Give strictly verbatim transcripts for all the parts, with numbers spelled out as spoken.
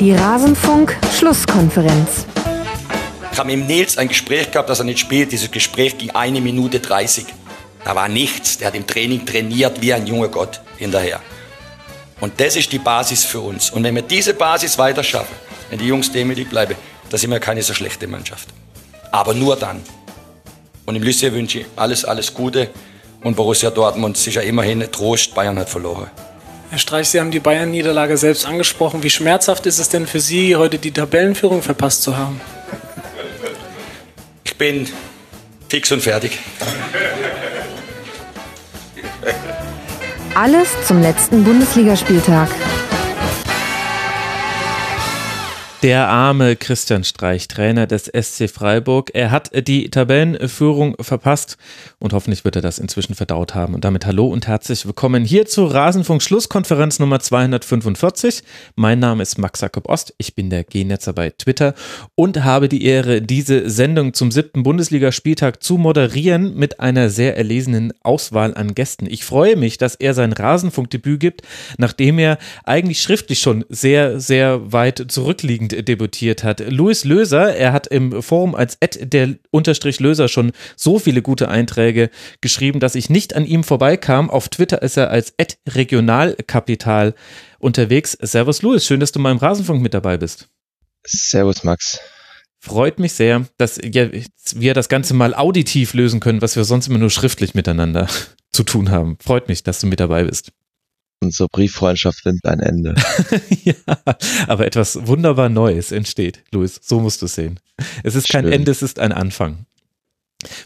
Die Rasenfunk-Schlusskonferenz. Ich habe mit Nils ein Gespräch gehabt, dass er nicht spielt. Dieses Gespräch ging eine Minute dreißig. Da war nichts. Der hat im Training trainiert wie ein junger Gott hinterher. Und das ist die Basis für uns. Und wenn wir diese Basis weiter schaffen, wenn die Jungs demütig bleiben, dann sind wir keine so schlechte Mannschaft. Aber nur dann. Und im Lüsse wünsche ich alles, alles Gute. Und Borussia Dortmund ist ja immerhin Trost, Bayern hat verloren. Herr Streich, Sie haben die Bayern-Niederlage selbst angesprochen. Wie schmerzhaft ist es denn für Sie, heute die Tabellenführung verpasst zu haben? Ich bin fix und fertig. Alles zum letzten Bundesligaspieltag. Der arme Christian Streich, Trainer des S C Freiburg. Er hat die Tabellenführung verpasst und hoffentlich wird er das inzwischen verdaut haben. Und damit hallo und herzlich willkommen hier zur Rasenfunk-Schlusskonferenz Nummer zweihundertfünfundvierzig. Mein Name ist Max Jakob Ost, ich bin der G-Netzer bei Twitter und habe die Ehre, diese Sendung zum siebten Bundesligaspieltag zu moderieren mit einer sehr erlesenen Auswahl an Gästen. Ich freue mich, dass er sein Rasenfunkdebüt gibt, nachdem er eigentlich schriftlich schon sehr, sehr weit zurückliegend debütiert hat. Luis Löser, er hat im Forum als at der Unterstrich Löser schon so viele gute Einträge geschrieben, dass ich nicht an ihm vorbeikam. Auf Twitter ist er als at regionalkapital unterwegs. Servus Luis, schön, dass du mal im Rasenfunk mit dabei bist. Servus Max. Freut mich sehr, dass wir das Ganze mal auditiv lösen können, was wir sonst immer nur schriftlich miteinander zu tun haben. Freut mich, dass du mit dabei bist. Unsere Brieffreundschaft nimmt ein Ende. Ja, aber etwas wunderbar Neues entsteht, Luis. So musst du es sehen. Es ist kein Schön. Ende, es ist ein Anfang.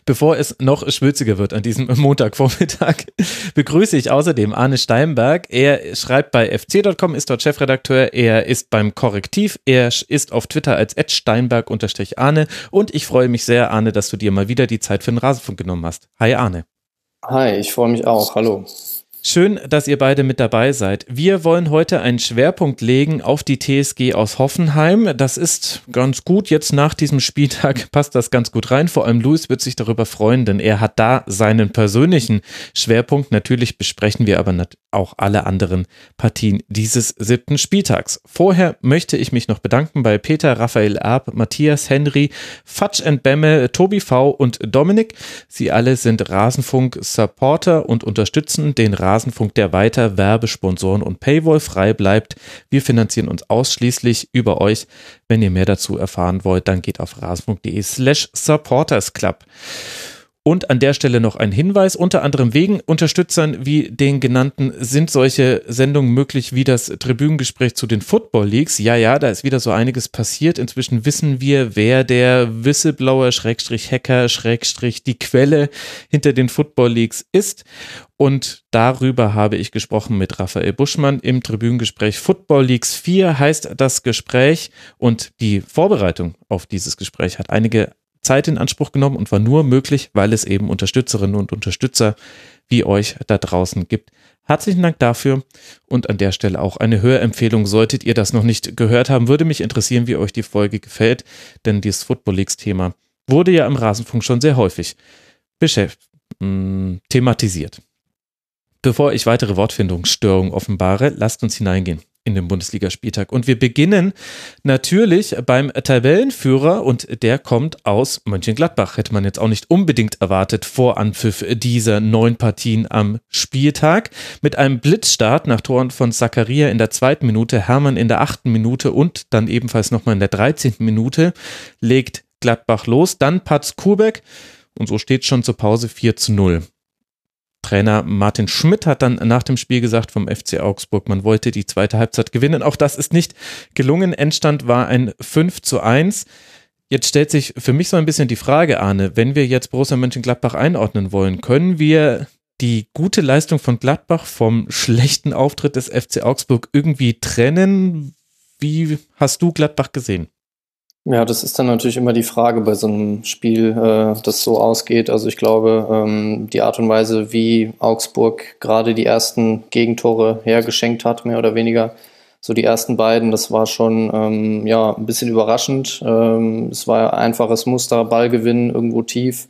Bevor es noch schwülziger wird an diesem Montagvormittag, begrüße ich außerdem Arne Steinberg. Er schreibt bei f c punkt com, ist dort Chefredakteur, er ist beim Korrektiv, er ist auf Twitter als at steinberg unterstrich arne und ich freue mich sehr, Arne, dass du dir mal wieder die Zeit für den Rasenfunk genommen hast. Hi Arne. Hi, ich freue mich auch. Hallo. Schön, dass ihr beide mit dabei seid. Wir wollen heute einen Schwerpunkt legen auf die T S G aus Hoffenheim. Das ist ganz gut. Jetzt nach diesem Spieltag passt das ganz gut rein. Vor allem Luis wird sich darüber freuen, denn er hat da seinen persönlichen Schwerpunkt. Natürlich besprechen wir aber auch alle anderen Partien dieses siebten Spieltags. Vorher möchte ich mich noch bedanken bei Peter, Raphael Erb, Matthias, Henry, Fatsch and Bemme, Tobi V. und Dominik. Sie alle sind Rasenfunk-Supporter und unterstützen den Rasenfunk. Rasenfunk, der weiter Werbesponsoren und Paywall frei bleibt. Wir finanzieren uns ausschließlich über euch. Wenn ihr mehr dazu erfahren wollt, dann geht auf rasenfunk punkt de slash supportersclub. Und an der Stelle noch ein Hinweis, unter anderem wegen Unterstützern wie den genannten sind solche Sendungen möglich wie das Tribünengespräch zu den Football Leagues. Ja, ja, da ist wieder so einiges passiert. Inzwischen wissen wir, wer der Whistleblower, Schrägstrich Hacker, Schrägstrich die Quelle hinter den Football Leagues ist. Und darüber habe ich gesprochen mit Raphael Buschmann im Tribünengespräch Football Leagues vier heißt das Gespräch und die Vorbereitung auf dieses Gespräch hat einige Zeit in Anspruch genommen und war nur möglich, weil es eben Unterstützerinnen und Unterstützer wie euch da draußen gibt. Herzlichen Dank dafür und an der Stelle auch eine Hörempfehlung. Solltet ihr das noch nicht gehört haben, würde mich interessieren, wie euch die Folge gefällt, denn dieses Football Leagues Thema wurde ja im Rasenfunk schon sehr häufig beschäftigt, mh, thematisiert. Bevor ich weitere Wortfindungsstörungen offenbare, lasst uns hineingehen in den Bundesligaspieltag. Und wir beginnen natürlich beim Tabellenführer und der kommt aus Mönchengladbach. Hätte man jetzt auch nicht unbedingt erwartet vor Anpfiff dieser neun Partien am Spieltag. Mit einem Blitzstart nach Toren von Zakaria in der zweiten Minute, Hermann in der achten Minute und dann ebenfalls nochmal in der dreizehnten Minute legt Gladbach los. Dann Patz Kubeck und so steht schon zur Pause vier zu null. Trainer Martin Schmidt hat dann nach dem Spiel gesagt vom F C Augsburg, man wollte die zweite Halbzeit gewinnen. Auch das ist nicht gelungen. Endstand war ein fünf zu eins. Jetzt stellt sich für mich so ein bisschen die Frage, Arne, wenn wir jetzt Borussia Mönchengladbach einordnen wollen, können wir die gute Leistung von Gladbach vom schlechten Auftritt des F C Augsburg irgendwie trennen? Wie hast du Gladbach gesehen? Ja, das ist dann natürlich immer die Frage bei so einem Spiel, äh, das so ausgeht. Also ich glaube, ähm, die Art und Weise, wie Augsburg gerade die ersten Gegentore hergeschenkt hat, mehr oder weniger, so die ersten beiden, das war schon ähm, ja ein bisschen überraschend. Ähm, es war ein einfaches Muster, Ballgewinn irgendwo tief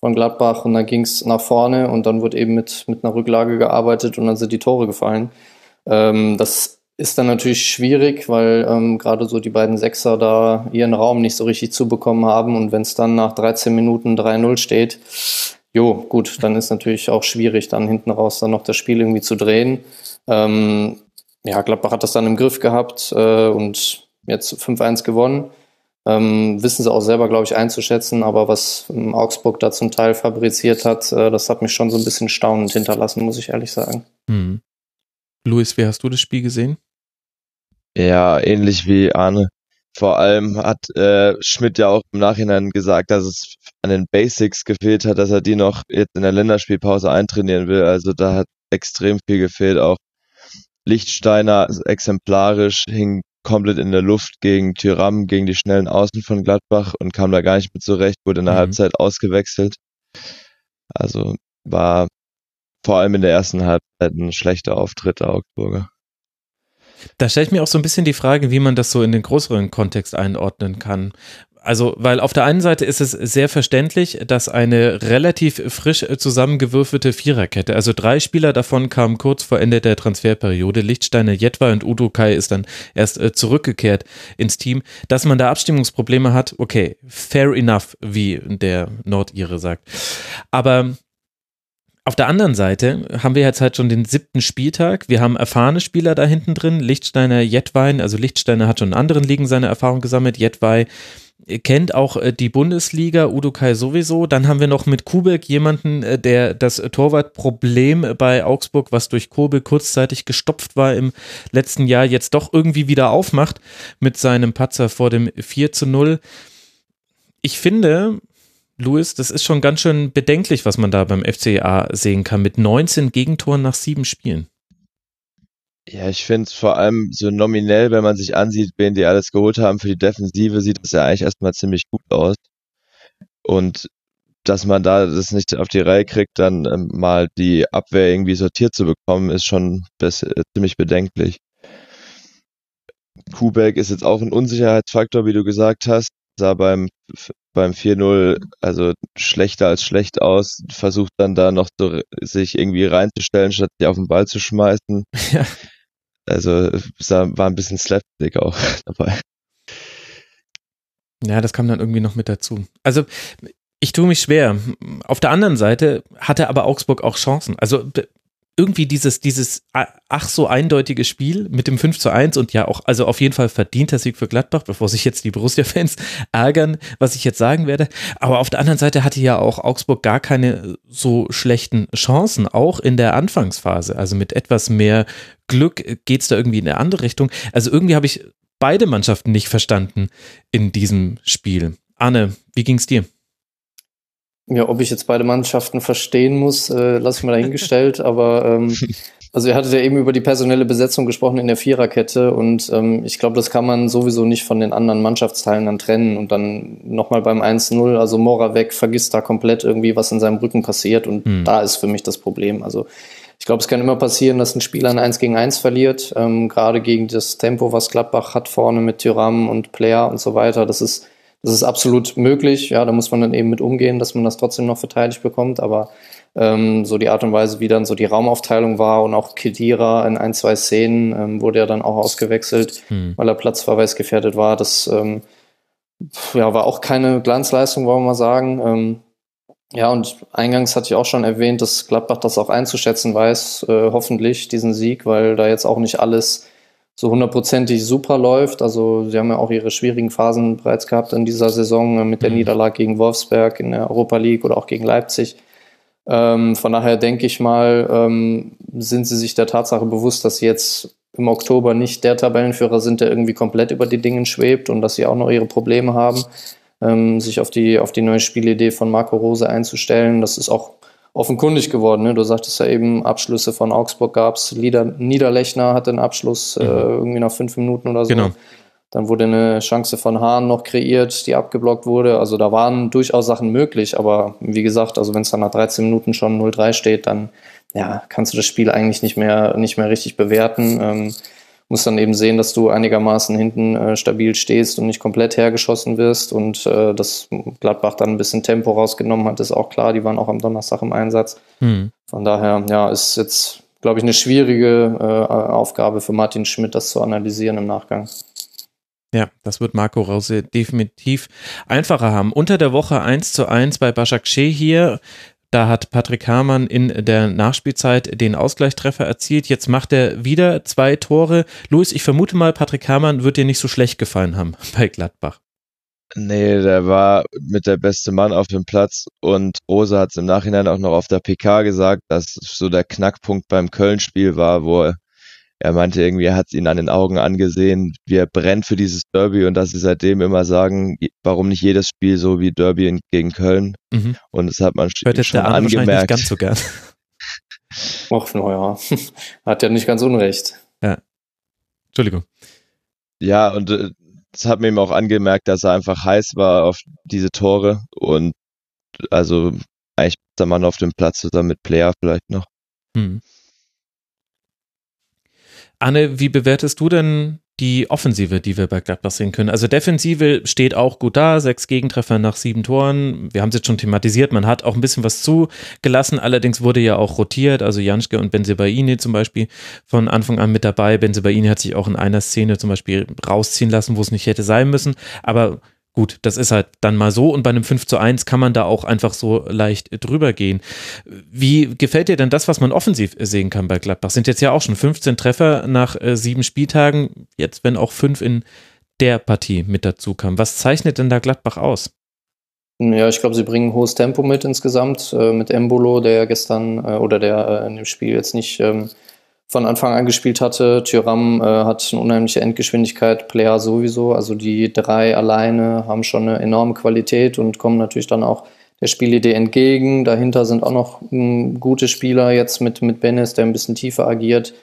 von Gladbach und dann ging's nach vorne und dann wurde eben mit mit einer Rücklage gearbeitet und dann sind die Tore gefallen. Ähm, das ist dann natürlich schwierig, weil ähm, gerade so die beiden Sechser da ihren Raum nicht so richtig zubekommen haben. Und wenn es dann nach dreizehn Minuten drei null steht, jo, gut, dann ist natürlich auch schwierig, dann hinten raus dann noch das Spiel irgendwie zu drehen. Ähm, ja, Gladbach hat das dann im Griff gehabt äh, und jetzt fünf eins gewonnen. Ähm, wissen sie auch selber, glaube ich, einzuschätzen. Aber was ähm, Augsburg da zum Teil fabriziert hat, äh, das hat mich schon so ein bisschen staunend hinterlassen, muss ich ehrlich sagen. Hm. Luis, wie hast du das Spiel gesehen? Ja, ähnlich wie Arne. Vor allem hat äh, Schmidt ja auch im Nachhinein gesagt, dass es an den Basics gefehlt hat, dass er die noch jetzt in der Länderspielpause eintrainieren will. Also da hat extrem viel gefehlt. Auch Lichtsteiner exemplarisch hing komplett in der Luft gegen Thuram, gegen die schnellen Außen von Gladbach und kam da gar nicht mit zurecht, wurde in der mhm. Halbzeit ausgewechselt. Also war vor allem in der ersten Halbzeit ein schlechter Auftritt der Augsburger. Da stelle ich mir auch so ein bisschen die Frage, wie man das so in den größeren Kontext einordnen kann. Also, weil auf der einen Seite ist es sehr verständlich, dass eine relativ frisch zusammengewürfelte Viererkette, also drei Spieler davon kamen kurz vor Ende der Transferperiode, Lichtsteiner, Jedwa und Udokai ist dann erst zurückgekehrt ins Team, dass man da Abstimmungsprobleme hat, okay, fair enough, wie der Nordire sagt. Aber auf der anderen Seite haben wir jetzt halt schon den siebten Spieltag. Wir haben erfahrene Spieler da hinten drin. Lichtsteiner, Jedwein, also Lichtsteiner hat schon in anderen Ligen seine Erfahrung gesammelt. Jedwein kennt auch die Bundesliga, Udokai sowieso. Dann haben wir noch mit Kubek jemanden, der das Torwartproblem bei Augsburg, was durch Kubek kurzzeitig gestopft war im letzten Jahr, jetzt doch irgendwie wieder aufmacht mit seinem Patzer vor dem vier zu null. Ich finde, Luis, das ist schon ganz schön bedenklich, was man da beim F C A sehen kann, mit neunzehn Gegentoren nach sieben Spielen. Ja, ich finde es vor allem so nominell, wenn man sich ansieht, wen die alles geholt haben für die Defensive, sieht das ja eigentlich erstmal ziemlich gut aus. Und dass man da das nicht auf die Reihe kriegt, dann ähm, mal die Abwehr irgendwie sortiert zu bekommen, ist schon bis, äh, ziemlich bedenklich. Kubek ist jetzt auch ein Unsicherheitsfaktor, wie du gesagt hast. Sah beim, beim vier null also schlechter als schlecht aus, versucht dann da noch so, sich irgendwie reinzustellen, statt sich auf den Ball zu schmeißen. Ja. Also sah, war ein bisschen Slapstick auch dabei. Ja, das kam dann irgendwie noch mit dazu. Also ich tue mich schwer. Auf der anderen Seite hatte aber Augsburg auch Chancen. Also irgendwie dieses, dieses ach so eindeutige Spiel mit dem fünf zu eins und ja auch, also auf jeden Fall verdienter Sieg für Gladbach, bevor sich jetzt die Borussia-Fans ärgern, was ich jetzt sagen werde. Aber auf der anderen Seite hatte ja auch Augsburg gar keine so schlechten Chancen, auch in der Anfangsphase. Also mit etwas mehr Glück geht es da irgendwie in eine andere Richtung. Also irgendwie habe ich beide Mannschaften nicht verstanden in diesem Spiel. Arne, wie ging es dir? Ja, ob ich jetzt beide Mannschaften verstehen muss, äh, lasse ich mal dahingestellt, aber ähm, also ihr hattet ja eben über die personelle Besetzung gesprochen in der Viererkette und ähm, ich glaube, das kann man sowieso nicht von den anderen Mannschaftsteilen dann trennen und dann nochmal beim eins null, also Moravec vergisst da komplett irgendwie, was in seinem Rücken passiert und mhm. da ist für mich das Problem. Also ich glaube, es kann immer passieren, dass ein Spieler ein eins gegen eins verliert, ähm, gerade gegen das Tempo, was Gladbach hat vorne mit Thuram und Player und so weiter, das ist Das ist absolut möglich, ja, da muss man dann eben mit umgehen, dass man das trotzdem noch verteidigt bekommt, aber ähm, so die Art und Weise, wie dann so die Raumaufteilung war und auch Khedira in ein, zwei Szenen ähm, wurde ja dann auch ausgewechselt, hm. weil er Platzverweis gefährdet war, das ähm, ja, war auch keine Glanzleistung, wollen wir mal sagen. Ähm, ja, und eingangs hatte ich auch schon erwähnt, dass Gladbach das auch einzuschätzen weiß, äh, hoffentlich diesen Sieg, weil da jetzt auch nicht alles so hundertprozentig super läuft. Also sie haben ja auch ihre schwierigen Phasen bereits gehabt in dieser Saison mit der Niederlage gegen Wolfsberg in der Europa League oder auch gegen Leipzig. Ähm, von daher denke ich mal, ähm, sind sie sich der Tatsache bewusst, dass sie jetzt im Oktober nicht der Tabellenführer sind, der irgendwie komplett über die Dingen schwebt und dass sie auch noch ihre Probleme haben, ähm, sich auf die, auf die neue Spielidee von Marco Rose einzustellen. Das ist auch offenkundig geworden, ne? Du sagtest ja eben, Abschlüsse von Augsburg gab's. Niederlechner hatte einen Abschluss mhm. äh, irgendwie nach fünf Minuten oder so. Genau. Dann wurde eine Chance von Hahn noch kreiert, die abgeblockt wurde. Also da waren durchaus Sachen möglich, aber wie gesagt, also wenn es dann nach dreizehn Minuten schon null drei steht, dann ja, kannst du das Spiel eigentlich nicht mehr nicht mehr richtig bewerten. Ähm, musst dann eben sehen, dass du einigermaßen hinten äh, stabil stehst und nicht komplett hergeschossen wirst und äh, dass Gladbach dann ein bisschen Tempo rausgenommen hat, ist auch klar, die waren auch am Donnerstag im Einsatz. Mhm. Von daher, ja, ist jetzt glaube ich, eine schwierige äh, Aufgabe für Martin Schmidt, das zu analysieren im Nachgang. Ja, das wird Marco Rose definitiv einfacher haben. Unter der Woche eins zu eins bei Başakşehir hier. Da hat Patrick Hamann in der Nachspielzeit den Ausgleichstreffer erzielt. Jetzt macht er wieder zwei Tore. Luis, ich vermute mal, Patrick Hamann wird dir nicht so schlecht gefallen haben bei Gladbach. Nee, der war mit der beste Mann auf dem Platz und Rose hat es im Nachhinein auch noch auf der P K gesagt, dass so der Knackpunkt beim Köln-Spiel war, wo er, er meinte irgendwie, er hat ihn an den Augen angesehen, wie er brennt für dieses Derby und dass sie seitdem immer sagen, warum nicht jedes Spiel so wie Derby gegen Köln. Mhm. Und das hat man hört jetzt schon der Arne angemerkt. Nicht ganz so gern. Hoffenheuer. Hat ja nicht ganz unrecht. Ja. Entschuldigung. Ja, und das hat mir eben auch angemerkt, dass er einfach heiß war auf diese Tore und also eigentlich der Mann auf dem Platz zusammen mit Player vielleicht noch. Mhm. Anne, wie bewertest du denn die Offensive, die wir bei Gladbach sehen können? Also Defensive steht auch gut da, sechs Gegentreffer nach sieben Toren. Wir haben es jetzt schon thematisiert, man hat auch ein bisschen was zugelassen, allerdings wurde ja auch rotiert, also Janschke und Bensebaini zum Beispiel von Anfang an mit dabei. Bensebaini hat sich auch in einer Szene zum Beispiel rausziehen lassen, wo es nicht hätte sein müssen, aber gut, das ist halt dann mal so und bei einem fünf zu eins kann man da auch einfach so leicht drüber gehen. Wie gefällt dir denn das, was man offensiv sehen kann bei Gladbach? Sind jetzt ja auch schon fünfzehn Treffer nach äh, sieben Spieltagen, jetzt wenn auch fünf in der Partie mit dazu kam. Was zeichnet denn da Gladbach aus? Ja, ich glaube, sie bringen hohes Tempo mit insgesamt, äh, mit Embolo, der gestern äh, oder der äh, in dem Spiel jetzt nicht ähm, von Anfang an gespielt hatte. Thuram äh, hat eine unheimliche Endgeschwindigkeit, Player sowieso, also die drei alleine haben schon eine enorme Qualität und kommen natürlich dann auch der Spielidee entgegen. Dahinter sind auch noch m, gute Spieler jetzt mit, mit Benes, der ein bisschen tiefer agiert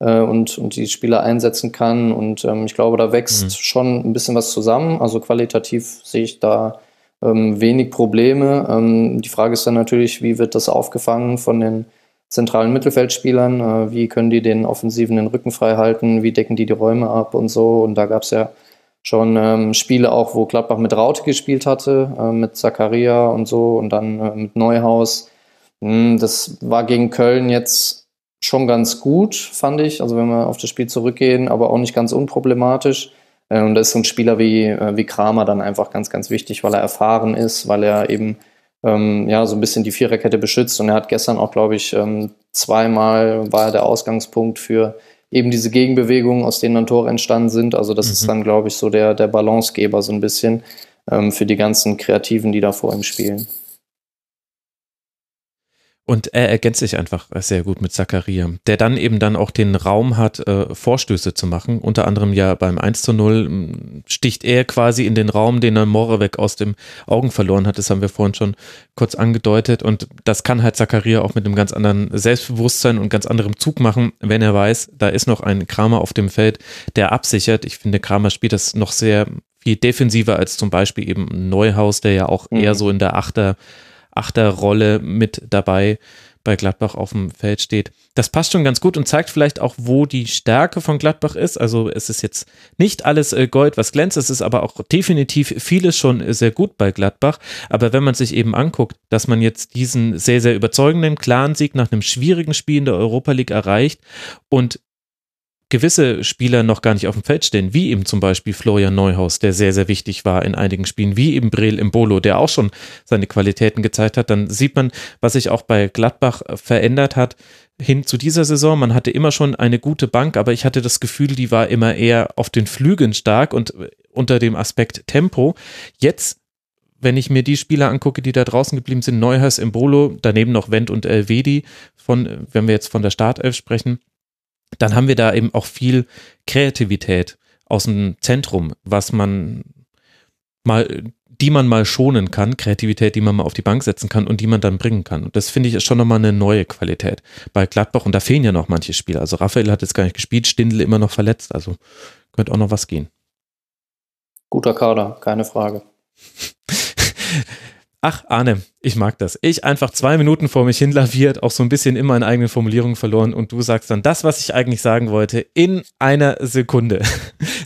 äh, und, und die Spieler einsetzen kann und ähm, ich glaube, da wächst mhm. schon ein bisschen was zusammen, also qualitativ sehe ich da ähm, wenig Probleme. Ähm, die Frage ist dann natürlich, wie wird das aufgefangen von den zentralen Mittelfeldspielern, wie können die den Offensiven den Rücken frei halten, wie decken die die Räume ab und so. Und da gab es ja schon ähm, Spiele auch, wo Gladbach mit Raute gespielt hatte, äh, mit Zakaria und so und dann äh, mit Neuhaus. Das war gegen Köln jetzt schon ganz gut, fand ich, also wenn wir auf das Spiel zurückgehen, aber auch nicht ganz unproblematisch. Äh, und da ist so ein Spieler wie, äh, wie Kramer dann einfach ganz, ganz wichtig, weil er erfahren ist, weil er eben Ähm, ja, so ein bisschen die Viererkette beschützt und er hat gestern auch, glaube ich, ähm, zweimal war der Ausgangspunkt für eben diese Gegenbewegungen, aus denen dann Tore entstanden sind, also das mhm. ist dann, glaube ich, so der, der Balancegeber so ein bisschen ähm, für die ganzen Kreativen, die da vor ihm spielen. Und er ergänzt sich einfach sehr gut mit Zakaria, der dann eben dann auch den Raum hat, äh, Vorstöße zu machen. Unter anderem ja beim eins zu null sticht er quasi in den Raum, den er Moravec aus den Augen verloren hat. Das haben wir vorhin schon kurz angedeutet. Und das kann halt Zakaria auch mit einem ganz anderen Selbstbewusstsein und ganz anderem Zug machen, wenn er weiß, da ist noch ein Kramer auf dem Feld, der absichert. Ich finde, Kramer spielt das noch sehr viel defensiver als zum Beispiel eben Neuhaus, der ja auch mhm. eher so in der Achter Achterrolle mit dabei bei Gladbach auf dem Feld steht. Das passt schon ganz gut und zeigt vielleicht auch, wo die Stärke von Gladbach ist. Also es ist jetzt nicht alles Gold, was glänzt, es ist aber auch definitiv vieles schon sehr gut bei Gladbach. Aber wenn man sich eben anguckt, dass man jetzt diesen sehr, sehr überzeugenden, klaren Sieg nach einem schwierigen Spiel in der Europa League erreicht und gewisse Spieler noch gar nicht auf dem Feld stehen, wie eben zum Beispiel Florian Neuhaus, der sehr, sehr wichtig war in einigen Spielen, wie eben Breel Embolo, der auch schon seine Qualitäten gezeigt hat, dann sieht man, was sich auch bei Gladbach verändert hat hin zu dieser Saison. Man hatte immer schon eine gute Bank, aber ich hatte das Gefühl, die war immer eher auf den Flügeln stark und unter dem Aspekt Tempo. Jetzt, wenn ich mir die Spieler angucke, die da draußen geblieben sind, Neuhaus, Embolo, daneben noch Wendt und Elvedi, von, wenn wir jetzt von der Startelf sprechen, dann haben wir da eben auch viel Kreativität aus dem Zentrum, was man mal, die man mal schonen kann, Kreativität, die man mal auf die Bank setzen kann und die man dann bringen kann. Und das finde ich ist schon nochmal eine neue Qualität bei Gladbach und da fehlen ja noch manche Spiele. Also Raphael hat jetzt gar nicht gespielt, Stindl immer noch verletzt, also könnte auch noch was gehen. Guter Kader, keine Frage. Ach, Arne, ich mag das. Ich einfach zwei Minuten vor mich hin laviert, auch so ein bisschen immer in eigenen Formulierungen verloren und du sagst dann das, was ich eigentlich sagen wollte, in einer Sekunde.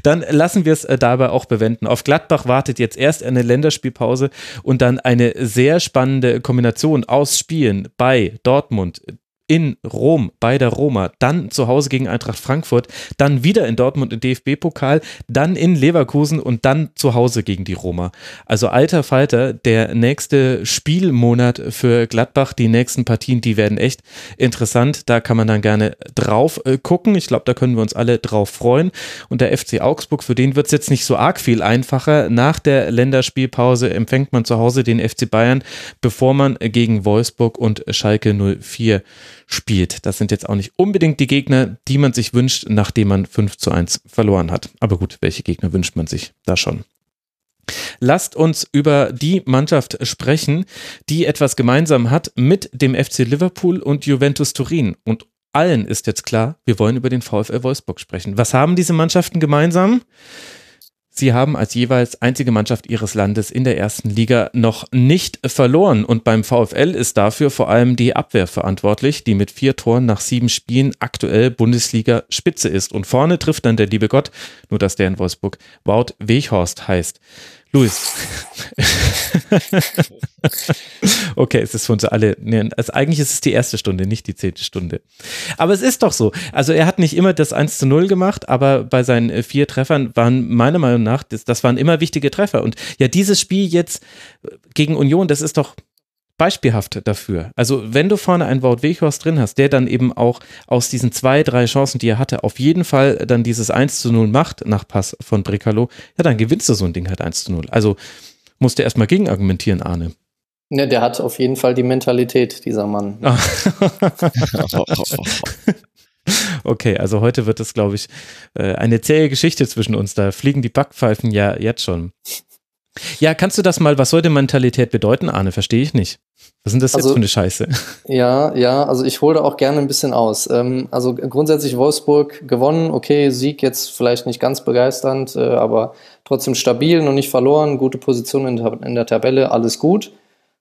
Dann lassen wir es dabei auch bewenden. Auf Gladbach wartet jetzt erst eine Länderspielpause und dann eine sehr spannende Kombination aus Spielen bei Dortmund, in Rom bei der Roma, dann zu Hause gegen Eintracht Frankfurt, dann wieder in Dortmund im D F B-Pokal, dann in Leverkusen und dann zu Hause gegen die Roma. Also alter Falter, der nächste Spielmonat für Gladbach, die nächsten Partien, die werden echt interessant, da kann man dann gerne drauf gucken, ich glaube, da können wir uns alle drauf freuen und der F C Augsburg, für den wird es jetzt nicht so arg viel einfacher, nach der Länderspielpause empfängt man zu Hause den F C Bayern, bevor man gegen Wolfsburg und Schalke null vier spielt. Das sind jetzt auch nicht unbedingt die Gegner, die man sich wünscht, nachdem man fünf zu eins verloren hat. Aber gut, welche Gegner wünscht man sich da schon? Lasst uns über die Mannschaft sprechen, die etwas gemeinsam hat mit dem F C Liverpool und Juventus Turin. Und allen ist jetzt klar, wir wollen über den VfL Wolfsburg sprechen. Was haben diese Mannschaften gemeinsam? Sie haben als jeweils einzige Mannschaft ihres Landes in der ersten Liga noch nicht verloren und beim VfL ist dafür vor allem die Abwehr verantwortlich, die mit vier Toren nach sieben Spielen aktuell Bundesliga-Spitze ist und vorne trifft dann der liebe Gott, nur dass der in Wolfsburg Wout Weghorst heißt. Luis. Okay, es ist für uns alle, also eigentlich ist es die erste Stunde, nicht die zehnte Stunde. Aber es ist doch so, also er hat nicht immer das eins zu null gemacht, aber bei seinen vier Treffern waren meiner Meinung nach, das, das waren immer wichtige Treffer und ja, dieses Spiel jetzt gegen Union, das ist doch beispielhaft dafür. Also wenn du vorne einen Wout Weghorst drin hast, der dann eben auch aus diesen zwei, drei Chancen, die er hatte, auf jeden Fall dann dieses eins zu null macht nach Pass von Brekalo, ja dann gewinnst du so ein Ding halt eins zu null. Also musst du erstmal gegen argumentieren, Arne. Ne, der hat auf jeden Fall die Mentalität, dieser Mann. Okay, also heute wird es, glaube ich, eine zähe Geschichte zwischen uns. Da fliegen die Backpfeifen ja jetzt schon. Ja, kannst du das mal, was soll denn Mentalität bedeuten, Arne? Verstehe ich nicht. Was sind das also, jetzt für eine Scheiße? Ja, ja, also ich hole da auch gerne ein bisschen aus. Also grundsätzlich Wolfsburg gewonnen, okay, Sieg jetzt vielleicht nicht ganz begeisternd, aber trotzdem stabil, noch nicht verloren, gute Position in der Tabelle, alles gut.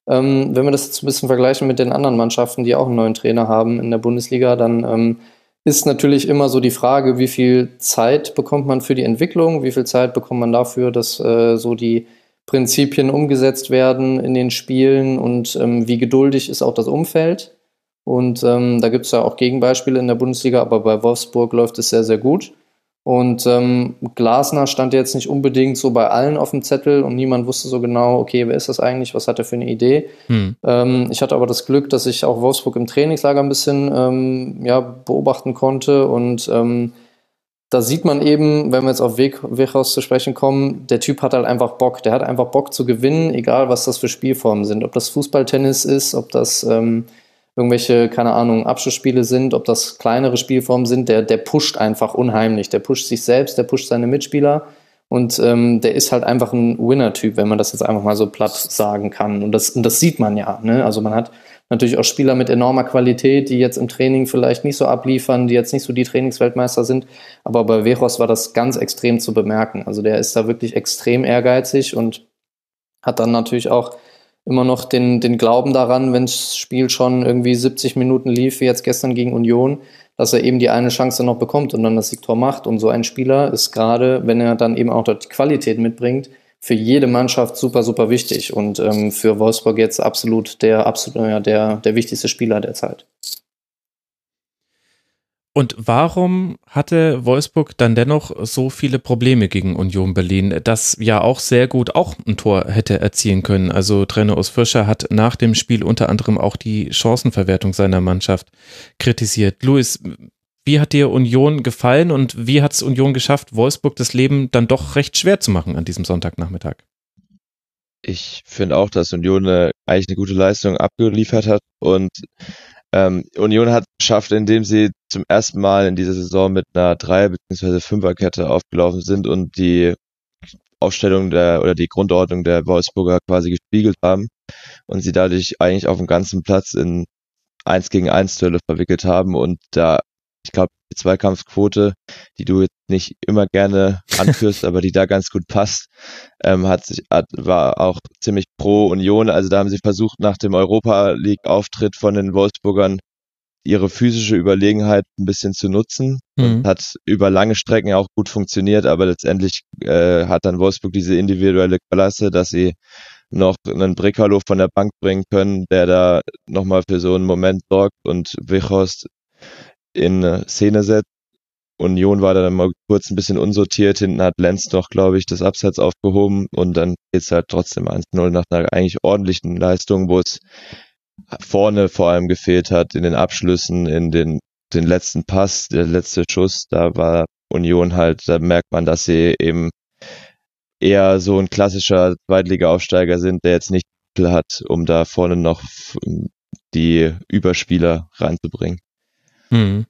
Wenn wir das jetzt ein bisschen vergleichen mit den anderen Mannschaften, die auch einen neuen Trainer haben in der Bundesliga, dann ist natürlich immer so die Frage, wie viel Zeit bekommt man für die Entwicklung, wie viel Zeit bekommt man dafür, dass so die Prinzipien umgesetzt werden in den Spielen und ähm, wie geduldig ist auch das Umfeld. Und ähm, da gibt es ja auch Gegenbeispiele in der Bundesliga, aber bei Wolfsburg läuft es sehr, sehr gut. Und ähm, Glasner stand jetzt nicht unbedingt so bei allen auf dem Zettel und niemand wusste so genau, okay, wer ist das eigentlich, was hat er für eine Idee. Hm. Ähm, ich hatte aber das Glück, dass ich auch Wolfsburg im Trainingslager ein bisschen ähm, ja, beobachten konnte und ähm, da sieht man eben, wenn wir jetzt auf Weghorst zu sprechen kommen, der Typ hat halt einfach Bock. Der hat einfach Bock zu gewinnen, egal was das für Spielformen sind. Ob das Fußballtennis ist, ob das ähm, irgendwelche, keine Ahnung, Abschlussspiele sind, ob das kleinere Spielformen sind, der, der pusht einfach unheimlich. Der pusht sich selbst, der pusht seine Mitspieler und ähm, der ist halt einfach ein Winner-Typ, wenn man das jetzt einfach mal so platt sagen kann. Und das, und das sieht man ja, ne? Also man hat natürlich auch Spieler mit enormer Qualität, die jetzt im Training vielleicht nicht so abliefern, die jetzt nicht so die Trainingsweltmeister sind. Aber bei Weghorst war das ganz extrem zu bemerken. Also der ist da wirklich extrem ehrgeizig und hat dann natürlich auch immer noch den, den Glauben daran, wenn das Spiel schon irgendwie siebzig Minuten lief, wie jetzt gestern gegen Union, dass er eben die eine Chance noch bekommt und dann das Siegtor macht. Und so ein Spieler ist gerade, wenn er dann eben auch dort die Qualität mitbringt, für jede Mannschaft super, super wichtig und ähm, für Wolfsburg jetzt absolut der, absolut, ja, der, der wichtigste Spieler der Zeit. Und warum hatte Wolfsburg dann dennoch so viele Probleme gegen Union Berlin, das ja auch sehr gut auch ein Tor hätte erzielen können? Also Trainer Urs Fischer hat nach dem Spiel unter anderem auch die Chancenverwertung seiner Mannschaft kritisiert. Luis, wie hat dir Union gefallen und wie hat es Union geschafft, Wolfsburg das Leben dann doch recht schwer zu machen an diesem Sonntagnachmittag? Ich finde auch, dass Union eine, eigentlich eine gute Leistung abgeliefert hat und ähm, Union hat es geschafft, indem sie zum ersten Mal in dieser Saison mit einer Dreier- bzw. Fünferkette aufgelaufen sind und die Aufstellung der oder die Grundordnung der Wolfsburger quasi gespiegelt haben und sie dadurch eigentlich auf dem ganzen Platz in eins gegen eins Duelle verwickelt haben und da ich glaube, die Zweikampfquote, die du jetzt nicht immer gerne anführst, aber die da ganz gut passt, ähm, hat sich hat, war auch ziemlich pro Union. Also da haben sie versucht, nach dem Europa-League-Auftritt von den Wolfsburgern ihre physische Überlegenheit ein bisschen zu nutzen. Mhm. Und hat über lange Strecken auch gut funktioniert, aber letztendlich äh, hat dann Wolfsburg diese individuelle Klasse, dass sie noch einen Brekalo von der Bank bringen können, der da nochmal für so einen Moment sorgt und Wichhorst in Szene setzt. Union war dann mal kurz ein bisschen unsortiert, hinten hat Lenz noch, glaube ich, das Abseits aufgehoben und dann geht es halt trotzdem eins null nach einer eigentlich ordentlichen Leistung, wo es vorne vor allem gefehlt hat, in den Abschlüssen, in den, den letzten Pass, der letzte Schuss, da war Union halt, da merkt man, dass sie eben eher so ein klassischer Zweitliga-Aufsteiger sind, der jetzt nicht hat, um da vorne noch die Überspieler reinzubringen. Hm.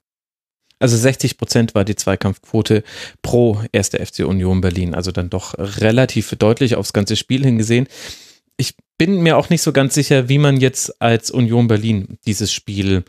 Also sechzig Prozent war die Zweikampfquote pro erster F C Union Berlin, also dann doch relativ deutlich aufs ganze Spiel hingesehen. Ich bin mir auch nicht so ganz sicher, wie man jetzt als Union Berlin dieses Spiel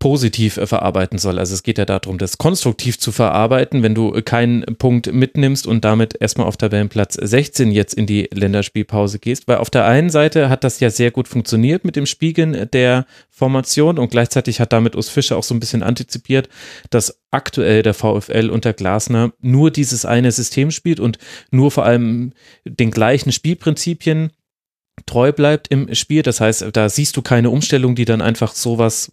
positiv verarbeiten soll. Also es geht ja darum, das konstruktiv zu verarbeiten, wenn du keinen Punkt mitnimmst und damit erstmal auf Tabellenplatz sechzehn jetzt in die Länderspielpause gehst. Weil auf der einen Seite hat das ja sehr gut funktioniert mit dem Spiegeln der Formation und gleichzeitig hat damit Urs Fischer auch so ein bisschen antizipiert, dass aktuell der VfL unter Glasner nur dieses eine System spielt und nur vor allem den gleichen Spielprinzipien treu bleibt im Spiel. Das heißt, da siehst du keine Umstellung, die dann einfach sowas,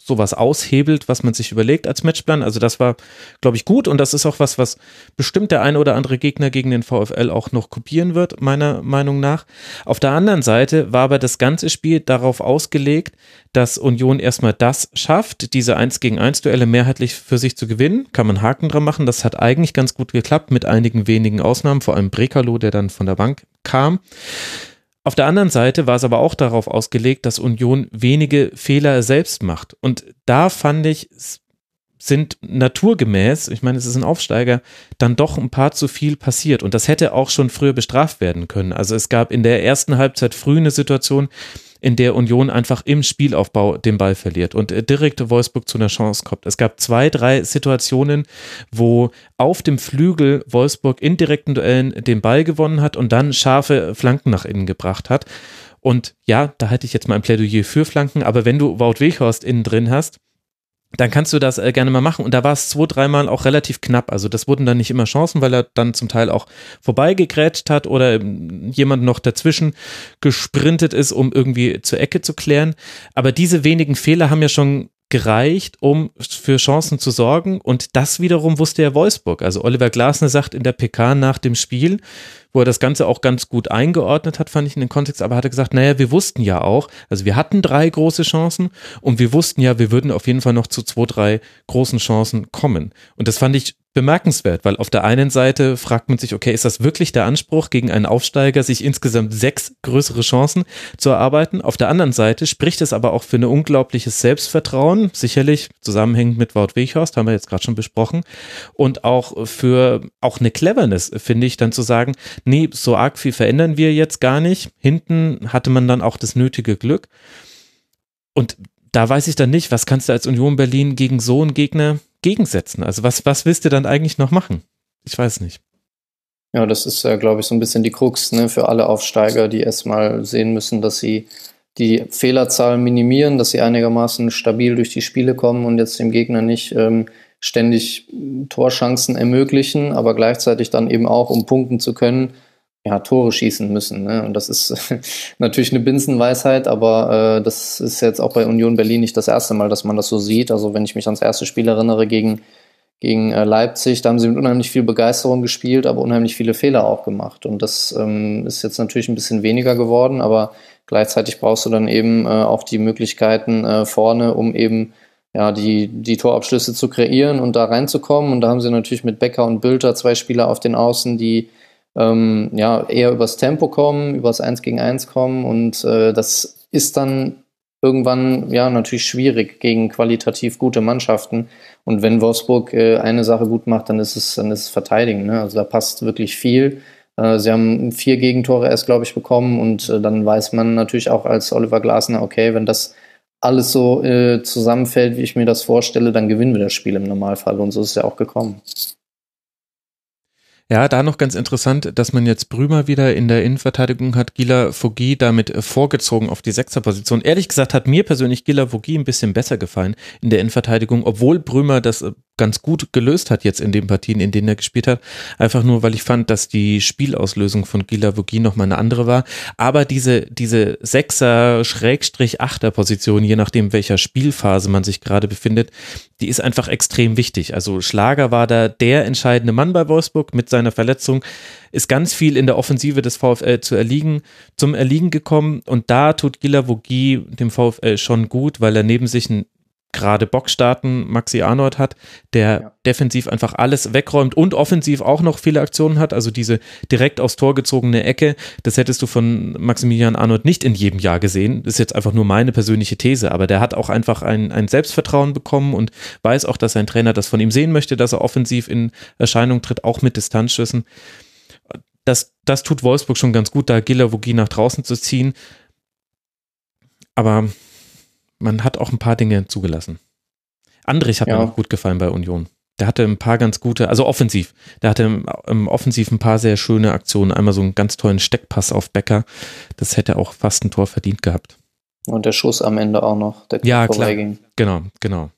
sowas aushebelt, was man sich überlegt als Matchplan. Also das war, glaube ich, gut und das ist auch was, was bestimmt der ein oder andere Gegner gegen den VfL auch noch kopieren wird, meiner Meinung nach. Auf der anderen Seite war aber das ganze Spiel darauf ausgelegt, dass Union erstmal das schafft, diese eins gegen eins Duelle mehrheitlich für sich zu gewinnen. Kann man Haken dran machen. Das hat eigentlich ganz gut geklappt mit einigen wenigen Ausnahmen, vor allem Brekalo, der dann von der Bank kam. Auf der anderen Seite war es aber auch darauf ausgelegt, dass Union wenige Fehler selbst macht. Und da fand ich, sind naturgemäß, ich meine, es ist ein Aufsteiger, dann doch ein paar zu viel passiert. Und das hätte auch schon früher bestraft werden können. Also es gab in der ersten Halbzeit früh eine Situation, in der Union einfach im Spielaufbau den Ball verliert und direkt Wolfsburg zu einer Chance kommt. Es gab zwei, drei Situationen, wo auf dem Flügel Wolfsburg in direkten Duellen den Ball gewonnen hat und dann scharfe Flanken nach innen gebracht hat. Und ja, da halte ich jetzt mal ein Plädoyer für Flanken, aber wenn du Wout Weghorst innen drin hast, dann kannst du das gerne mal machen. Und da war es zwei, dreimal auch relativ knapp. Also das wurden dann nicht immer Chancen, weil er dann zum Teil auch vorbeigegrätscht hat oder jemand noch dazwischen gesprintet ist, um irgendwie zur Ecke zu klären. Aber diese wenigen Fehler haben ja schon gereicht, um für Chancen zu sorgen. Und das wiederum wusste ja Wolfsburg. Also Oliver Glasner sagt in der P K nach dem Spiel, wo er das Ganze auch ganz gut eingeordnet hat, fand ich in den Kontext, aber hat er gesagt, naja, wir wussten ja auch, also wir hatten drei große Chancen und wir wussten ja, wir würden auf jeden Fall noch zu zwei, drei großen Chancen kommen. Und das fand ich bemerkenswert, weil auf der einen Seite fragt man sich, okay, ist das wirklich der Anspruch gegen einen Aufsteiger, sich insgesamt sechs größere Chancen zu erarbeiten? Auf der anderen Seite spricht es aber auch für ein unglaubliches Selbstvertrauen, sicherlich zusammenhängend mit Wout Weghorst, haben wir jetzt gerade schon besprochen, und auch für auch eine Cleverness, finde ich, dann zu sagen, nee, so arg viel verändern wir jetzt gar nicht. Hinten hatte man dann auch das nötige Glück. Und da weiß ich dann nicht, was kannst du als Union Berlin gegen so einen Gegner gegensetzen? Also was, was willst du dann eigentlich noch machen? Ich weiß nicht. Ja, das ist, äh, glaube ich, so ein bisschen die Krux, ne, für alle Aufsteiger, die erstmal sehen müssen, dass sie die Fehlerzahl minimieren, dass sie einigermaßen stabil durch die Spiele kommen und jetzt dem Gegner nicht ähm, ständig Torchancen ermöglichen, aber gleichzeitig dann eben auch, um punkten zu können, ja, Tore schießen müssen. Ne? Und das ist natürlich eine Binsenweisheit, aber äh, das ist jetzt auch bei Union Berlin nicht das erste Mal, dass man das so sieht. Also wenn ich mich ans erste Spiel erinnere gegen, gegen äh, Leipzig, da haben sie mit unheimlich viel Begeisterung gespielt, aber unheimlich viele Fehler auch gemacht. Und das ähm, ist jetzt natürlich ein bisschen weniger geworden, aber gleichzeitig brauchst du dann eben äh, auch die Möglichkeiten äh, vorne, um eben ja, die, die Torabschlüsse zu kreieren und da reinzukommen. Und da haben sie natürlich mit Becker und Bülter zwei Spieler auf den Außen, die Ähm, ja, eher übers Tempo kommen, übers eins gegen eins kommen und äh, das ist dann irgendwann ja natürlich schwierig gegen qualitativ gute Mannschaften und wenn Wolfsburg äh, eine Sache gut macht, dann ist es, dann ist es Verteidigen, ne? Also da passt wirklich viel. Äh, sie haben vier Gegentore erst, glaube ich, bekommen und äh, dann weiß man natürlich auch als Oliver Glasner, okay, wenn das alles so äh, zusammenfällt, wie ich mir das vorstelle, dann gewinnen wir das Spiel im Normalfall und so ist es ja auch gekommen. Ja, da noch ganz interessant, dass man jetzt Brümer wieder in der Innenverteidigung hat, Gila Vogie damit vorgezogen auf die Sechserposition. Ehrlich gesagt hat mir persönlich Gila Vogie ein bisschen besser gefallen in der Innenverteidigung, obwohl Brümer das ganz gut gelöst hat jetzt in den Partien, in denen er gespielt hat. Einfach nur, weil ich fand, dass die Spielauslösung von Guilavogui nochmal eine andere war. Aber diese, diese Sechser-Schrägstrich-Achter-Position, je nachdem, welcher Spielphase man sich gerade befindet, die ist einfach extrem wichtig. Also Schlager war da der entscheidende Mann bei Wolfsburg mit seiner Verletzung. Ist ganz viel in der Offensive des VfL zu erliegen, zum Erliegen gekommen. Und da tut Guilavogui dem VfL schon gut, weil er neben sich einen gerade Bockstarten Maxi Arnold hat, der ja. defensiv einfach alles wegräumt und offensiv auch noch viele Aktionen hat, also diese direkt aufs Tor gezogene Ecke, das hättest du von Maximilian Arnold nicht in jedem Jahr gesehen, das ist jetzt einfach nur meine persönliche These, aber der hat auch einfach ein, ein Selbstvertrauen bekommen und weiß auch, dass sein Trainer das von ihm sehen möchte, dass er offensiv in Erscheinung tritt, auch mit Distanzschüssen. Das, das tut Wolfsburg schon ganz gut, da Guilavogui nach draußen zu ziehen, aber man hat auch ein paar Dinge zugelassen. Andrich hat ja. mir auch gut gefallen bei Union. Der hatte ein paar ganz gute, also offensiv. Der hatte im, im Offensiv ein paar sehr schöne Aktionen. Einmal so einen ganz tollen Steckpass auf Becker. Das hätte auch fast ein Tor verdient gehabt. Und der Schuss am Ende auch noch. Der ja, klar. Ging. Genau, genau.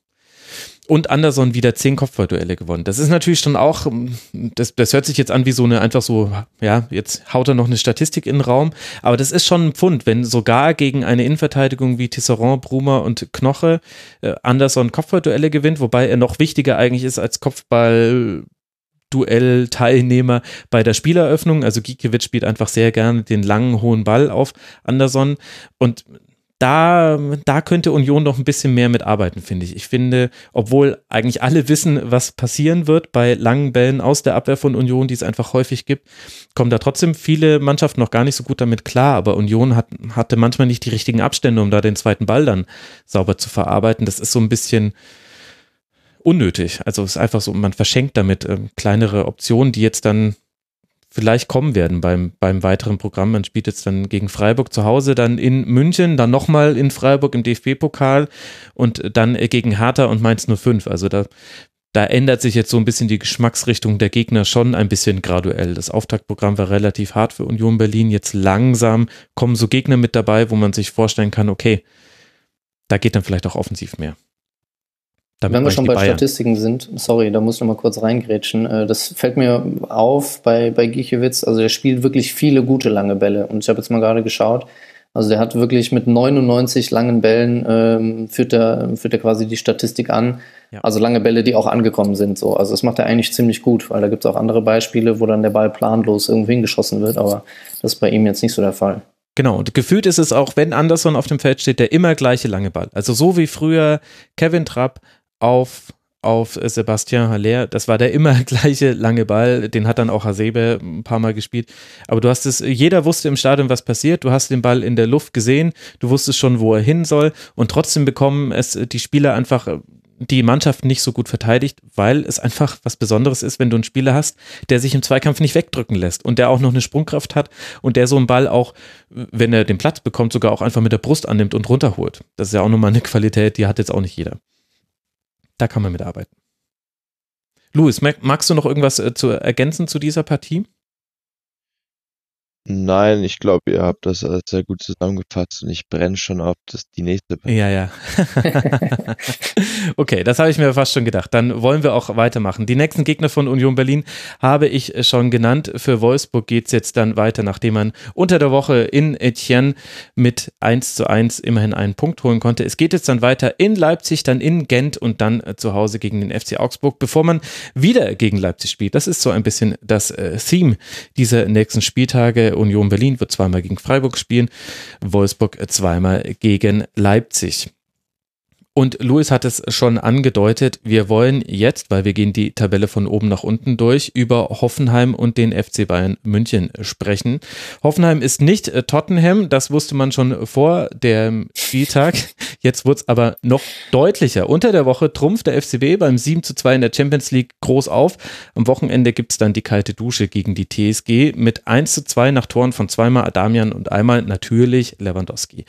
Und Anderson wieder zehn Kopfballduelle gewonnen. Das ist natürlich schon auch, das, das hört sich jetzt an wie so eine, einfach so, ja, jetzt haut er noch eine Statistik in den Raum, aber das ist schon ein Pfund, wenn sogar gegen eine Innenverteidigung wie Tisserand, Bruma und Knoche äh, Anderson Kopfballduelle gewinnt, wobei er noch wichtiger eigentlich ist als Kopfballduell-Teilnehmer bei der Spieleröffnung. Also Gikiewicz spielt einfach sehr gerne den langen, hohen Ball auf Anderson und Da, da könnte Union noch ein bisschen mehr mitarbeiten, finde ich. Ich finde, obwohl eigentlich alle wissen, was passieren wird bei langen Bällen aus der Abwehr von Union, die es einfach häufig gibt, kommen da trotzdem viele Mannschaften noch gar nicht so gut damit klar. Aber Union hat, hatte manchmal nicht die richtigen Abstände, um da den zweiten Ball dann sauber zu verarbeiten. Das ist so ein bisschen unnötig. Also es ist einfach so, man verschenkt damit äh, kleinere Optionen, die jetzt dann vielleicht kommen werden beim, beim weiteren Programm. Man spielt jetzt dann gegen Freiburg zu Hause, dann in München, dann nochmal in Freiburg im D F B-Pokal und dann gegen Hertha und Mainz null fünf. Also da, da ändert sich jetzt so ein bisschen die Geschmacksrichtung der Gegner schon ein bisschen graduell. Das Auftaktprogramm war relativ hart für Union Berlin. Jetzt langsam kommen so Gegner mit dabei, wo man sich vorstellen kann, okay, da geht dann vielleicht auch offensiv mehr. Damit Wenn wir schon bei Bayern. Statistiken sind, sorry, da muss ich noch mal kurz reingrätschen, das fällt mir auf bei, bei Gikiewicz, also der spielt wirklich viele gute lange Bälle und ich habe jetzt mal gerade geschaut, also der hat wirklich mit neunundneunzig langen Bällen, ähm, führt er führt er quasi die Statistik an, ja. Also lange Bälle, die auch angekommen sind, so. Also das macht er eigentlich ziemlich gut, weil da gibt es auch andere Beispiele, wo dann der Ball planlos irgendwo hingeschossen wird, aber das ist bei ihm jetzt nicht so der Fall. Genau, und gefühlt ist es auch, wenn Anderson auf dem Feld steht, der immer gleiche lange Ball, also so wie früher Kevin Trapp auf, auf Sebastian Haller. Das war der immer gleiche lange Ball. Den hat dann auch Hasebe ein paar Mal gespielt. Aber du hast es, jeder wusste im Stadion, was passiert. Du hast den Ball in der Luft gesehen. Du wusstest schon, wo er hin soll. Und trotzdem bekommen es die Spieler einfach, die Mannschaft nicht so gut verteidigt, weil es einfach was Besonderes ist, wenn du einen Spieler hast, der sich im Zweikampf nicht wegdrücken lässt und der auch noch eine Sprungkraft hat und der so einen Ball auch, wenn er den Platz bekommt, sogar auch einfach mit der Brust annimmt und runterholt. Das ist ja auch nochmal eine Qualität, die hat jetzt auch nicht jeder. Da kann man mitarbeiten. Luis, magst du noch irgendwas äh, zu ergänzen zu dieser Partie? Nein, ich glaube, ihr habt das sehr gut zusammengefasst und ich brenne schon auf das, die nächste Partie. Ja, ja. Okay, das habe ich mir fast schon gedacht. Dann wollen wir auch weitermachen. Die nächsten Gegner von Union Berlin habe ich schon genannt. Für Wolfsburg geht es jetzt dann weiter, nachdem man unter der Woche in Etienne mit eins zu eins immerhin einen Punkt holen konnte. Es geht jetzt dann weiter in Leipzig, dann in Gent und dann zu Hause gegen den F C Augsburg, bevor man wieder gegen Leipzig spielt. Das ist so ein bisschen das äh, Theme dieser nächsten Spieltage. Union Berlin wird zweimal gegen Freiburg spielen, Wolfsburg zweimal gegen Leipzig. Und Luis hat es schon angedeutet, wir wollen jetzt, weil wir gehen die Tabelle von oben nach unten durch, über Hoffenheim und den F C Bayern München sprechen. Hoffenheim ist nicht Tottenham, das wusste man schon vor dem Spieltag. Jetzt wurde es aber noch deutlicher. Unter der Woche trumpft der F C B beim sieben zu zwei in der Champions League groß auf. Am Wochenende gibt es dann die kalte Dusche gegen die T S G mit eins zu zwei nach Toren von zweimal Adamian und einmal natürlich Lewandowski.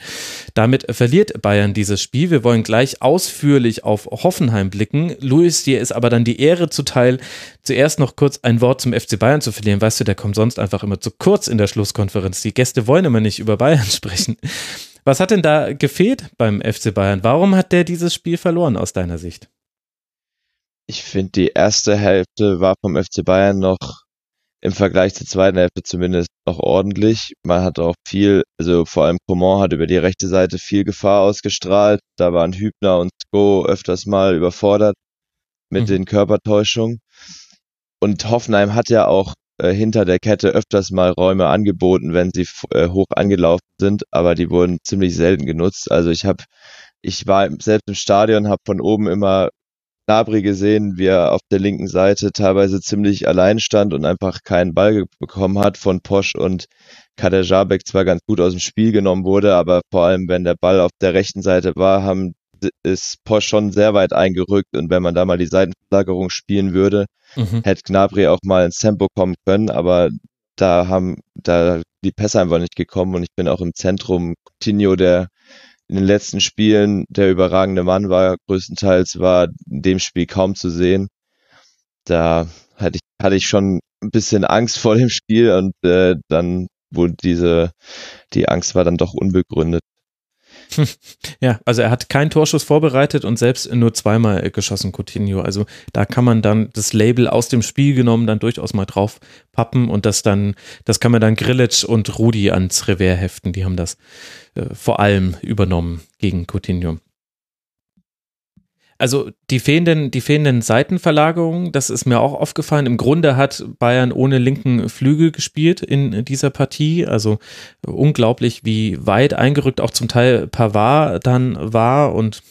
Damit verliert Bayern dieses Spiel. Wir wollen gleich ausführlich auf Hoffenheim blicken. Luis, dir ist aber dann die Ehre zuteil, zuerst noch kurz ein Wort zum F C Bayern zu verlieren. Weißt du, der kommt sonst einfach immer zu kurz in der Schlusskonferenz. Die Gäste wollen immer nicht über Bayern sprechen. Was hat denn da gefehlt beim F C Bayern? Warum hat der dieses Spiel verloren aus deiner Sicht? Ich finde, die erste Hälfte war vom F C Bayern noch im Vergleich zur zweiten Hälfte zumindest noch ordentlich. Man hat auch viel, also vor allem Coman hat über die rechte Seite viel Gefahr ausgestrahlt. Da waren Hübner und Sko öfters mal überfordert mit mhm. den Körpertäuschungen. Und Hoffenheim hat ja auch äh, hinter der Kette öfters mal Räume angeboten, wenn sie äh, hoch angelaufen sind, aber die wurden ziemlich selten genutzt. Also ich habe, ich war selbst im Stadion, habe von oben immer Gnabry gesehen, wie er auf der linken Seite teilweise ziemlich allein stand und einfach keinen Ball bekommen hat von Posch und Kaderabek, zwar ganz gut aus dem Spiel genommen wurde, aber vor allem, wenn der Ball auf der rechten Seite war, haben, ist Posch schon sehr weit eingerückt, und wenn man da mal die Seitenverlagerung spielen würde, mhm. hätte Gnabry auch mal ins Tempo kommen können, aber da haben da die Pässe einfach nicht gekommen, und ich bin auch im Zentrum Coutinho, der in den letzten Spielen der überragende Mann war, größtenteils war in dem Spiel kaum zu sehen. Da hatte ich, hatte ich schon ein bisschen Angst vor dem Spiel, und äh, dann wurde diese, die Angst war dann doch unbegründet. Ja, also er hat keinen Torschuss vorbereitet und selbst nur zweimal geschossen, Coutinho. Also da kann man dann das Label aus dem Spiel genommen dann durchaus mal drauf pappen, und das dann, das kann man dann Grillitsch und Rudi ans Revers heften. Die haben das äh, vor allem übernommen gegen Coutinho. Also die fehlenden, die fehlenden Seitenverlagerungen, das ist mir auch aufgefallen. Im Grunde hat Bayern ohne linken Flügel gespielt in dieser Partie. Also unglaublich, wie weit eingerückt auch zum Teil Pavard dann war, und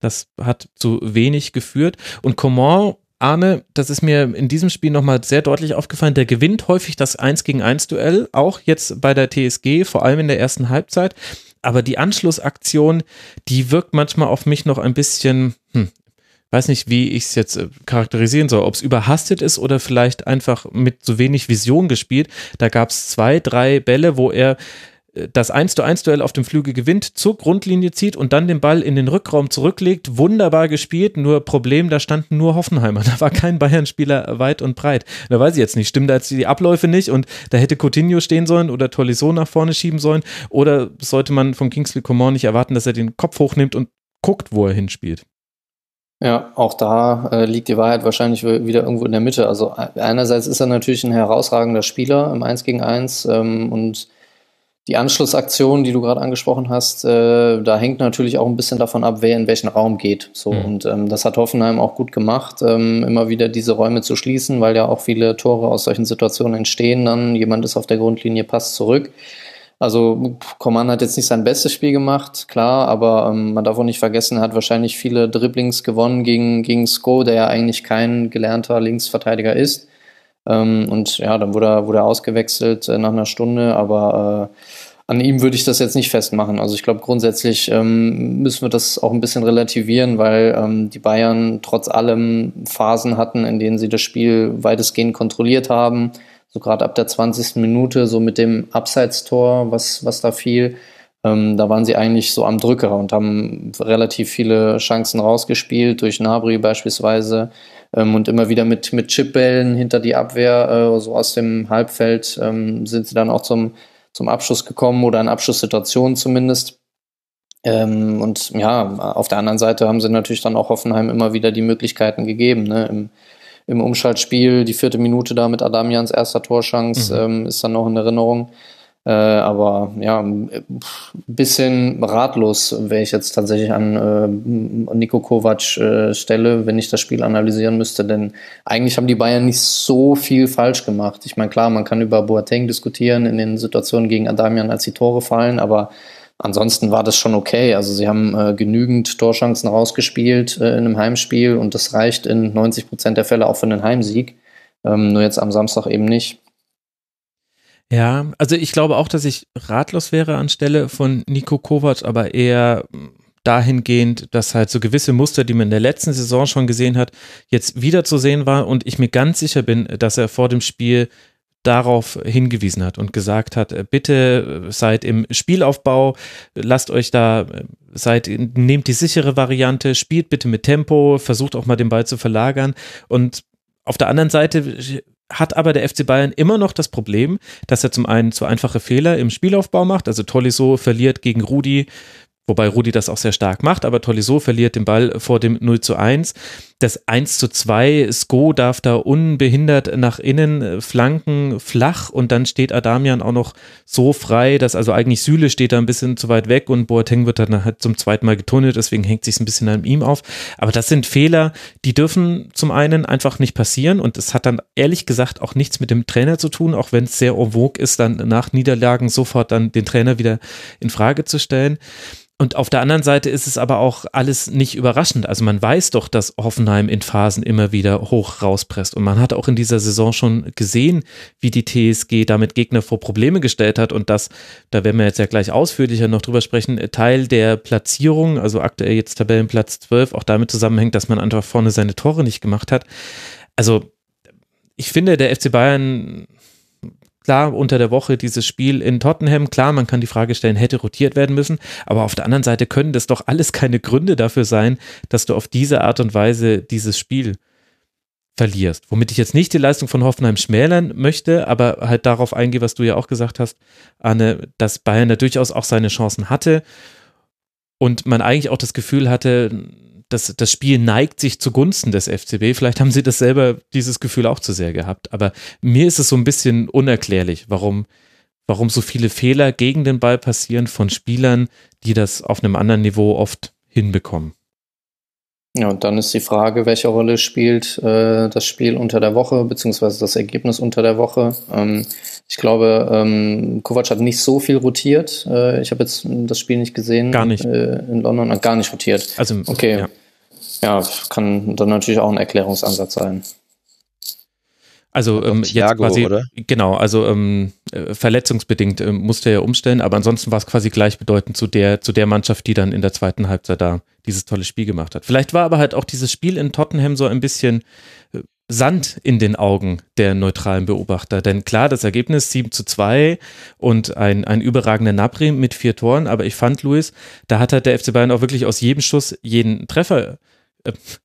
das hat zu wenig geführt. Und Coman, Arne, das ist mir in diesem Spiel nochmal sehr deutlich aufgefallen, der gewinnt häufig das eins gegen eins Duell, auch jetzt bei der T S G, vor allem in der ersten Halbzeit. Aber die Anschlussaktion, die wirkt manchmal auf mich noch ein bisschen, hm, weiß nicht, wie ich es jetzt charakterisieren soll, ob es überhastet ist oder vielleicht einfach mit zu wenig Vision gespielt. Da gab es zwei, drei Bälle, wo er das eins zu eins Duell auf dem Flügel gewinnt, zur Grundlinie zieht und dann den Ball in den Rückraum zurücklegt. Wunderbar gespielt, nur Problem, da standen nur Hoffenheimer. Da war kein Bayern-Spieler weit und breit. Da weiß ich jetzt nicht, stimmen da jetzt die Abläufe nicht, und da hätte Coutinho stehen sollen oder Tolisso nach vorne schieben sollen, oder sollte man von Kingsley Coman nicht erwarten, dass er den Kopf hochnimmt und guckt, wo er hinspielt. Ja, auch da äh, liegt die Wahrheit wahrscheinlich wieder irgendwo in der Mitte. Also einerseits ist er natürlich ein herausragender Spieler im eins gegen eins, ähm, und die Anschlussaktion, die du gerade angesprochen hast, äh, da hängt natürlich auch ein bisschen davon ab, wer in welchen Raum geht. So, mhm. Und ähm, das hat Hoffenheim auch gut gemacht, ähm, immer wieder diese Räume zu schließen, weil ja auch viele Tore aus solchen Situationen entstehen. Dann jemand ist auf der Grundlinie, passt zurück. Also Coman hat jetzt nicht sein bestes Spiel gemacht, klar, aber ähm, man darf auch nicht vergessen, er hat wahrscheinlich viele Dribblings gewonnen gegen, gegen Sko, der ja eigentlich kein gelernter Linksverteidiger ist. Ähm, und ja, dann wurde er, wurde er ausgewechselt äh, nach einer Stunde, aber äh, an ihm würde ich das jetzt nicht festmachen. Also ich glaube, grundsätzlich ähm, müssen wir das auch ein bisschen relativieren, weil ähm, die Bayern trotz allem Phasen hatten, in denen sie das Spiel weitestgehend kontrolliert haben. So gerade ab der zwanzigsten Minute, so mit dem Abseitstor, was, was da fiel, ähm, da waren sie eigentlich so am Drücker und haben relativ viele Chancen rausgespielt, durch Gnabry beispielsweise. Und immer wieder mit, mit Chipbällen hinter die Abwehr, äh, so aus dem Halbfeld, ähm, sind sie dann auch zum, zum Abschluss gekommen oder in Abschlusssituationen zumindest. Ähm, und ja, auf der anderen Seite haben sie natürlich dann auch Hoffenheim immer wieder die Möglichkeiten gegeben, ne? Im, im Umschaltspiel, die vierte Minute da mit Adamians erster Torschance, mhm. ähm, ist dann noch in Erinnerung. Äh, aber ja, ein bisschen ratlos wäre ich jetzt tatsächlich an äh, Niko Kovac äh, Stelle, wenn ich das Spiel analysieren müsste, denn eigentlich haben die Bayern nicht so viel falsch gemacht. Ich meine, klar, man kann über Boateng diskutieren in den Situationen gegen Adamian, als die Tore fallen, aber ansonsten war das schon okay. Also sie haben äh, genügend Torchancen rausgespielt äh, in einem Heimspiel, und das reicht in neunzig Prozent der Fälle auch für einen Heimsieg, ähm, nur jetzt am Samstag eben nicht. Ja, also ich glaube auch, dass ich ratlos wäre anstelle von Niko Kovac, aber eher dahingehend, dass halt so gewisse Muster, die man in der letzten Saison schon gesehen hat, jetzt wieder zu sehen war, und ich mir ganz sicher bin, dass er vor dem Spiel darauf hingewiesen hat und gesagt hat, bitte seid im Spielaufbau, lasst euch da, seid, nehmt die sichere Variante, spielt bitte mit Tempo, versucht auch mal den Ball zu verlagern. Und auf der anderen Seite hat aber der F C Bayern immer noch das Problem, dass er zum einen zu einfache Fehler im Spielaufbau macht, also Tolisso verliert gegen Rudi, wobei Rudi das auch sehr stark macht, aber Tolisso verliert den Ball vor dem null zu eins. das eins zu zwei, Sko darf da unbehindert nach innen flanken, flach, und dann steht Adamian auch noch so frei, dass also eigentlich Süle steht da ein bisschen zu weit weg und Boateng wird dann halt zum zweiten Mal getunnelt, deswegen hängt sich es ein bisschen an ihm auf. Aber das sind Fehler, die dürfen zum einen einfach nicht passieren, und es hat dann ehrlich gesagt auch nichts mit dem Trainer zu tun, auch wenn es sehr en vogue ist, dann nach Niederlagen sofort dann den Trainer wieder in Frage zu stellen. Und auf der anderen Seite ist es aber auch alles nicht überraschend. Also man weiß doch, dass Hoffenheim in Phasen immer wieder hoch rauspresst. Und man hat auch in dieser Saison schon gesehen, wie die T S G damit Gegner vor Probleme gestellt hat. Und das, da werden wir jetzt ja gleich ausführlicher noch drüber sprechen, Teil der Platzierung, also aktuell jetzt Tabellenplatz zwölf, auch damit zusammenhängt, dass man einfach vorne seine Tore nicht gemacht hat. Also ich finde, der F C Bayern... Klar, unter der Woche dieses Spiel in Tottenham, klar, man kann die Frage stellen, hätte rotiert werden müssen, aber auf der anderen Seite können das doch alles keine Gründe dafür sein, dass du auf diese Art und Weise dieses Spiel verlierst. Womit ich jetzt nicht die Leistung von Hoffenheim schmälern möchte, aber halt darauf eingehe, was du ja auch gesagt hast, Arne, dass Bayern da durchaus auch seine Chancen hatte und man eigentlich auch das Gefühl hatte, Das, das Spiel neigt sich zugunsten des F C B. Vielleicht haben sie das selber, dieses Gefühl auch zu sehr gehabt. Aber mir ist es so ein bisschen unerklärlich, warum, warum so viele Fehler gegen den Ball passieren von Spielern, die das auf einem anderen Niveau oft hinbekommen. Ja, und dann ist die Frage, welche Rolle spielt äh, das Spiel unter der Woche, beziehungsweise das Ergebnis unter der Woche. Ähm, ich glaube, ähm, Kovac hat nicht so viel rotiert. Äh, ich habe jetzt das Spiel nicht gesehen. Gar nicht. Äh, in London, gar nicht rotiert. Also, okay. Ja. Ja, kann dann natürlich auch ein Erklärungsansatz sein. Also ähm, jetzt Thiago, quasi, oder? Genau, also ähm, verletzungsbedingt ähm, musste er ja umstellen, aber ansonsten war es quasi gleichbedeutend zu der, zu der Mannschaft, die dann in der zweiten Halbzeit da dieses tolle Spiel gemacht hat. Vielleicht war aber halt auch dieses Spiel in Tottenham so ein bisschen äh, Sand in den Augen der neutralen Beobachter, denn klar, das Ergebnis sieben zu zwei und ein, ein überragender Napri mit vier Toren, aber ich fand, Luis, da hat halt der F C Bayern auch wirklich aus jedem Schuss jeden Treffer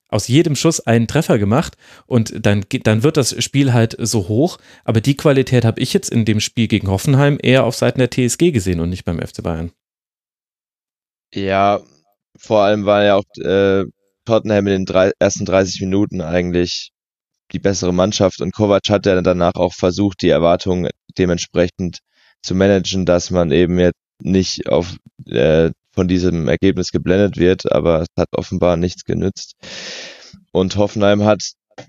aus jedem Schuss einen Treffer gemacht, und dann, dann wird das Spiel halt so hoch, aber die Qualität habe ich jetzt in dem Spiel gegen Hoffenheim eher auf Seiten der T S G gesehen und nicht beim F C Bayern. Ja, vor allem war ja auch äh, Tottenham in den drei, ersten dreißig Minuten eigentlich die bessere Mannschaft, und Kovac hat ja danach auch versucht, die Erwartungen dementsprechend zu managen, dass man eben jetzt nicht auf äh, von diesem Ergebnis geblendet wird, aber es hat offenbar nichts genützt. Und Hoffenheim hat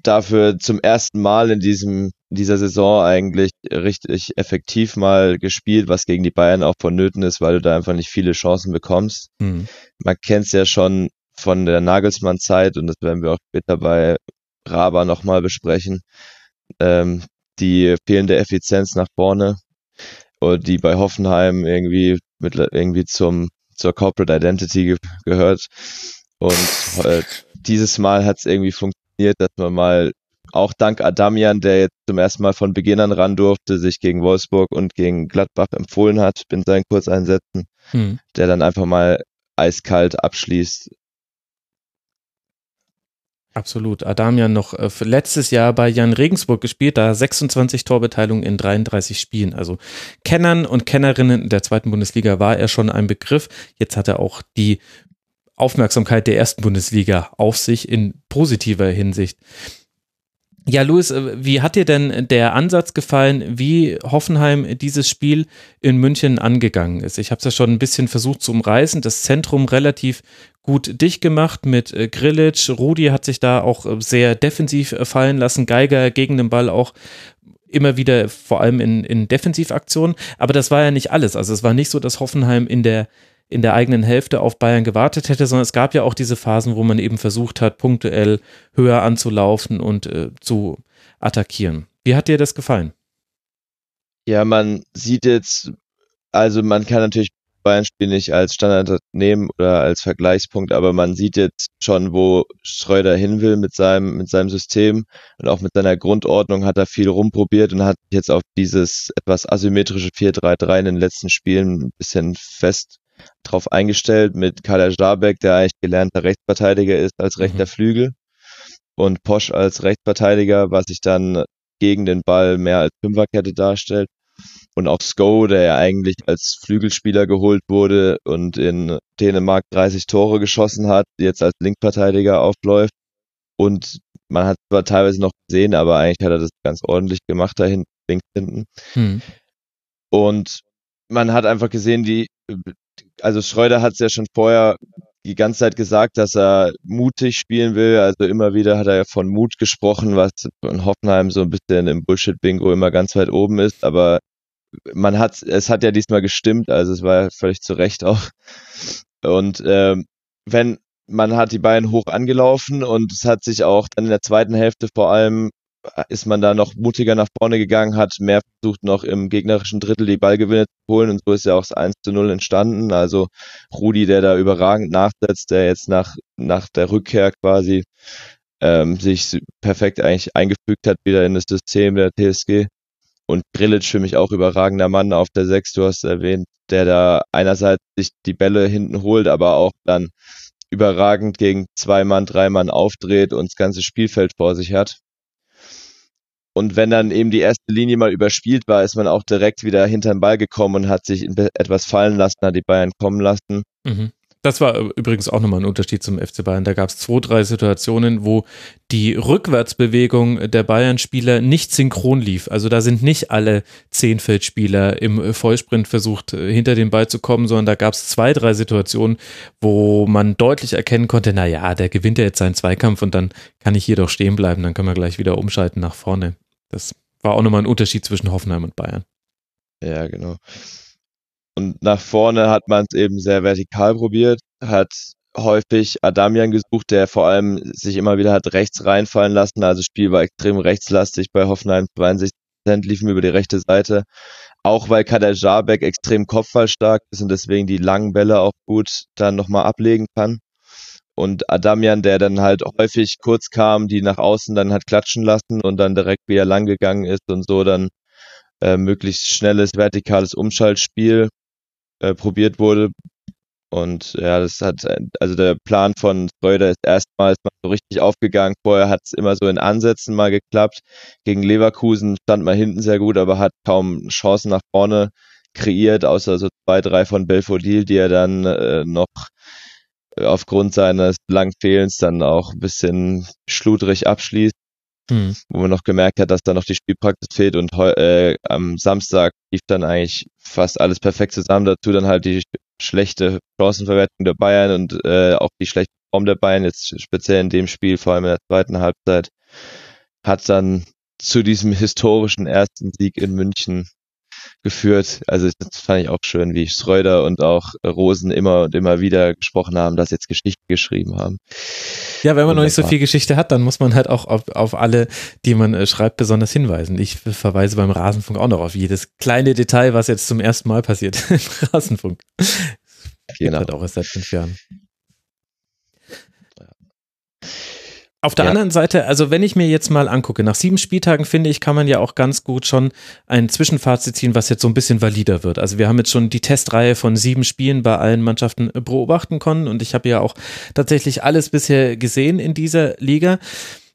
dafür zum ersten Mal in diesem dieser Saison eigentlich richtig effektiv mal gespielt, was gegen die Bayern auch vonnöten ist, weil du da einfach nicht viele Chancen bekommst. Mhm. Man kennt es ja schon von der Nagelsmann-Zeit, und das werden wir auch später bei Raba nochmal besprechen, ähm, die fehlende Effizienz nach vorne, die bei Hoffenheim irgendwie mit irgendwie zum zur Corporate Identity ge- gehört. Und äh, dieses Mal hat es irgendwie funktioniert, dass man mal, auch dank Adamian, der jetzt zum ersten Mal von Beginn an ran durfte, sich gegen Wolfsburg und gegen Gladbach empfohlen hat in seinen Kurzeinsätzen, hm. der dann einfach mal eiskalt abschließt. Absolut. Adamian noch äh, letztes Jahr bei Jan Regensburg gespielt, da sechsundzwanzig Torbeteiligungen in dreiunddreißig Spielen. Also Kennern und Kennerinnen der zweiten Bundesliga war er schon ein Begriff. Jetzt hat er auch die Aufmerksamkeit der ersten Bundesliga auf sich in positiver Hinsicht. Ja, Luis, wie hat dir denn der Ansatz gefallen, wie Hoffenheim dieses Spiel in München angegangen ist? Ich habe es ja schon ein bisschen versucht zu umreißen, das Zentrum relativ gut dicht gemacht mit Grillitsch, Rudi hat sich da auch sehr defensiv fallen lassen, Geiger gegen den Ball auch immer wieder, vor allem in, in Defensivaktionen, aber das war ja nicht alles, also es war nicht so, dass Hoffenheim in der in der eigenen Hälfte auf Bayern gewartet hätte, sondern es gab ja auch diese Phasen, wo man eben versucht hat, punktuell höher anzulaufen und äh, zu attackieren. Wie hat dir das gefallen? Ja, man sieht jetzt, also man kann natürlich Bayern-Spiel nicht als Standard nehmen oder als Vergleichspunkt, aber man sieht jetzt schon, wo Schröder hin will mit seinem mit seinem System, und auch mit seiner Grundordnung hat er viel rumprobiert und hat jetzt auf dieses etwas asymmetrische vier drei drei in den letzten Spielen ein bisschen fest drauf eingestellt, mit Kader Starbeck, der eigentlich gelernter Rechtsverteidiger ist, als rechter mhm. Flügel, und Posch als Rechtsverteidiger, was sich dann gegen den Ball mehr als Fünferkette darstellt, und auch Sko, der ja eigentlich als Flügelspieler geholt wurde und in Dänemark dreißig Tore geschossen hat, jetzt als Linksverteidiger aufläuft Und man hat zwar teilweise noch gesehen, aber eigentlich hat er das ganz ordentlich gemacht da hinten, links hinten. Hm. Und man hat einfach gesehen, die, also Schreuder hat es ja schon vorher die ganze Zeit gesagt, dass er mutig spielen will. Also immer wieder hat er ja von Mut gesprochen, was in Hoffenheim so ein bisschen im Bullshit-Bingo immer ganz weit oben ist. Aber man hat, es hat ja diesmal gestimmt, also es war ja völlig zu Recht auch. Und ähm, wenn man hat die Bayern hoch angelaufen und es hat sich auch dann in der zweiten Hälfte vor allem ist man da noch mutiger nach vorne gegangen, hat mehr versucht noch im gegnerischen Drittel die Ballgewinne zu holen und so ist ja auch das eins zu null entstanden. Also Rudi, der da überragend nachsetzt, der jetzt nach, nach der Rückkehr quasi ähm, sich perfekt eigentlich eingefügt hat wieder in das System der T S G. Und Grillitsch für mich auch überragender Mann auf der sechs, du hast erwähnt, der da einerseits sich die Bälle hinten holt, aber auch dann überragend gegen zwei Mann, drei Mann aufdreht und das ganze Spielfeld vor sich hat. Und wenn dann eben die erste Linie mal überspielt war, ist man auch direkt wieder hinter den Ball gekommen und hat sich etwas fallen lassen, hat die Bayern kommen lassen. Mhm. Das war übrigens auch nochmal ein Unterschied zum F C Bayern. Da gab es zwei, drei Situationen, wo die Rückwärtsbewegung der Bayern-Spieler nicht synchron lief. Also da sind nicht alle zehn Feldspieler im Vollsprint versucht, hinter den Ball zu kommen, sondern da gab es zwei, drei Situationen, wo man deutlich erkennen konnte, naja, der gewinnt ja jetzt seinen Zweikampf und dann kann ich hier doch stehen bleiben, dann können wir gleich wieder umschalten nach vorne. Das war auch nochmal ein Unterschied zwischen Hoffenheim und Bayern. Ja, genau. Und nach vorne hat man es eben sehr vertikal probiert, hat häufig Adamian gesucht, der vor allem sich immer wieder hat rechts reinfallen lassen. Also das Spiel war extrem rechtslastig bei Hoffenheim. zweiundsechzig Prozent liefen über die rechte Seite. Auch weil Kader Jabek extrem kopfballstark ist und deswegen die langen Bälle auch gut dann nochmal ablegen kann. Und Adamian, der dann halt häufig kurz kam, die nach außen dann hat klatschen lassen und dann direkt wieder lang gegangen ist und so dann äh, möglichst schnelles vertikales Umschaltspiel Äh, probiert wurde. Und ja, das hat, also der Plan von Schreuder ist erstmals mal so richtig aufgegangen. Vorher hat es immer so in Ansätzen mal geklappt. Gegen Leverkusen stand man hinten sehr gut, aber hat kaum Chancen nach vorne kreiert, außer so zwei, drei von Belfodil, die er dann äh, noch aufgrund seines langen Fehlens dann auch ein bisschen schludrig abschließt. Hm. Wo man noch gemerkt hat, dass da noch die Spielpraxis fehlt und heu, äh, am Samstag lief dann eigentlich fast alles perfekt zusammen. Dazu dann halt die schlechte Chancenverwertung der Bayern und äh, auch die schlechte Form der Bayern, jetzt speziell in dem Spiel, vor allem in der zweiten Halbzeit, hat dann zu diesem historischen ersten Sieg in München geführt. Also das fand ich auch schön, wie Schreuder und auch Rosen immer und immer wieder gesprochen haben, dass jetzt Geschichte geschrieben haben. Ja, wenn man noch nicht so viel Geschichte hat, dann muss man halt auch auf, auf alle, die man äh, schreibt, besonders hinweisen. Ich verweise beim Rasenfunk auch noch auf jedes kleine Detail, was jetzt zum ersten Mal passiert im Rasenfunk. Genau. Das hat auch erst seit fünf Jahren. Auf der ja. anderen Seite, also wenn ich mir jetzt mal angucke, nach sieben Spieltagen, finde ich, kann man ja auch ganz gut schon ein Zwischenfazit ziehen, was jetzt so ein bisschen valider wird. Also wir haben jetzt schon die Testreihe von sieben Spielen bei allen Mannschaften beobachten können und ich habe ja auch tatsächlich alles bisher gesehen in dieser Liga.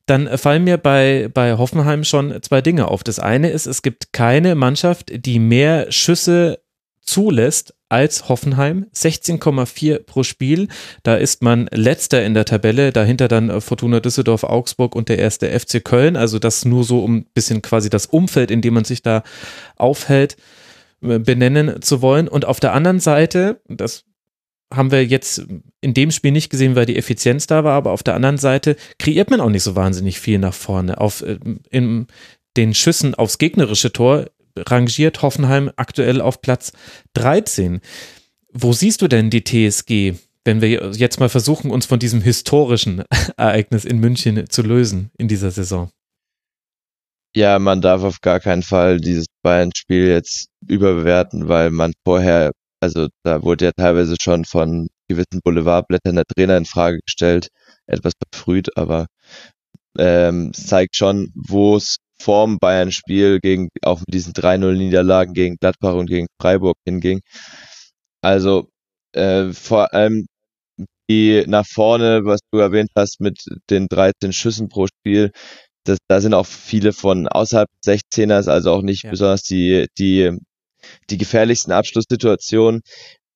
Dann fallen mir bei, bei Hoffenheim schon zwei Dinge auf. Das eine ist, es gibt keine Mannschaft, die mehr Schüsse zulässt als Hoffenheim, sechzehn Komma vier pro Spiel, da ist man letzter in der Tabelle, dahinter dann Fortuna Düsseldorf, Augsburg und der erste F C Köln, also das nur so um ein bisschen quasi das Umfeld, in dem man sich da aufhält, benennen zu wollen. Und auf der anderen Seite, das haben wir jetzt in dem Spiel nicht gesehen, weil die Effizienz da war, aber auf der anderen Seite kreiert man auch nicht so wahnsinnig viel nach vorne. Auf in den Schüssen aufs gegnerische Tor rangiert Hoffenheim aktuell auf Platz dreizehn. Wo siehst du denn die T S G, wenn wir jetzt mal versuchen, uns von diesem historischen Ereignis in München zu lösen in dieser Saison? Ja, man darf auf gar keinen Fall dieses Bayern-Spiel jetzt überbewerten, weil man vorher, also da wurde ja teilweise schon von gewissen Boulevardblättern der Trainer in Frage gestellt, etwas verfrüht, aber ähm, es zeigt schon, wo es vorm Bayern-Spiel gegen, auch mit diesen drei null Niederlagen gegen Gladbach und gegen Freiburg hinging. Also äh, vor allem die nach vorne, was du erwähnt hast, mit den dreizehn Schüssen pro Spiel, das, da sind auch viele von außerhalb sechzehners, also auch nicht ja. besonders die, die, die gefährlichsten Abschlusssituationen.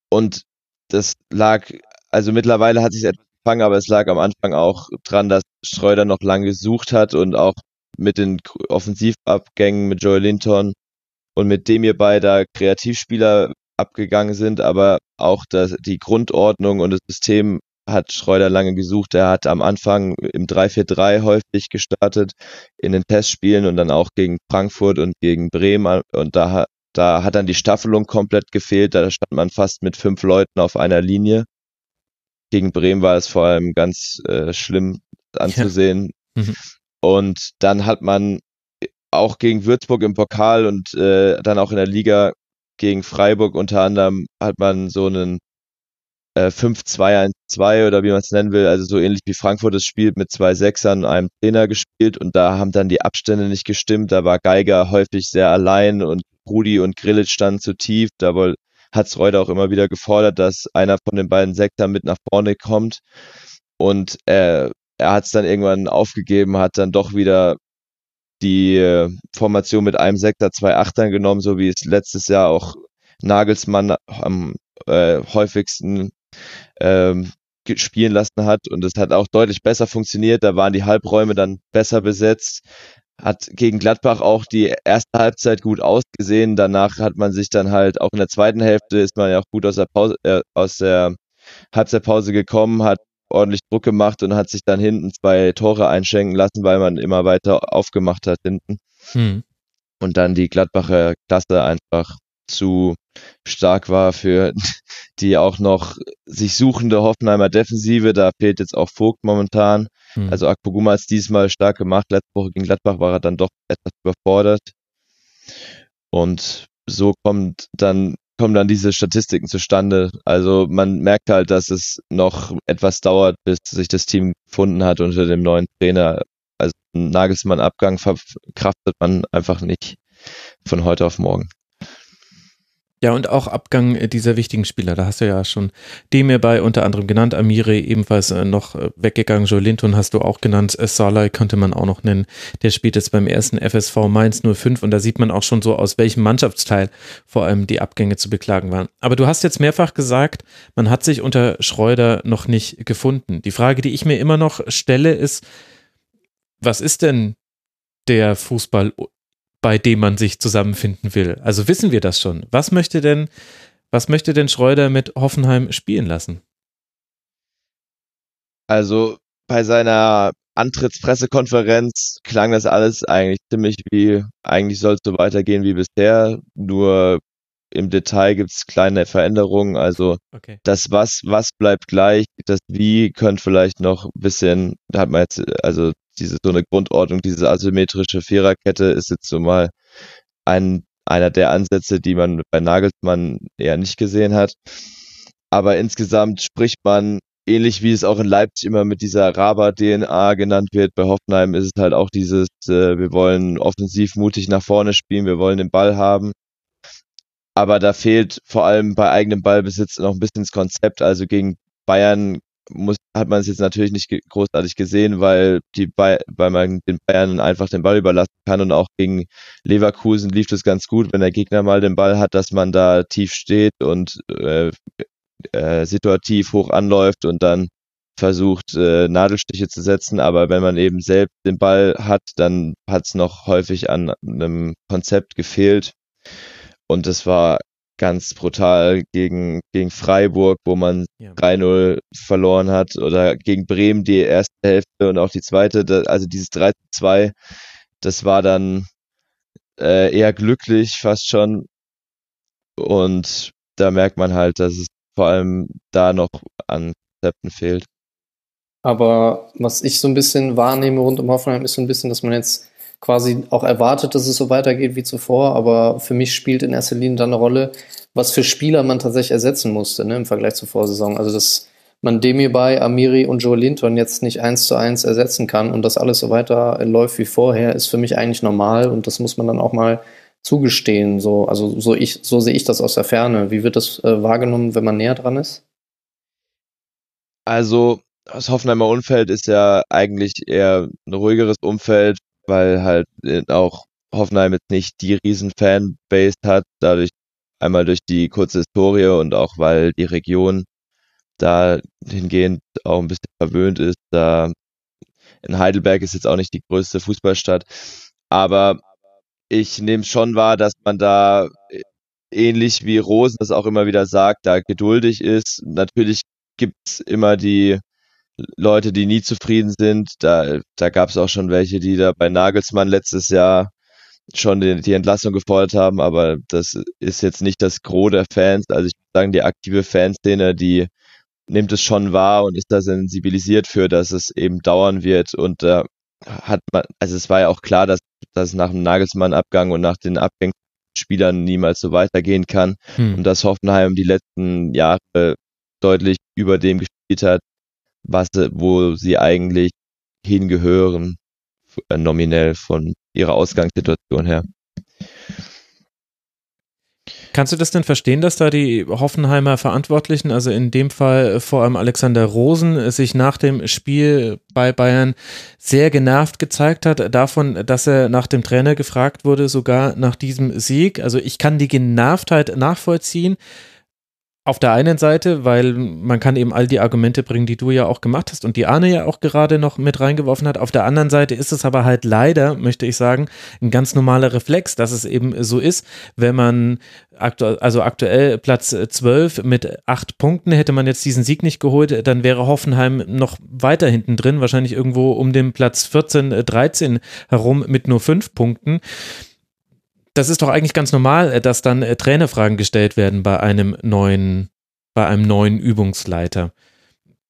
Und das lag, also mittlerweile hat sich etwas gefangen, aber es lag am Anfang auch dran, dass Schreuder noch lange gesucht hat und auch mit den Offensivabgängen mit Joey Linton und mit dem ihr beide Kreativspieler abgegangen sind, aber auch das, die Grundordnung und das System hat Schreuder lange gesucht. Er hat am Anfang im drei vier drei häufig gestartet in den Testspielen und dann auch gegen Frankfurt und gegen Bremen und da, da hat dann die Staffelung komplett gefehlt. Da stand man fast mit fünf Leuten auf einer Linie. Gegen Bremen war es vor allem ganz äh, schlimm anzusehen. Ja. Mhm. Und dann hat man auch gegen Würzburg im Pokal und äh, dann auch in der Liga gegen Freiburg unter anderem hat man so einen äh, fünf zwei eins zwei oder wie man es nennen will, also so ähnlich wie Frankfurt das spielt, mit zwei Sechsern und einem Zehner gespielt und da haben dann die Abstände nicht gestimmt, da war Geiger häufig sehr allein und Rudi und Grillitsch standen zu tief, da hat Schreuder auch immer wieder gefordert, dass einer von den beiden Sechsern mit nach vorne kommt und äh, er hat es dann irgendwann aufgegeben, hat dann doch wieder die äh, Formation mit einem Sechser, zwei Achtern genommen, so wie es letztes Jahr auch Nagelsmann am äh, häufigsten ähm, spielen lassen hat und es hat auch deutlich besser funktioniert, da waren die Halbräume dann besser besetzt, hat gegen Gladbach auch die erste Halbzeit gut ausgesehen, danach hat man sich dann halt auch in der zweiten Hälfte ist man ja auch gut aus der Pause, äh, aus der Halbzeitpause gekommen, hat ordentlich Druck gemacht und hat sich dann hinten zwei Tore einschenken lassen, weil man immer weiter aufgemacht hat hinten. Hm. Und dann die Gladbacher Klasse einfach zu stark war für die auch noch sich suchende Hoffenheimer Defensive. Da fehlt jetzt auch Vogt momentan. Hm. Also Akpoguma hat es diesmal stark gemacht. Letzte Woche gegen Gladbach war er dann doch etwas überfordert. Und so kommt dann kommen dann diese Statistiken zustande. Also man merkt halt, dass es noch etwas dauert, bis sich das Team gefunden hat unter dem neuen Trainer. Also einen Nagelsmann-Abgang verkraftet man einfach nicht von heute auf morgen. Ja, und auch Abgang dieser wichtigen Spieler, da hast du ja schon Demir bei unter anderem genannt, Amiri ebenfalls noch weggegangen, Joel Linton hast du auch genannt, Salai könnte man auch noch nennen, der spielt jetzt beim ersten F S V Mainz null fünf und da sieht man auch schon so, aus welchem Mannschaftsteil vor allem die Abgänge zu beklagen waren. Aber du hast jetzt mehrfach gesagt, man hat sich unter Schreuder noch nicht gefunden. Die Frage, die ich mir immer noch stelle, ist, was ist denn der Fußball, bei dem man sich zusammenfinden will? Also wissen wir das schon. Was möchte denn, was möchte denn Schreuder mit Hoffenheim spielen lassen? Also bei seiner Antrittspressekonferenz klang das alles eigentlich ziemlich wie, eigentlich soll es so weitergehen wie bisher, nur im Detail gibt es kleine Veränderungen, also okay. Das was, was bleibt gleich, das Wie könnte vielleicht noch ein bisschen, da hat man jetzt, also diese so eine Grundordnung, diese asymmetrische Viererkette ist jetzt so mal ein, einer der Ansätze, die man bei Nagelsmann eher nicht gesehen hat. Aber insgesamt spricht man, ähnlich wie es auch in Leipzig immer mit dieser Raba-D N A genannt wird, bei Hoffenheim ist es halt auch dieses, äh, wir wollen offensiv mutig nach vorne spielen, wir wollen den Ball haben. Aber da fehlt vor allem bei eigenem Ballbesitz noch ein bisschen das Konzept. Also gegen Bayern muss, hat man es jetzt natürlich nicht ge- großartig gesehen, weil, die Bay- weil man den Bayern einfach den Ball überlassen kann. Und auch gegen Leverkusen lief das ganz gut, wenn der Gegner mal den Ball hat, dass man da tief steht und äh, äh, situativ hoch anläuft und dann versucht, äh, Nadelstiche zu setzen. Aber wenn man eben selbst den Ball hat, dann hat es noch häufig an einem Konzept gefehlt. Und das war ganz brutal gegen, gegen Freiburg, wo man ja. drei null verloren hat, oder gegen Bremen die erste Hälfte und auch die zweite. Also dieses drei zu zwei, das war dann äh, eher glücklich fast schon. Und da merkt man halt, dass es vor allem da noch an Konzepten fehlt. Aber was ich so ein bisschen wahrnehme rund um Hoffenheim ist so ein bisschen, dass man jetzt quasi auch erwartet, dass es so weitergeht wie zuvor, aber für mich spielt in erster Linie dann eine Rolle, was für Spieler man tatsächlich ersetzen musste, ne, im Vergleich zur Vorsaison. Also, dass man Demir bei, Amiri und Joel Linton jetzt nicht eins zu eins ersetzen kann und dass alles so weiter läuft wie vorher, ist für mich eigentlich normal und das muss man dann auch mal zugestehen. So, also so, ich, so sehe ich das aus der Ferne. Wie wird das äh, wahrgenommen, wenn man näher dran ist? Also, das Hoffenheimer Umfeld ist ja eigentlich eher ein ruhigeres Umfeld, weil halt auch Hoffenheim jetzt nicht die riesen Fanbase hat, dadurch einmal durch die kurze Historie und auch weil die Region da hingehend auch ein bisschen verwöhnt ist. Da in Heidelberg ist jetzt auch nicht die größte Fußballstadt, aber ich nehme schon wahr, dass man da ähnlich wie Rosen das auch immer wieder sagt, da geduldig ist. Natürlich gibt es immer die Leute, die nie zufrieden sind. Da, da gab es auch schon welche, die da bei Nagelsmann letztes Jahr schon die, die Entlassung gefordert haben, aber das ist jetzt nicht das Gros der Fans. Also ich würde sagen, die aktive Fanszene, die nimmt es schon wahr und ist da sensibilisiert für, dass es eben dauern wird. Und da hat man, also es war ja auch klar, dass das nach dem Nagelsmann-Abgang und nach den Abgängen Spielern niemals so weitergehen kann. Hm. Und dass Hoffenheim die letzten Jahre deutlich über dem gespielt hat, was, wo sie eigentlich hingehören, nominell von ihrer Ausgangssituation her. Kannst du das denn verstehen, dass da die Hoffenheimer Verantwortlichen, also in dem Fall vor allem Alexander Rosen, sich nach dem Spiel bei Bayern sehr genervt gezeigt hat davon, dass er nach dem Trainer gefragt wurde, sogar nach diesem Sieg? Also ich kann die Genervtheit nachvollziehen. Auf der einen Seite, weil man kann eben all die Argumente bringen, die du ja auch gemacht hast und die Arne ja auch gerade noch mit reingeworfen hat. Auf der anderen Seite ist es aber halt leider, möchte ich sagen, ein ganz normaler Reflex, dass es eben so ist, wenn man aktu- also aktuell Platz zwölf mit acht Punkten, hätte man jetzt diesen Sieg nicht geholt, dann wäre Hoffenheim noch weiter hinten drin, wahrscheinlich irgendwo um den Platz vierzehn, dreizehn herum mit nur fünf Punkten. Das ist doch eigentlich ganz normal, dass dann Trainerfragen gestellt werden bei einem neuen, bei einem neuen Übungsleiter.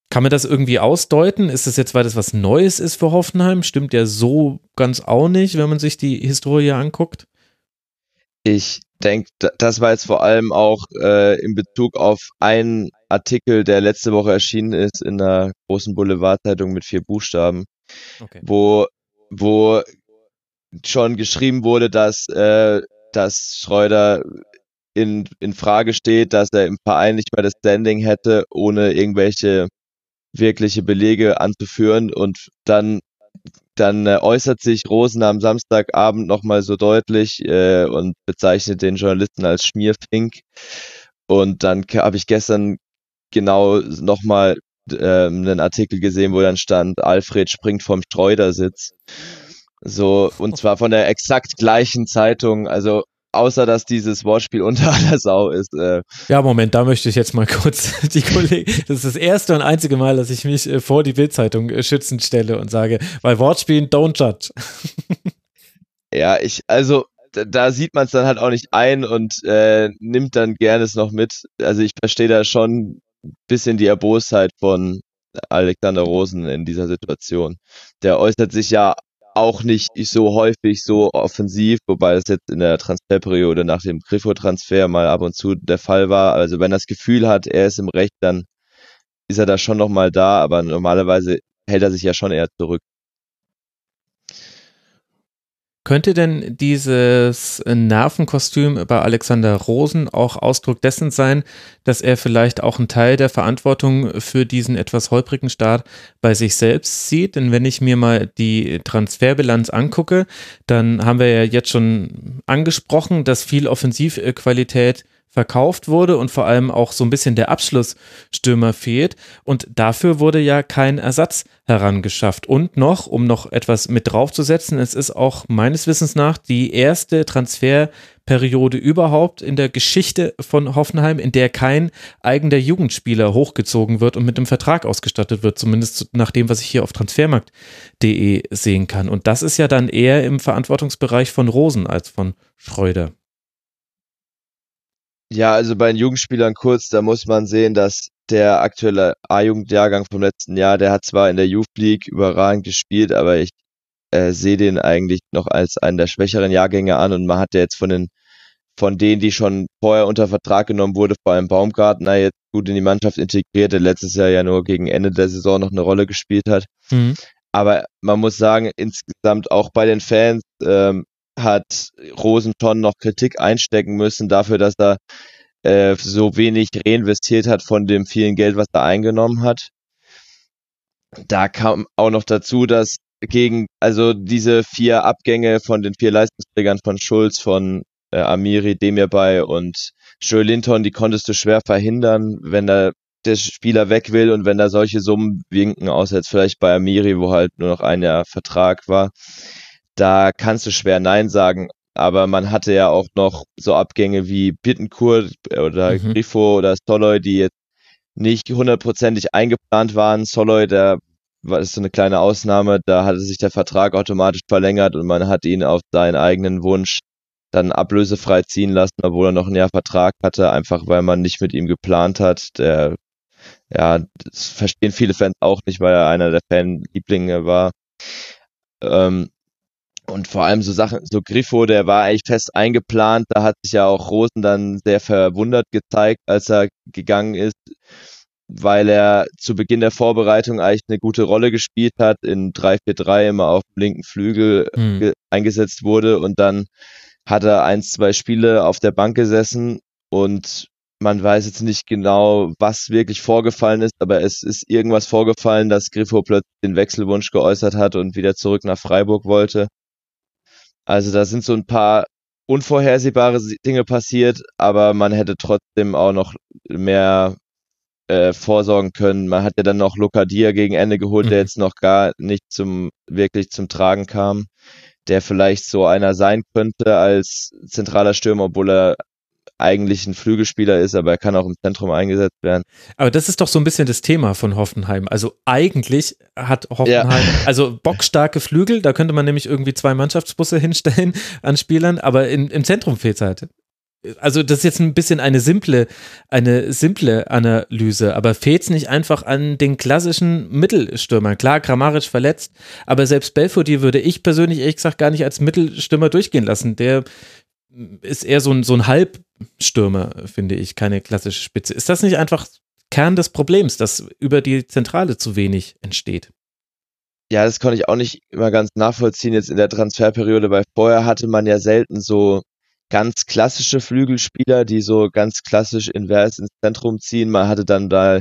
Kann man das irgendwie ausdeuten? Ist das jetzt, weil das was Neues ist für Hoffenheim? Stimmt ja so ganz auch nicht, wenn man sich die Historie anguckt. Ich denke, das war jetzt vor allem auch äh, in Bezug auf einen Artikel, der letzte Woche erschienen ist in einer großen Boulevardzeitung mit vier Buchstaben, okay. wo wo schon geschrieben wurde, dass, äh, dass Schreuder in, in Frage steht, dass er im Verein nicht mehr das Standing hätte, ohne irgendwelche wirkliche Belege anzuführen. Und dann, dann äußert sich Rosen am Samstagabend nochmal so deutlich äh, und bezeichnet den Journalisten als Schmierfink. Und dann habe ich gestern genau nochmal äh, einen Artikel gesehen, wo dann stand, Alfred springt vom Schreudersitz. So, und zwar von der exakt gleichen Zeitung, also außer, dass dieses Wortspiel unter aller Sau ist. Äh. Ja, Moment, da möchte ich jetzt mal kurz die Kollegen, das ist das erste und einzige Mal, dass ich mich äh, vor die Bild-Zeitung äh, schützend stelle und sage, bei Wortspielen don't judge. Ja, ich, also da, da sieht man es dann halt auch nicht ein und äh, nimmt dann gerne es noch mit. Also ich verstehe da schon ein bisschen die Erbostheit von Alexander Rosen in dieser Situation. Der äußert sich ja auch nicht so häufig so offensiv, wobei das jetzt in der Transferperiode nach dem Griffo-Transfer mal ab und zu der Fall war. Also wenn er das Gefühl hat, er ist im Recht, dann ist er da schon nochmal da, aber normalerweise hält er sich ja schon eher zurück. Könnte denn dieses Nervenkostüm bei Alexander Rosen auch Ausdruck dessen sein, dass er vielleicht auch einen Teil der Verantwortung für diesen etwas holprigen Start bei sich selbst sieht? Denn wenn ich mir mal die Transferbilanz angucke, dann haben wir ja jetzt schon angesprochen, dass viel Offensivqualität verkauft wurde und vor allem auch so ein bisschen der Abschlussstürmer fehlt und dafür wurde ja kein Ersatz herangeschafft und noch, um noch etwas mit draufzusetzen, es ist auch meines Wissens nach die erste Transferperiode überhaupt in der Geschichte von Hoffenheim, in der kein eigener Jugendspieler hochgezogen wird und mit einem Vertrag ausgestattet wird, zumindest nach dem, was ich hier auf transfermarkt punkt de sehen kann und das ist ja dann eher im Verantwortungsbereich von Rosen als von Schreuder. Ja, also bei den Jugendspielern kurz, da muss man sehen, dass der aktuelle A-Jugendjahrgang vom letzten Jahr, der hat zwar in der Youth League überragend gespielt, aber ich äh, sehe den eigentlich noch als einen der schwächeren Jahrgänge an und man hat ja jetzt von den, von denen, die schon vorher unter Vertrag genommen wurde, vor allem Baumgartner jetzt gut in die Mannschaft integriert, der letztes Jahr ja nur gegen Ende der Saison noch eine Rolle gespielt hat. Mhm. Aber man muss sagen, insgesamt auch bei den Fans, ähm, hat Rosen schon noch Kritik einstecken müssen dafür, dass er äh, so wenig reinvestiert hat von dem vielen Geld, was er eingenommen hat. Da kam auch noch dazu, dass gegen, also diese vier Abgänge von den vier Leistungsträgern von Schulz, von äh, Amiri, Demirbay und Joelinton, die konntest du schwer verhindern, wenn da der Spieler weg will und wenn da solche Summen winken, außer jetzt vielleicht bei Amiri, wo halt nur noch ein Jahr Vertrag war, da kannst du schwer Nein sagen. Aber man hatte ja auch noch so Abgänge wie Bittencourt oder mhm. Grifo oder Soloy, die jetzt nicht hundertprozentig eingeplant waren. Soloy, da war das so eine kleine Ausnahme, da hatte sich der Vertrag automatisch verlängert und man hat ihn auf seinen eigenen Wunsch dann ablösefrei ziehen lassen, obwohl er noch ein Jahr Vertrag hatte, einfach weil man nicht mit ihm geplant hat. Der, ja, das verstehen viele Fans auch nicht, weil er einer der Fanlieblinge war. Ähm, und vor allem so Sachen, so Grifo, der war eigentlich fest eingeplant, da hat sich ja auch Rosen dann sehr verwundert gezeigt, als er gegangen ist, weil er zu Beginn der Vorbereitung eigentlich eine gute Rolle gespielt hat, in drei vier drei immer auf dem linken Flügel hm. eingesetzt wurde und dann hat er ein, zwei Spiele auf der Bank gesessen und man weiß jetzt nicht genau, was wirklich vorgefallen ist, aber es ist irgendwas vorgefallen, dass Grifo plötzlich den Wechselwunsch geäußert hat und wieder zurück nach Freiburg wollte. Also da sind so ein paar unvorhersehbare Dinge passiert, aber man hätte trotzdem auch noch mehr äh, vorsorgen können. Man hat ja dann noch Locadia gegen Ende geholt, mhm. der jetzt noch gar nicht zum wirklich zum Tragen kam, der vielleicht so einer sein könnte als zentraler Stürmer, obwohl er eigentlich ein Flügelspieler ist, aber er kann auch im Zentrum eingesetzt werden. Aber das ist doch so ein bisschen das Thema von Hoffenheim. Also eigentlich hat Hoffenheim, ja. also bockstarke Flügel, da könnte man nämlich irgendwie zwei Mannschaftsbusse hinstellen an Spielern, aber in, im Zentrum fehlt es halt. Also das ist jetzt ein bisschen eine simple, eine simple Analyse, aber fehlt es nicht einfach an den klassischen Mittelstürmern? Klar, Kramaric verletzt, aber selbst Belfodil würde ich persönlich ehrlich gesagt gar nicht als Mittelstürmer durchgehen lassen. Der ist eher so ein, so ein Halbstürmer, finde ich, keine klassische Spitze. Ist das nicht einfach Kern des Problems, dass über die Zentrale zu wenig entsteht? Ja, das konnte ich auch nicht immer ganz nachvollziehen jetzt in der Transferperiode, weil vorher hatte man ja selten so ganz klassische Flügelspieler, die so ganz klassisch invers ins Zentrum ziehen. Man hatte dann da,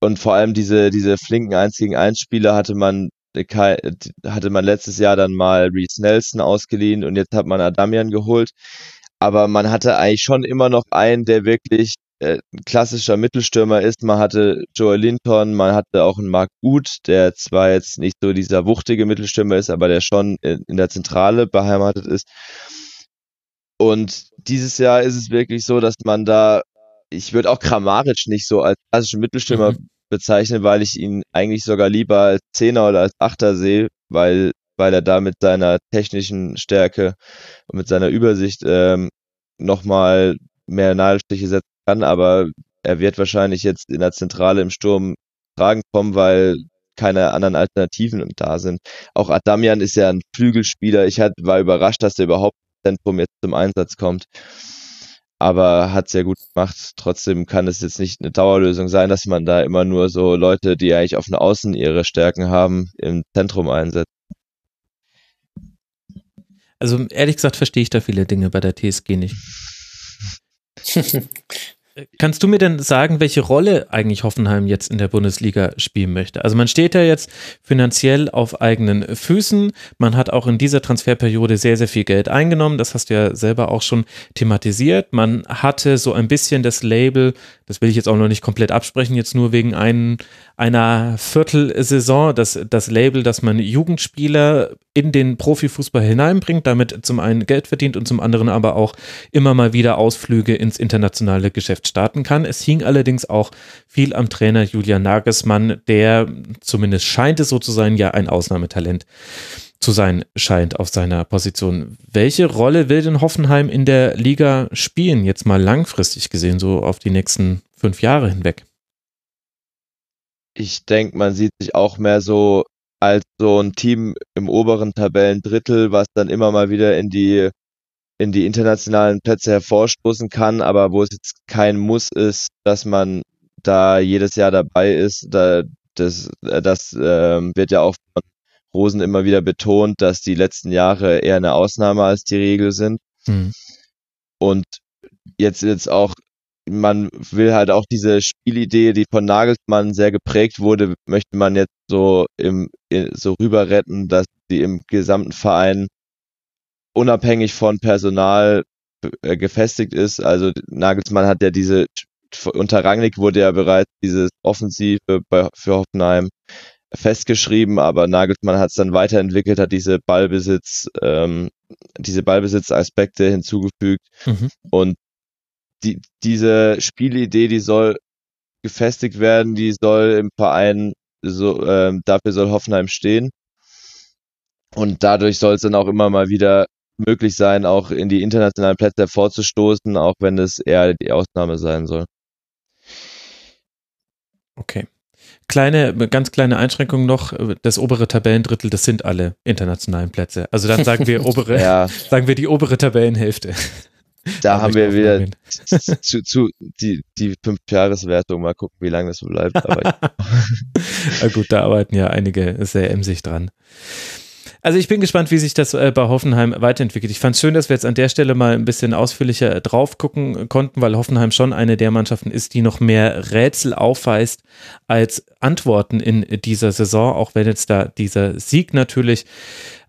und vor allem diese diese flinken eins gegen eins Spieler hatte man hatte man letztes Jahr dann mal Reece Nelson ausgeliehen und jetzt hat man Adamian geholt. Aber man hatte eigentlich schon immer noch einen, der wirklich äh, ein klassischer Mittelstürmer ist. Man hatte Joel Linton, man hatte auch einen Marc Uth, der zwar jetzt nicht so dieser wuchtige Mittelstürmer ist, aber der schon in, in der Zentrale beheimatet ist. Und dieses Jahr ist es wirklich so, dass man da, ich würde auch Kramaric nicht so als klassischen Mittelstürmer mhm. bezeichnen, weil ich ihn eigentlich sogar lieber als Zehner oder als Achter sehe, weil, weil er da mit seiner technischen Stärke und mit seiner Übersicht ähm, nochmal mehr Nadelstiche setzen kann, aber er wird wahrscheinlich jetzt in der Zentrale im Sturm tragen kommen, weil keine anderen Alternativen da sind. Auch Adamian ist ja ein Flügelspieler. Ich hat, war überrascht, dass er überhaupt im Zentrum jetzt zum Einsatz kommt. Aber hat es ja gut gemacht. Trotzdem kann es jetzt nicht eine Dauerlösung sein, dass man da immer nur so Leute, die eigentlich auf den Außen ihre Stärken haben, im Zentrum einsetzt. Also ehrlich gesagt verstehe ich da viele Dinge bei der T S G nicht. Kannst du mir denn sagen, welche Rolle eigentlich Hoffenheim jetzt in der Bundesliga spielen möchte? Also man steht ja jetzt finanziell auf eigenen Füßen. Man hat auch in dieser Transferperiode sehr, sehr viel Geld eingenommen. Das hast du ja selber auch schon thematisiert. Man hatte so ein bisschen das Label, das will ich jetzt auch noch nicht komplett absprechen, jetzt nur wegen ein, einer Viertelsaison, das, das Label, dass man Jugendspieler in den Profifußball hineinbringt, damit zum einen Geld verdient und zum anderen aber auch immer mal wieder Ausflüge ins internationale Geschäft starten kann. Es hing allerdings auch viel am Trainer Julian Nagelsmann, der, zumindest scheint es so zu sein, ja ein Ausnahmetalent zu sein scheint auf seiner Position. Welche Rolle will denn Hoffenheim in der Liga spielen, jetzt mal langfristig gesehen, so auf die nächsten fünf Jahre hinweg? Ich denke, man sieht sich auch mehr so als so ein Team im oberen Tabellendrittel, was dann immer mal wieder in die in die internationalen Plätze hervorstoßen kann, aber wo es jetzt kein Muss ist, dass man da jedes Jahr dabei ist. Da, das das ähm, wird ja auch von Rosen immer wieder betont, dass die letzten Jahre eher eine Ausnahme als die Regel sind. Mhm. Und jetzt jetzt auch, man will halt auch diese Spielidee, die von Nagelsmann sehr geprägt wurde, möchte man jetzt so im so rüber retten, dass die im gesamten Verein unabhängig von Personal äh, gefestigt ist. Also Nagelsmann hat ja diese unter Rangnick wurde ja bereits dieses Offensive bei, für Hoffenheim festgeschrieben, aber Nagelsmann hat es dann weiterentwickelt, hat diese Ballbesitz, ähm, diese Ballbesitzaspekte hinzugefügt. Mhm. Und die, diese Spielidee, die soll gefestigt werden, die soll im Verein, so, ähm, dafür soll Hoffenheim stehen. Und dadurch soll es dann auch immer mal wieder möglich sein, auch in die internationalen Plätze vorzustoßen, auch wenn es eher die Ausnahme sein soll. Okay. Kleine, ganz kleine Einschränkung noch, das obere Tabellendrittel, das sind alle internationalen Plätze. Also dann sagen wir obere, ja. sagen wir die obere Tabellenhälfte. Da haben wir wieder zu, zu, die, die Fünf-Jahres-Wertung, mal gucken, wie lange das so bleibt. Aber Na gut, da arbeiten ja einige sehr emsig dran. Also ich bin gespannt, wie sich das bei Hoffenheim weiterentwickelt. Ich fand es schön, dass wir jetzt an der Stelle mal ein bisschen ausführlicher drauf gucken konnten, weil Hoffenheim schon eine der Mannschaften ist, die noch mehr Rätsel aufweist als Antworten in dieser Saison, auch wenn jetzt da dieser Sieg natürlich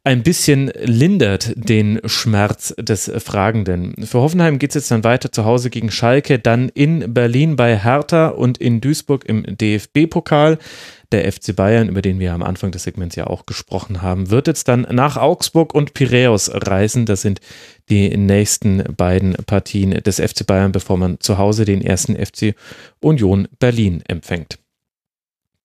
ein bisschen lindert den Schmerz des Fragenden. Für Hoffenheim geht es jetzt dann weiter zu Hause gegen Schalke, dann in Berlin bei Hertha und in Duisburg im D F B-Pokal. Der F C Bayern, über den wir am Anfang des Segments ja auch gesprochen haben, wird jetzt dann nach Augsburg und Piräus reisen. Das sind die nächsten beiden Partien des F C Bayern, bevor man zu Hause den ersten F C Union Berlin empfängt.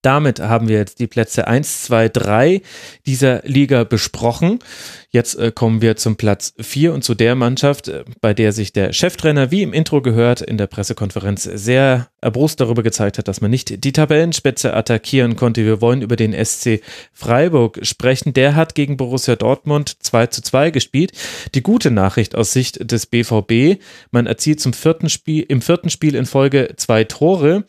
Damit haben wir jetzt die Plätze eins, zwei, drei dieser Liga besprochen. Jetzt äh, kommen wir zum Platz vier und zu der Mannschaft, bei der sich der Cheftrainer, wie im Intro gehört, in der Pressekonferenz sehr erbost darüber gezeigt hat, dass man nicht die Tabellenspitze attackieren konnte. Wir wollen über den S C Freiburg sprechen. Der hat gegen Borussia Dortmund zwei zu zwei gespielt. Die gute Nachricht aus Sicht des B V B, man erzielt zum vierten Spiel, im vierten Spiel in Folge zwei Tore.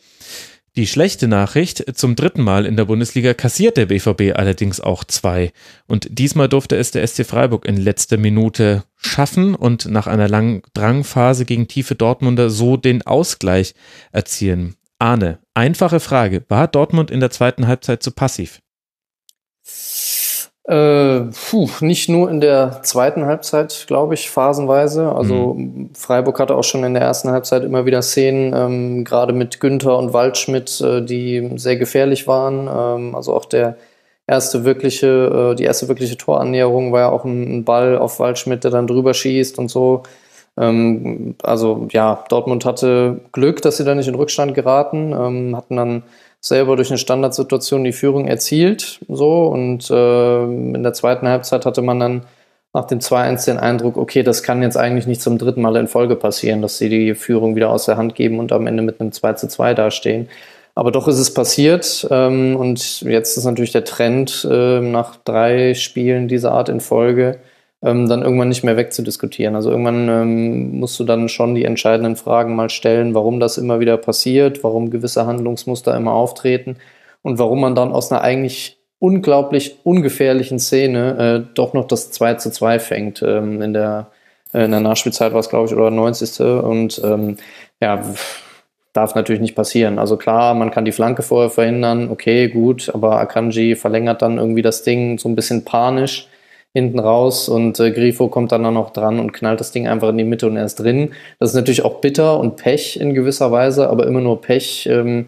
Die schlechte Nachricht, zum dritten Mal in der Bundesliga kassiert der B V B allerdings auch zwei. Und diesmal durfte es der S C Freiburg in letzter Minute schaffen und nach einer langen Drangphase gegen tiefe Dortmunder so den Ausgleich erzielen. Arne, einfache Frage, war Dortmund in der zweiten Halbzeit zu passiv? Äh, puh, nicht nur in der zweiten Halbzeit, glaube ich, phasenweise. Also mhm. Freiburg hatte auch schon in der ersten Halbzeit immer wieder Szenen, ähm, gerade mit Günther und Waldschmidt, äh, die sehr gefährlich waren. Ähm, also auch der erste wirkliche, äh, die erste wirkliche Torannäherung war ja auch ein, ein Ball auf Waldschmidt, der dann drüber schießt und so. Ähm, also ja, Dortmund hatte Glück, dass sie da nicht in Rückstand geraten, ähm, hatten dann selber durch eine Standardsituation die Führung erzielt. So, und äh, in der zweiten Halbzeit hatte man dann nach dem zwei eins den Eindruck, okay, das kann jetzt eigentlich nicht zum dritten Mal in Folge passieren, dass sie die Führung wieder aus der Hand geben und am Ende mit einem zwei zu zwei dastehen. Aber doch ist es passiert. Ähm, und jetzt ist natürlich der Trend, äh, nach drei Spielen dieser Art in Folge ähm, dann irgendwann nicht mehr wegzudiskutieren. Also irgendwann ähm, musst du dann schon die entscheidenden Fragen mal stellen, warum das immer wieder passiert, warum gewisse Handlungsmuster immer auftreten und warum man dann aus einer eigentlich unglaublich ungefährlichen Szene äh, doch noch das zwei zu zwei fängt. Ähm, in der, äh, in der Nachspielzeit war es, glaube ich, oder neunzigste Und ähm, ja, darf natürlich nicht passieren. Also klar, man kann die Flanke vorher verhindern, okay, gut, aber Akanji verlängert dann irgendwie das Ding so ein bisschen panisch hinten raus und äh, Grifo kommt dann noch dran und knallt das Ding einfach in die Mitte und er ist drin. Das ist natürlich auch bitter und Pech in gewisser Weise, aber immer nur Pech, ähm,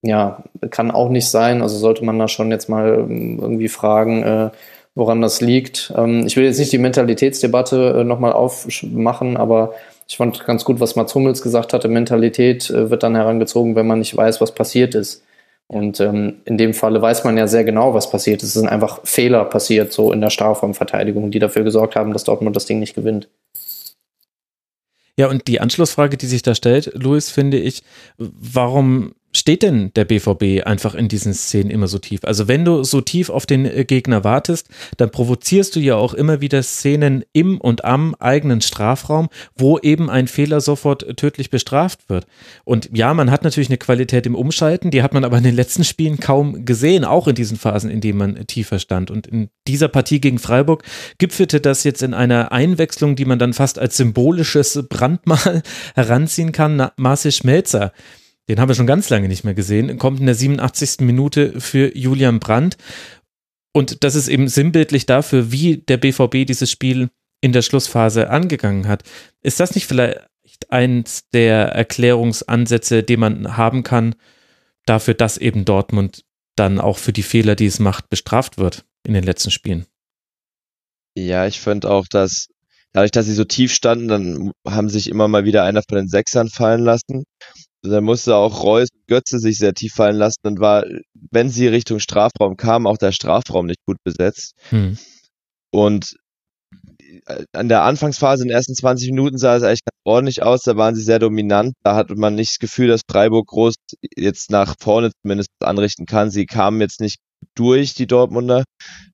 ja, kann auch nicht sein. Also sollte man da schon jetzt mal ähm, irgendwie fragen, äh, woran das liegt. Ähm, ich will jetzt nicht die Mentalitätsdebatte äh, nochmal aufmachen, aber ich fand ganz gut, was Mats Hummels gesagt hatte, Mentalität äh, wird dann herangezogen, wenn man nicht weiß, was passiert ist. Und ähm, in dem Falle weiß man ja sehr genau, was passiert ist. Es sind einfach Fehler passiert, so in der Strafraumverteidigung, die dafür gesorgt haben, dass Dortmund das Ding nicht gewinnt. Ja, und die Anschlussfrage, die sich da stellt, Luis, finde ich, warum steht denn der B V B einfach in diesen Szenen immer so tief? Also wenn du so tief auf den Gegner wartest, dann provozierst du ja auch immer wieder Szenen im und am eigenen Strafraum, wo eben ein Fehler sofort tödlich bestraft wird. Und ja, man hat natürlich eine Qualität im Umschalten, die hat man aber in den letzten Spielen kaum gesehen, auch in diesen Phasen, in denen man tiefer stand. Und in dieser Partie gegen Freiburg gipfelte das jetzt in einer Einwechslung, die man dann fast als symbolisches Brandmal heranziehen kann. Marcel Schmelzer, den haben wir schon ganz lange nicht mehr gesehen, kommt in der siebenundachtzigsten Minute für Julian Brandt. Und das ist eben sinnbildlich dafür, wie der B V B dieses Spiel in der Schlussphase angegangen hat. Ist das nicht vielleicht eins der Erklärungsansätze, den man haben kann, dafür, dass eben Dortmund dann auch für die Fehler, die es macht, bestraft wird in den letzten Spielen. Ja, ich fand auch, dass dadurch, dass sie so tief standen, dann haben sich immer mal wieder einer von den Sechsern fallen lassen. Dann musste auch Reus und Götze sich sehr tief fallen lassen. Dann war, wenn sie Richtung Strafraum kamen, auch der Strafraum nicht gut besetzt. Hm. Und an der Anfangsphase, in den ersten zwanzig Minuten, sah es eigentlich ganz ordentlich aus. Da waren sie sehr dominant. Da hatte man nicht das Gefühl, dass Freiburg groß jetzt nach vorne zumindest anrichten kann. Sie kamen jetzt nicht durch, die Dortmunder,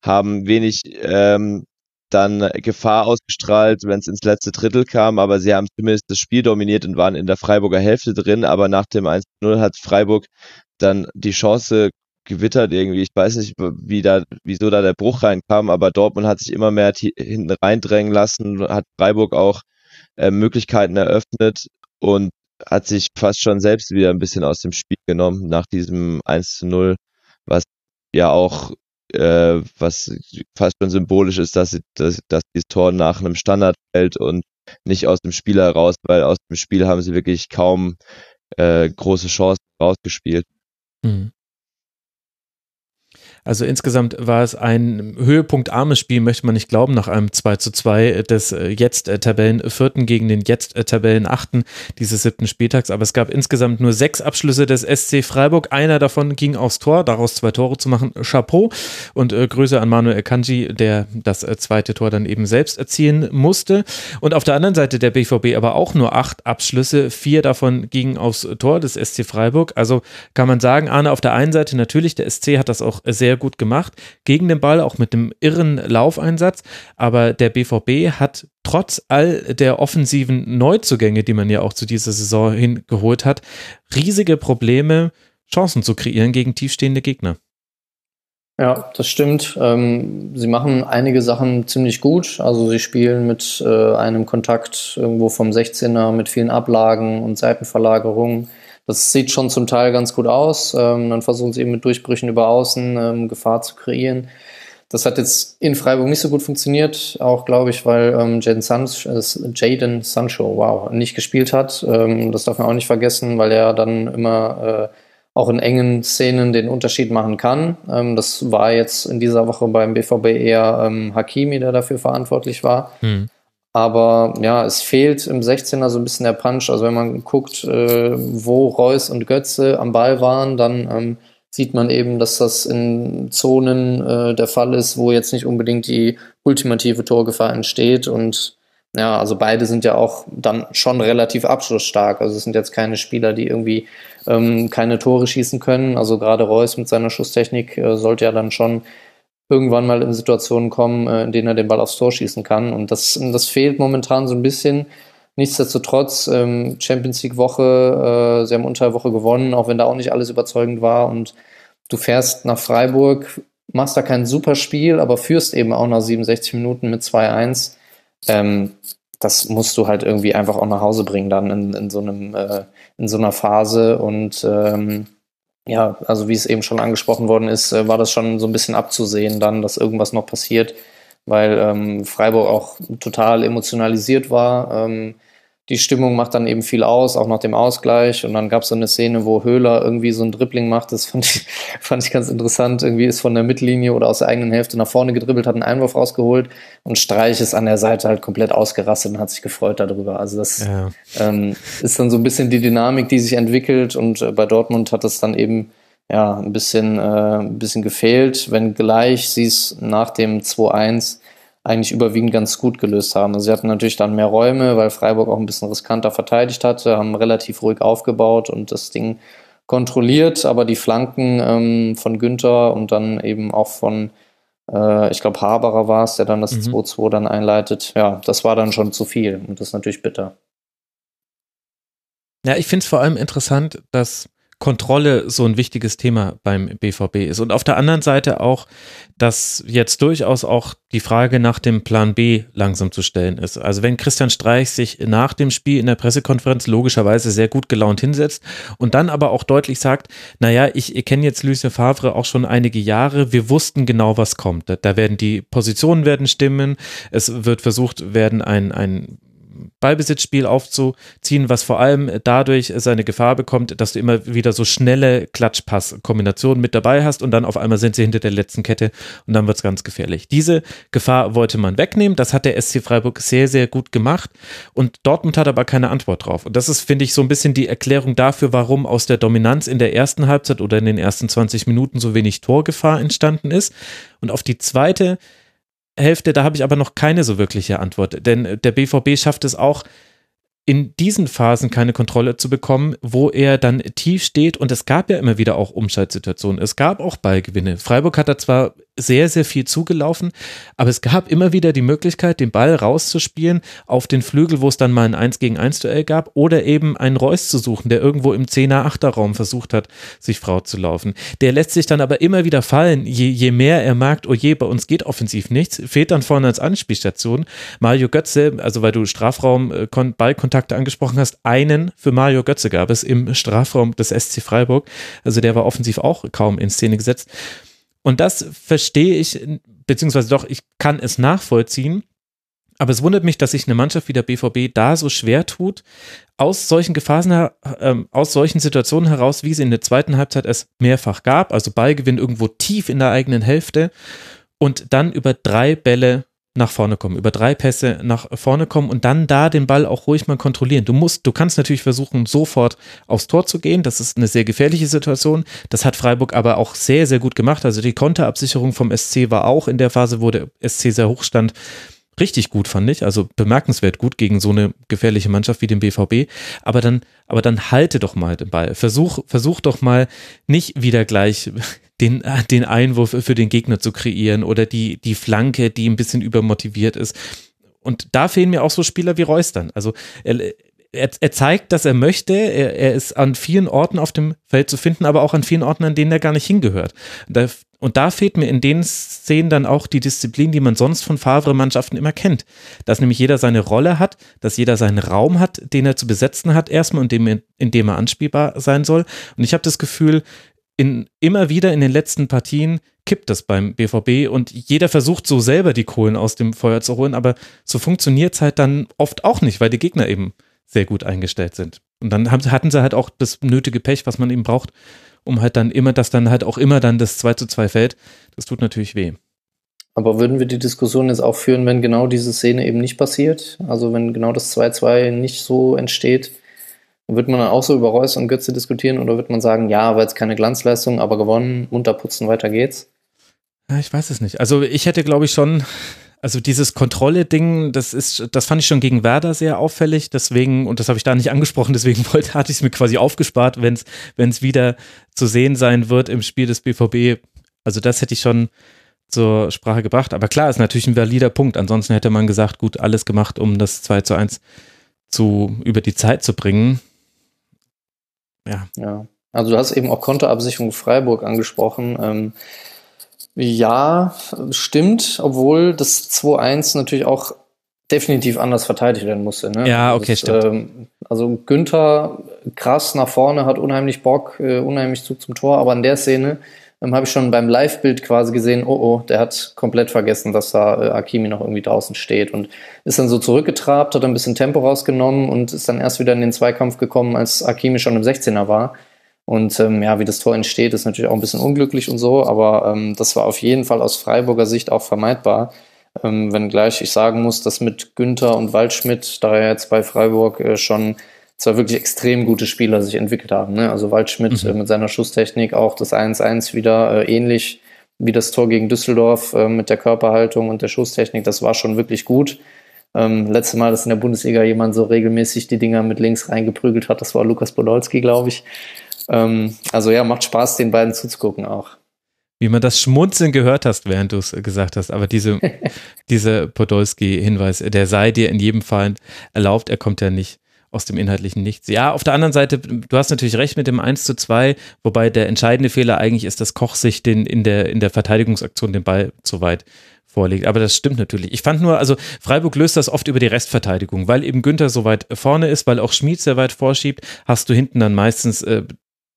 haben wenig ähm, dann Gefahr ausgestrahlt, wenn es ins letzte Drittel kam. Aber sie haben zumindest das Spiel dominiert und waren in der Freiburger Hälfte drin. Aber nach dem eins null hat Freiburg dann die Chance gewittert irgendwie. Ich weiß nicht, wie da, wieso da der Bruch reinkam, aber Dortmund hat sich immer mehr t- hinten reindrängen lassen, hat Freiburg auch äh, Möglichkeiten eröffnet und hat sich fast schon selbst wieder ein bisschen aus dem Spiel genommen nach diesem eins zu null, was ja auch äh, was fast schon symbolisch ist, dass, sie, dass, dass dieses Tor nach einem Standard fällt und nicht aus dem Spiel heraus, weil aus dem Spiel haben sie wirklich kaum äh, große Chancen rausgespielt. Mhm. Also insgesamt war es ein höhepunktarmes Spiel, möchte man nicht glauben, nach einem zwei zu zwei des jetzt Tabellenvierten gegen den jetzt Tabellenachten dieses siebten Spieltags. Aber es gab insgesamt nur sechs Abschlüsse des S C Freiburg. Einer davon ging aufs Tor, daraus zwei Tore zu machen. Chapeau und äh, Grüße an Manuel Akanji, der das äh, zweite Tor dann eben selbst erzielen musste. Und auf der anderen Seite der B V B aber auch nur acht Abschlüsse. Vier davon gingen aufs Tor des S C Freiburg. Also kann man sagen, Arne, auf der einen Seite natürlich, der S C hat das auch sehr gut gemacht, gegen den Ball, auch mit einem irren Laufeinsatz, aber der B V B hat trotz all der offensiven Neuzugänge, die man ja auch zu dieser Saison hingeholt hat, riesige Probleme, Chancen zu kreieren gegen tiefstehende Gegner. Ja, das stimmt. Ähm, sie machen einige Sachen ziemlich gut, also sie spielen mit äh, einem Kontakt irgendwo vom sechzehner, mit vielen Ablagen und Seitenverlagerungen. Das sieht schon zum Teil ganz gut aus. Ähm, dann versuchen sie eben mit Durchbrüchen über Außen ähm, Gefahr zu kreieren. Das hat jetzt in Freiburg nicht so gut funktioniert, auch glaube ich, weil ähm, Jadon Sancho, äh, Jadon Sancho wow, nicht gespielt hat. Ähm, das darf man auch nicht vergessen, weil er dann immer äh, auch in engen Szenen den Unterschied machen kann. Ähm, das war jetzt in dieser Woche beim B V B eher ähm, Hakimi, der dafür verantwortlich war. Hm. Aber ja, es fehlt im sechzehner so ein bisschen der Punch. Also wenn man guckt, äh, wo Reus und Götze am Ball waren, dann ähm, sieht man eben, dass das in Zonen äh, der Fall ist, wo jetzt nicht unbedingt die ultimative Torgefahr entsteht. Und ja, also beide sind ja auch dann schon relativ abschlussstark. Also es sind jetzt keine Spieler, die irgendwie ähm, keine Tore schießen können. Also gerade Reus mit seiner Schusstechnik äh, sollte ja dann schon irgendwann mal in Situationen kommen, in denen er den Ball aufs Tor schießen kann. Und das, das fehlt momentan so ein bisschen. Nichtsdestotrotz, ähm, Champions-League-Woche, äh, sie haben unter der Woche gewonnen, auch wenn da auch nicht alles überzeugend war. Und du fährst nach Freiburg, machst da kein super Spiel, aber führst eben auch nach siebenundsechzig Minuten mit zwei eins. Ähm, das musst du halt irgendwie einfach auch nach Hause bringen dann in, in, so, einem, äh, in so einer Phase. Und ähm, ja, also wie es eben schon angesprochen worden ist, war das schon so ein bisschen abzusehen dann, dass irgendwas noch passiert, weil ähm, Freiburg auch total emotionalisiert war. Ähm, die Stimmung macht dann eben viel aus, auch nach dem Ausgleich. Und dann gab es so eine Szene, wo Höhler irgendwie so ein Dribbling macht. Das fand ich, fand ich ganz interessant. Irgendwie ist von der Mittellinie oder aus der eigenen Hälfte nach vorne gedribbelt, hat einen Einwurf rausgeholt und Streich ist an der Seite halt komplett ausgerastet und hat sich gefreut darüber. Also das ja. ähm, ist dann so ein bisschen die Dynamik, die sich entwickelt. Und äh, bei Dortmund hat das dann eben ja ein bisschen, äh, ein bisschen gefehlt, wenngleich sie es nach dem zwei eins eigentlich überwiegend ganz gut gelöst haben. Also sie hatten natürlich dann mehr Räume, weil Freiburg auch ein bisschen riskanter verteidigt hatte, haben relativ ruhig aufgebaut und das Ding kontrolliert, aber die Flanken ähm, von Günther und dann eben auch von, äh, ich glaube, Haberer war es, der dann das mhm. zwei zwei dann einleitet. Ja, das war dann schon zu viel und das ist natürlich bitter. Ja, ich finde es vor allem interessant, dass Kontrolle so ein wichtiges Thema beim B V B ist. Und auf der anderen Seite auch, dass jetzt durchaus auch die Frage nach dem Plan B langsam zu stellen ist. Also wenn Christian Streich sich nach dem Spiel in der Pressekonferenz logischerweise sehr gut gelaunt hinsetzt und dann aber auch deutlich sagt, naja, ich kenne jetzt Lucien Favre auch schon einige Jahre, wir wussten genau, was kommt. Da werden die Positionen werden stimmen, es wird versucht werden, ein, ein Ballbesitzspiel aufzuziehen, was vor allem dadurch seine Gefahr bekommt, dass du immer wieder so schnelle Klatschpass-Kombinationen mit dabei hast und dann auf einmal sind sie hinter der letzten Kette und dann wird es ganz gefährlich. Diese Gefahr wollte man wegnehmen, das hat der S C Freiburg sehr, sehr gut gemacht und Dortmund hat aber keine Antwort drauf. Und das ist, finde ich, so ein bisschen die Erklärung dafür, warum aus der Dominanz in der ersten Halbzeit oder in den ersten zwanzig Minuten so wenig Torgefahr entstanden ist. Und auf die zweite Hälfte, da habe ich aber noch keine so wirkliche Antwort, denn der B V B schafft es auch, in diesen Phasen keine Kontrolle zu bekommen, wo er dann tief steht und es gab ja immer wieder auch Umschaltsituationen, es gab auch Ballgewinne. Freiburg hat da zwar sehr, sehr viel zugelaufen, aber es gab immer wieder die Möglichkeit, den Ball rauszuspielen auf den Flügel, wo es dann mal ein eins gegen eins Duell gab oder eben einen Reus zu suchen, der irgendwo im Zehner-Achter-Raum versucht hat, sich frei zu laufen. Der lässt sich dann aber immer wieder fallen, je, je mehr er merkt, oh je, bei uns geht offensiv nichts, fehlt dann vorne als Anspielstation. Mario Götze, also weil du Strafraum-Ballkontakte angesprochen hast, einen für Mario Götze gab es im Strafraum des S C Freiburg, also der war offensiv auch kaum in Szene gesetzt. Und das verstehe ich, beziehungsweise doch, ich kann es nachvollziehen, aber es wundert mich, dass sich eine Mannschaft wie der B V B da so schwer tut, aus solchen Gefahren, äh, aus solchen Situationen heraus, wie sie in der zweiten Halbzeit es mehrfach gab, also Ballgewinn irgendwo tief in der eigenen Hälfte und dann über drei Bälle nach vorne kommen, über drei Pässe nach vorne kommen und dann da den Ball auch ruhig mal kontrollieren. Du musst, du kannst natürlich versuchen, sofort aufs Tor zu gehen. Das ist eine sehr gefährliche Situation. Das hat Freiburg aber auch sehr, sehr gut gemacht. Also die Konterabsicherung vom S C war auch in der Phase, wo der S C sehr hoch stand, richtig gut, fand ich. Also bemerkenswert gut gegen so eine gefährliche Mannschaft wie den B V B. Aber dann, aber dann halte doch mal den Ball. Versuch, versuch doch mal nicht wieder gleich den, den Einwurf für den Gegner zu kreieren oder die, die Flanke, die ein bisschen übermotiviert ist. Und da fehlen mir auch so Spieler wie Reus dann. Also er, er, er zeigt, dass er möchte. Er, er ist an vielen Orten auf dem Feld zu finden, aber auch an vielen Orten, an denen er gar nicht hingehört. Da, und da fehlt mir in den Szenen dann auch die Disziplin, die man sonst von Favre-Mannschaften immer kennt. Dass nämlich jeder seine Rolle hat, dass jeder seinen Raum hat, den er zu besetzen hat erstmal und dem, in dem er anspielbar sein soll. Und ich habe das Gefühl, In, immer wieder in den letzten Partien kippt das beim B V B und jeder versucht so selber die Kohlen aus dem Feuer zu holen, aber so funktioniert es halt dann oft auch nicht, weil die Gegner eben sehr gut eingestellt sind. Und dann haben, hatten sie halt auch das nötige Pech, was man eben braucht, um halt dann immer, dass dann halt auch immer dann das zwei zu zwei fällt. Das tut natürlich weh. Aber würden wir die Diskussion jetzt auch führen, wenn genau diese Szene eben nicht passiert? Also wenn genau das zwei zu zwei nicht so entsteht? Wird man dann auch so über Reus und Götze diskutieren oder wird man sagen, ja, war jetzt keine Glanzleistung, aber gewonnen, runterputzen, weiter geht's? Ja, ich weiß es nicht. Also ich hätte, glaube ich, schon, also dieses Kontrolle-Ding, das ist, das fand ich schon gegen Werder sehr auffällig, deswegen, und das habe ich da nicht angesprochen, deswegen wollte, hatte ich es mir quasi aufgespart, wenn es wieder zu sehen sein wird im Spiel des B V B. Also das hätte ich schon zur Sprache gebracht. Aber klar, ist natürlich ein valider Punkt. Ansonsten hätte man gesagt, gut, alles gemacht, um das zwei zu eins zu, über die Zeit zu bringen. Ja. Ja, also du hast eben auch Konterabsicherung Freiburg angesprochen. Ähm, ja, stimmt, obwohl das zwei eins natürlich auch definitiv anders verteidigt werden musste. Ne? Ja, okay, das, stimmt. Ähm, also Günther krass nach vorne, hat unheimlich Bock, äh, unheimlich Zug zum Tor, aber in der Szene ähm, habe ich schon beim Live-Bild quasi gesehen, oh oh, der hat komplett vergessen, dass da äh, Hakimi noch irgendwie draußen steht und ist dann so zurückgetrabt, hat ein bisschen Tempo rausgenommen und ist dann erst wieder in den Zweikampf gekommen, als Hakimi schon im sechzehner war. Und ähm, ja, wie das Tor entsteht, ist natürlich auch ein bisschen unglücklich und so, aber ähm, das war auf jeden Fall aus Freiburger Sicht auch vermeidbar, ähm, wenngleich ich sagen muss, dass mit Günther und Waldschmidt, da ja jetzt bei Freiburg äh, schon zwei wirklich extrem gute Spieler sich entwickelt haben. Ne? Also Waldschmidt mhm. äh, mit seiner Schusstechnik auch das eins eins wieder äh, ähnlich wie das Tor gegen Düsseldorf äh, mit der Körperhaltung und der Schusstechnik, das war schon wirklich gut. Ähm, letztes Mal, dass in der Bundesliga jemand so regelmäßig die Dinger mit links reingeprügelt hat, das war Lukas Podolski, glaube ich. Ähm, also ja, macht Spaß, den beiden zuzugucken auch. Wie man das Schmunzeln gehört hast, während du es gesagt hast, aber diese, dieser Podolski-Hinweis, der sei dir in jedem Fall erlaubt, er kommt ja nicht aus dem inhaltlichen Nichts. Ja, auf der anderen Seite, du hast natürlich recht mit dem eins zu zwei, wobei der entscheidende Fehler eigentlich ist, dass Koch sich den, in, der, in der Verteidigungsaktion den Ball zu weit vorlegt. Aber das stimmt natürlich. Ich fand nur, also Freiburg löst das oft über die Restverteidigung, weil eben Günther so weit vorne ist, weil auch Schmid sehr weit vorschiebt, hast du hinten dann meistens äh,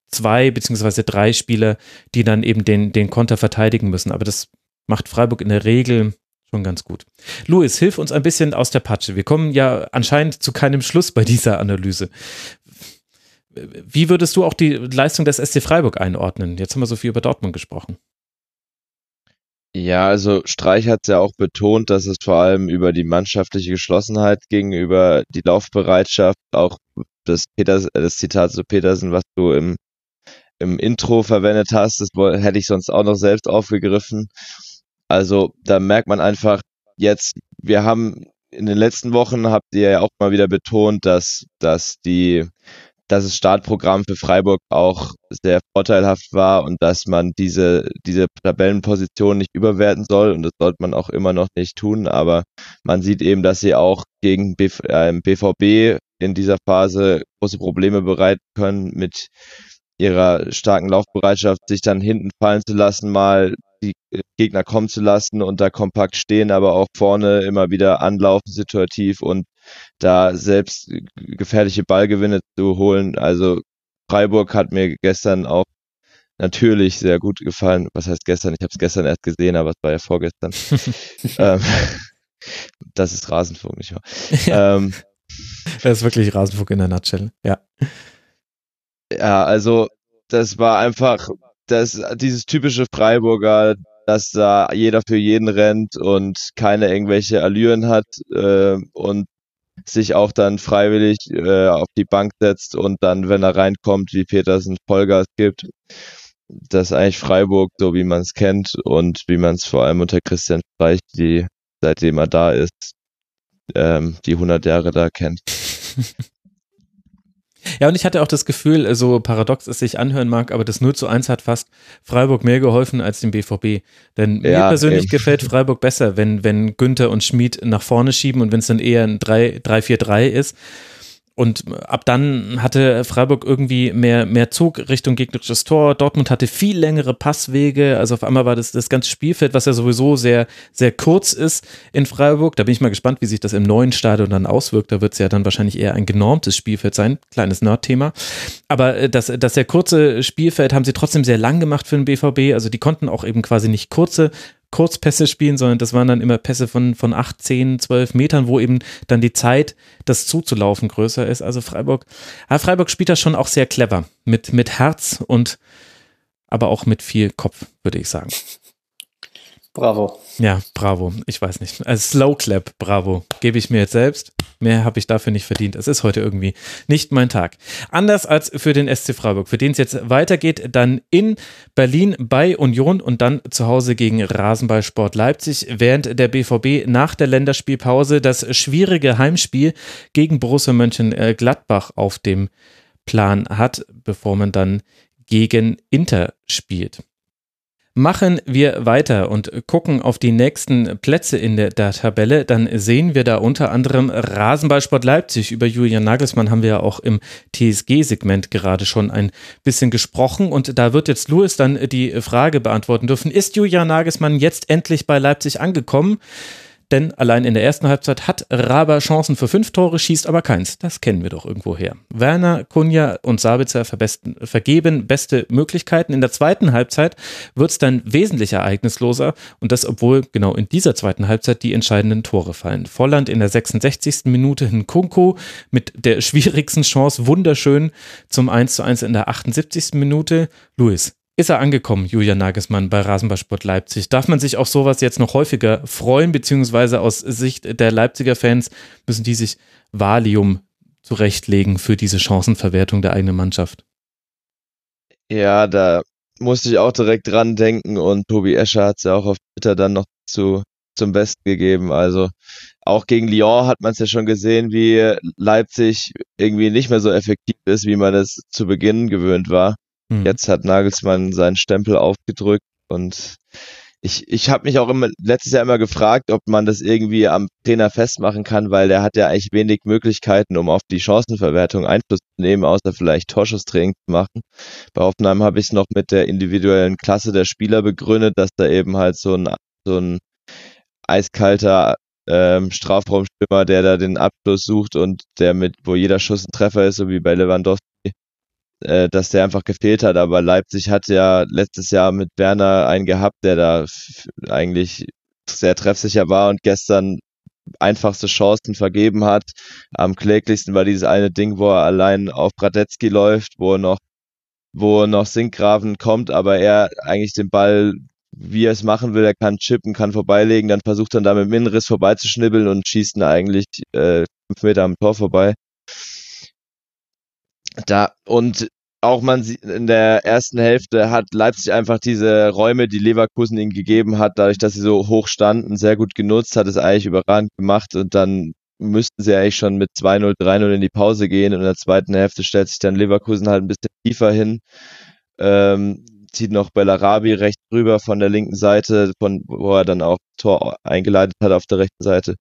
zwei beziehungsweise drei Spieler, die dann eben den, den Konter verteidigen müssen. Aber das macht Freiburg in der Regel Schon ganz gut. Louis, hilf uns ein bisschen aus der Patsche. Wir kommen ja anscheinend zu keinem Schluss bei dieser Analyse. Wie würdest du auch die Leistung des S C Freiburg einordnen? Jetzt haben wir so viel über Dortmund gesprochen. Ja, also Streich hat ja auch betont, dass es vor allem über die mannschaftliche Geschlossenheit ging, über die Laufbereitschaft, auch das, Peters, das Zitat zu Petersen, was du im, im Intro verwendet hast, das hätte ich sonst auch noch selbst aufgegriffen. Also da merkt man einfach jetzt, wir haben in den letzten Wochen, habt ihr ja auch mal wieder betont, dass, dass, die, dass das Startprogramm für Freiburg auch sehr vorteilhaft war und dass man diese, diese Tabellenposition nicht überwerten soll, und das sollte man auch immer noch nicht tun, aber man sieht eben, dass sie auch gegen B V B in dieser Phase große Probleme bereiten können mit ihrer starken Laufbereitschaft, sich dann hinten fallen zu lassen, mal die Gegner kommen zu lassen und da kompakt stehen, aber auch vorne immer wieder anlaufen situativ und da selbst gefährliche Ballgewinne zu holen. Also Freiburg hat mir gestern auch natürlich sehr gut gefallen. Was heißt gestern? Ich habe es gestern erst gesehen, aber es war ja vorgestern. ähm, das ist Rasenfunk, nicht wahr? Ähm, das ist wirklich Rasenfunk in der Nutshell, ja. Ja, also das war einfach das, dieses typische Freiburger, dass da jeder für jeden rennt und keine irgendwelche Allüren hat äh, und sich auch dann freiwillig äh, auf die Bank setzt und dann, wenn er reinkommt, wie Petersen Vollgas gibt. Das ist eigentlich Freiburg, so wie man es kennt und wie man es vor allem unter Christian Streich, die seitdem er da ist, ähm, die hundert Jahre da kennt. Ja, und ich hatte auch das Gefühl, so paradox es sich anhören mag, aber das null zu eins hat fast Freiburg mehr geholfen als dem B V B. Denn ja, mir persönlich eben. Gefällt Freiburg besser, wenn, wenn Günther und Schmid nach vorne schieben und wenn es dann eher ein drei vier drei ist. Und ab dann hatte Freiburg irgendwie mehr, mehr Zug Richtung gegnerisches Tor. Dortmund hatte viel längere Passwege. Also auf einmal war das, das ganze Spielfeld, was ja sowieso sehr, sehr kurz ist in Freiburg. Da bin ich mal gespannt, wie sich das im neuen Stadion dann auswirkt. Da wird es ja dann wahrscheinlich eher ein genormtes Spielfeld sein. Kleines Nerd-Thema. Aber das, das sehr kurze Spielfeld haben sie trotzdem sehr lang gemacht für den B V B. Also die konnten auch eben quasi nicht kurze Kurzpässe spielen, sondern das waren dann immer Pässe von, von acht, zehn, zwölf Metern, wo eben dann die Zeit, das zuzulaufen, größer ist. Also Freiburg, ja, Freiburg spielt das schon auch sehr clever. Mit, mit Herz und aber auch mit viel Kopf, würde ich sagen. Bravo. Ja, bravo. Ich weiß nicht. Also Slow Clap, bravo. Gebe ich mir jetzt selbst. Mehr habe ich dafür nicht verdient. Es ist heute irgendwie nicht mein Tag. Anders als für den S C Freiburg, für den es jetzt weitergeht, dann in Berlin bei Union und dann zu Hause gegen Rasenballsport Leipzig, während der B V B nach der Länderspielpause das schwierige Heimspiel gegen Borussia Mönchengladbach auf dem Plan hat, bevor man dann gegen Inter spielt. Machen wir weiter und gucken auf die nächsten Plätze in der, der Tabelle, dann sehen wir da unter anderem Rasenballsport Leipzig. Über Julian Nagelsmann haben wir ja auch im T S G-Segment gerade schon ein bisschen gesprochen und da wird jetzt Louis dann die Frage beantworten dürfen, ist Julian Nagelsmann jetzt endlich bei Leipzig angekommen? Denn allein in der ersten Halbzeit hat Raba Chancen für fünf Tore, schießt aber keins. Das kennen wir doch irgendwoher. Werner, Kunja und Sabitzer vergeben beste Möglichkeiten. In der zweiten Halbzeit wird es dann wesentlich ereignisloser. Und das, obwohl genau in dieser zweiten Halbzeit die entscheidenden Tore fallen. Volland in der sechsundsechzigsten Minute, Nkunku mit der schwierigsten Chance, wunderschön zum eins zu eins in der achtundsiebzigsten Minute. Louis. Ist er angekommen, Julian Nagelsmann, bei Rasenballsport Leipzig? Darf man sich auf sowas jetzt noch häufiger freuen, beziehungsweise aus Sicht der Leipziger Fans müssen die sich Valium zurechtlegen für diese Chancenverwertung der eigenen Mannschaft? Ja, da musste ich auch direkt dran denken und Tobi Escher hat es ja auch auf Twitter dann noch zu, zum Besten gegeben. Also auch gegen Lyon hat man es ja schon gesehen, wie Leipzig irgendwie nicht mehr so effektiv ist, wie man es zu Beginn gewöhnt war. Jetzt hat Nagelsmann seinen Stempel aufgedrückt und ich ich habe mich auch immer letztes Jahr immer gefragt, ob man das irgendwie am Trainer festmachen kann, weil der hat ja eigentlich wenig Möglichkeiten, um auf die Chancenverwertung Einfluss zu nehmen, außer vielleicht Torschusstraining zu machen. Bei Hoffenheim habe ich es noch mit der individuellen Klasse der Spieler begründet, dass da eben halt so ein so ein eiskalter ähm, Strafraumstürmer, der da den Abschluss sucht und der mit, wo jeder Schuss ein Treffer ist, so wie bei Lewandowski, dass der einfach gefehlt hat, aber Leipzig hat ja letztes Jahr mit Werner einen gehabt, der da eigentlich sehr treffsicher war und gestern einfachste Chancen vergeben hat. Am kläglichsten war dieses eine Ding, wo er allein auf Radetzky läuft, wo er noch, wo er noch Sinkgraven kommt, aber er eigentlich den Ball, wie er es machen will, er kann chippen, kann vorbeilegen, dann versucht er da mit dem Innenriss vorbeizuschnibbeln und schießt ihn eigentlich äh, fünf Meter am Tor vorbei. Da, und auch man sieht, in der ersten Hälfte hat Leipzig einfach diese Räume, die Leverkusen ihnen gegeben hat, dadurch, dass sie so hoch standen, sehr gut genutzt, hat es eigentlich überragend gemacht und dann müssten sie eigentlich schon mit zwei null, drei null in die Pause gehen und in der zweiten Hälfte stellt sich dann Leverkusen halt ein bisschen tiefer hin, ähm, zieht noch Bellarabi rechts rüber von der linken Seite, von wo er dann auch Tor eingeleitet hat auf der rechten Seite.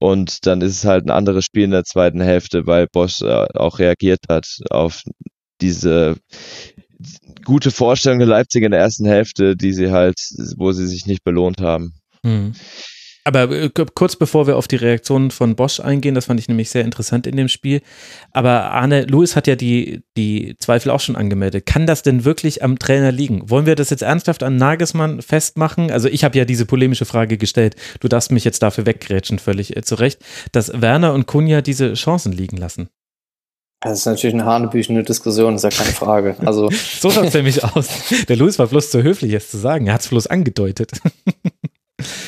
Und dann ist es halt ein anderes Spiel in der zweiten Hälfte, weil Bosch auch reagiert hat auf diese gute Vorstellung der Leipziger in der ersten Hälfte, die sie halt, wo sie sich nicht belohnt haben. Mhm. Aber kurz bevor wir auf die Reaktionen von Bosch eingehen, das fand ich nämlich sehr interessant in dem Spiel, aber Arne, Louis hat ja die, die Zweifel auch schon angemeldet. Kann das denn wirklich am Trainer liegen? Wollen wir das jetzt ernsthaft an Nagelsmann festmachen? Also ich habe ja diese polemische Frage gestellt, du darfst mich jetzt dafür weggrätschen, völlig äh, zu Recht, dass Werner und Cunha diese Chancen liegen lassen. Das ist natürlich eine hanebüchene Diskussion, ist ja keine Frage. Also so schaut es nämlich aus. Der Louis war bloß zu höflich, es zu sagen, er hat es bloß angedeutet.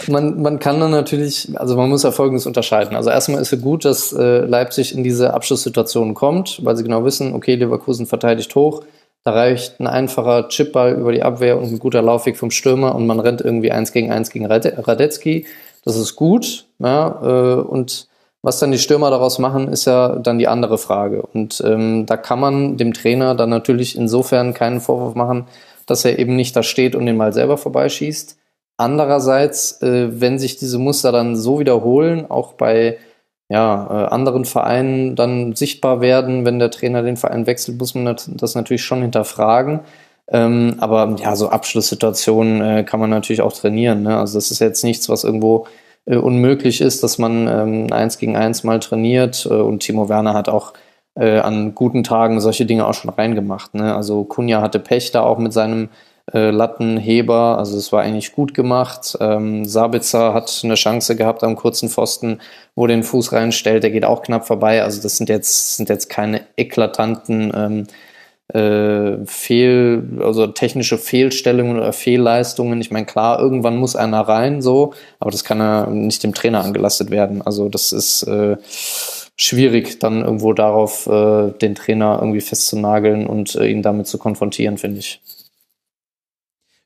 Man, man kann dann natürlich, also man muss ja Folgendes unterscheiden. Also erstmal ist es gut, dass äh, Leipzig in diese Abschlusssituation kommt, weil sie genau wissen, okay, Leverkusen verteidigt hoch, da reicht ein einfacher Chipball über die Abwehr und ein guter Laufweg vom Stürmer und man rennt irgendwie eins gegen eins gegen Radetzky. Das ist gut, ja, äh, und was dann die Stürmer daraus machen, ist ja dann die andere Frage. Und ähm, da kann man dem Trainer dann natürlich insofern keinen Vorwurf machen, dass er eben nicht da steht und den mal selber vorbeischießt. Andererseits, äh, wenn sich diese Muster dann so wiederholen, auch bei ja, äh, anderen Vereinen dann sichtbar werden, wenn der Trainer den Verein wechselt, muss man das natürlich schon hinterfragen. Ähm, aber ja, so Abschlusssituationen äh, kann man natürlich auch trainieren, ne? Also das ist jetzt nichts, was irgendwo äh, unmöglich ist, dass man ähm, eins gegen eins mal trainiert. Äh, und Timo Werner hat auch äh, an guten Tagen solche Dinge auch schon reingemacht, ne? Also Cunha hatte Pech da auch mit seinem Äh, Lattenheber, also es war eigentlich gut gemacht. Ähm, Sabitzer hat eine Chance gehabt am kurzen Pfosten, wo den Fuß reinstellt, der geht auch knapp vorbei. Also das sind jetzt sind jetzt keine eklatanten ähm, äh, Fehl, also technische Fehlstellungen oder Fehlleistungen. Ich meine, klar, irgendwann muss einer rein, so, aber das kann ja nicht dem Trainer angelastet werden. Also das ist äh, schwierig, dann irgendwo darauf äh, den Trainer irgendwie festzunageln und äh, ihn damit zu konfrontieren, finde ich.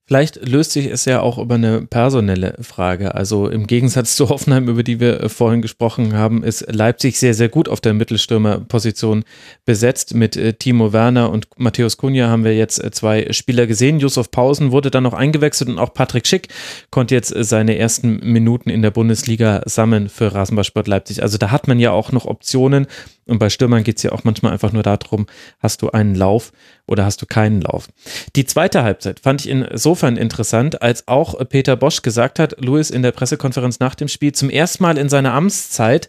Vielleicht löst sich es ja auch über eine personelle Frage. Also im Gegensatz zu Hoffenheim, über die wir vorhin gesprochen haben, ist Leipzig sehr, sehr gut auf der Mittelstürmerposition besetzt. Mit Timo Werner und Matthäus Cunha haben wir jetzt zwei Spieler gesehen. Yusuf Pausen wurde dann noch eingewechselt und auch Patrick Schick konnte jetzt seine ersten Minuten in der Bundesliga sammeln für Rasenballsport Leipzig. Also da hat man ja auch noch Optionen. Und bei Stürmern geht es ja auch manchmal einfach nur darum, hast du einen Lauf oder hast du keinen Lauf. Die zweite Halbzeit fand ich insofern interessant, als auch Peter Bosch gesagt hat, Louis in der Pressekonferenz nach dem Spiel, zum ersten Mal in seiner Amtszeit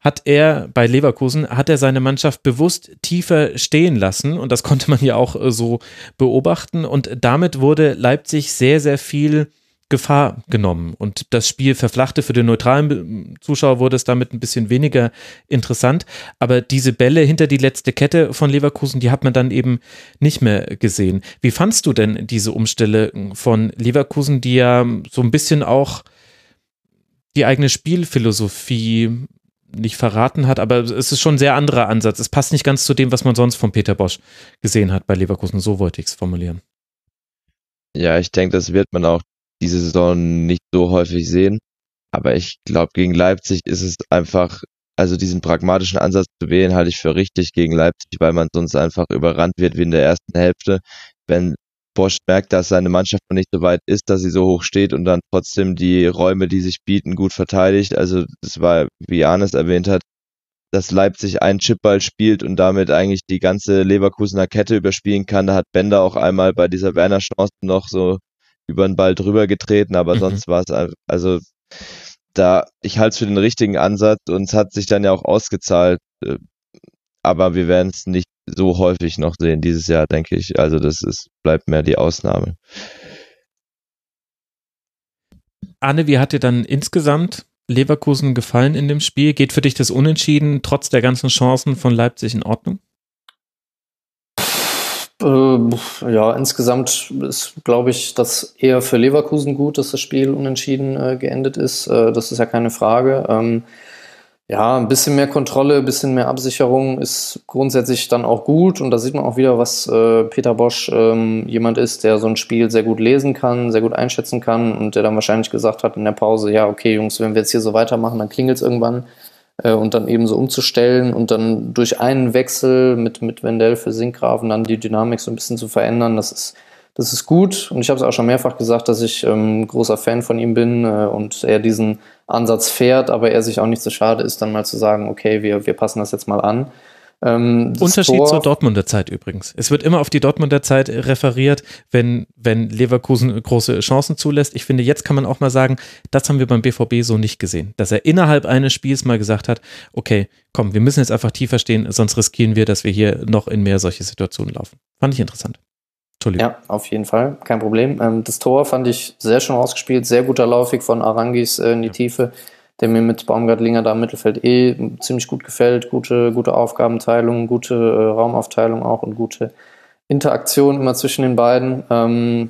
hat er bei Leverkusen, hat er seine Mannschaft bewusst tiefer stehen lassen und das konnte man ja auch so beobachten und damit wurde Leipzig sehr, sehr viel Gefahr genommen und das Spiel verflachte. Für den neutralen Zuschauer wurde es damit ein bisschen weniger interessant, aber diese Bälle hinter die letzte Kette von Leverkusen, die hat man dann eben nicht mehr gesehen. Wie fandst du denn diese Umstellung von Leverkusen, die ja so ein bisschen auch die eigene Spielphilosophie nicht verraten hat, aber es ist schon ein sehr anderer Ansatz. Es passt nicht ganz zu dem, was man sonst von Peter Bosch gesehen hat bei Leverkusen, so wollte ich es formulieren. Ja, ich denke, das wird man auch diese Saison nicht so häufig sehen. Aber ich glaube, gegen Leipzig ist es einfach, also diesen pragmatischen Ansatz zu wählen, halte ich für richtig gegen Leipzig, weil man sonst einfach überrannt wird wie in der ersten Hälfte. Wenn Bosch merkt, dass seine Mannschaft noch nicht so weit ist, dass sie so hoch steht und dann trotzdem die Räume, die sich bieten, gut verteidigt. Also das war, wie Arnes erwähnt hat, dass Leipzig einen Chipball spielt und damit eigentlich die ganze Leverkusener Kette überspielen kann. Da hat Bender auch einmal bei dieser Werner-Chance noch so über den Ball drüber getreten, aber mhm. sonst war es, also da, ich halte es für den richtigen Ansatz und es hat sich dann ja auch ausgezahlt, aber wir werden es nicht so häufig noch sehen dieses Jahr, denke ich, also das ist, bleibt mehr die Ausnahme. Anne, wie hat dir dann insgesamt Leverkusen gefallen in dem Spiel? Geht für dich das Unentschieden trotz der ganzen Chancen von Leipzig in Ordnung? Ja, insgesamt ist, glaube ich, dass eher für Leverkusen gut, dass das Spiel unentschieden äh, geendet ist. Äh, das ist ja keine Frage. Ähm, ja, ein bisschen mehr Kontrolle, ein bisschen mehr Absicherung ist grundsätzlich dann auch gut. Und da sieht man auch wieder, was äh, Peter Bosch ähm, jemand ist, der so ein Spiel sehr gut lesen kann, sehr gut einschätzen kann und der dann wahrscheinlich gesagt hat in der Pause, ja, okay, Jungs, wenn wir jetzt hier so weitermachen, dann klingelt es irgendwann. Und dann eben so umzustellen und dann durch einen Wechsel mit, mit Wendell für Sinkgraven dann die Dynamik so ein bisschen zu verändern, das ist, das ist gut. Und ich habe es auch schon mehrfach gesagt, dass ich ähm, großer Fan von ihm bin äh, und er diesen Ansatz fährt, aber er sich auch nicht so schade ist, dann mal zu sagen, okay, wir, wir passen das jetzt mal an. Ähm, Unterschied Tor zur Dortmunder Zeit übrigens. Es wird immer auf die Dortmunder Zeit referiert, wenn, wenn Leverkusen große Chancen zulässt. Ich finde, jetzt kann man auch mal sagen, das haben wir beim B V B so nicht gesehen. Dass er innerhalb eines Spiels mal gesagt hat, okay, komm, wir müssen jetzt einfach tiefer stehen, sonst riskieren wir, dass wir hier noch in mehr solche Situationen laufen. Fand ich interessant. Entschuldigung. Ja, auf jeden Fall, kein Problem. Ähm, das Tor fand ich sehr schön ausgespielt, sehr guter Laufweg von Arangis äh, in die ja. Tiefe, der mir mit Baumgartlinger da im Mittelfeld eh ziemlich gut gefällt. Gute, gute Aufgabenteilung, gute äh, Raumaufteilung auch und gute Interaktion immer zwischen den beiden. Ähm,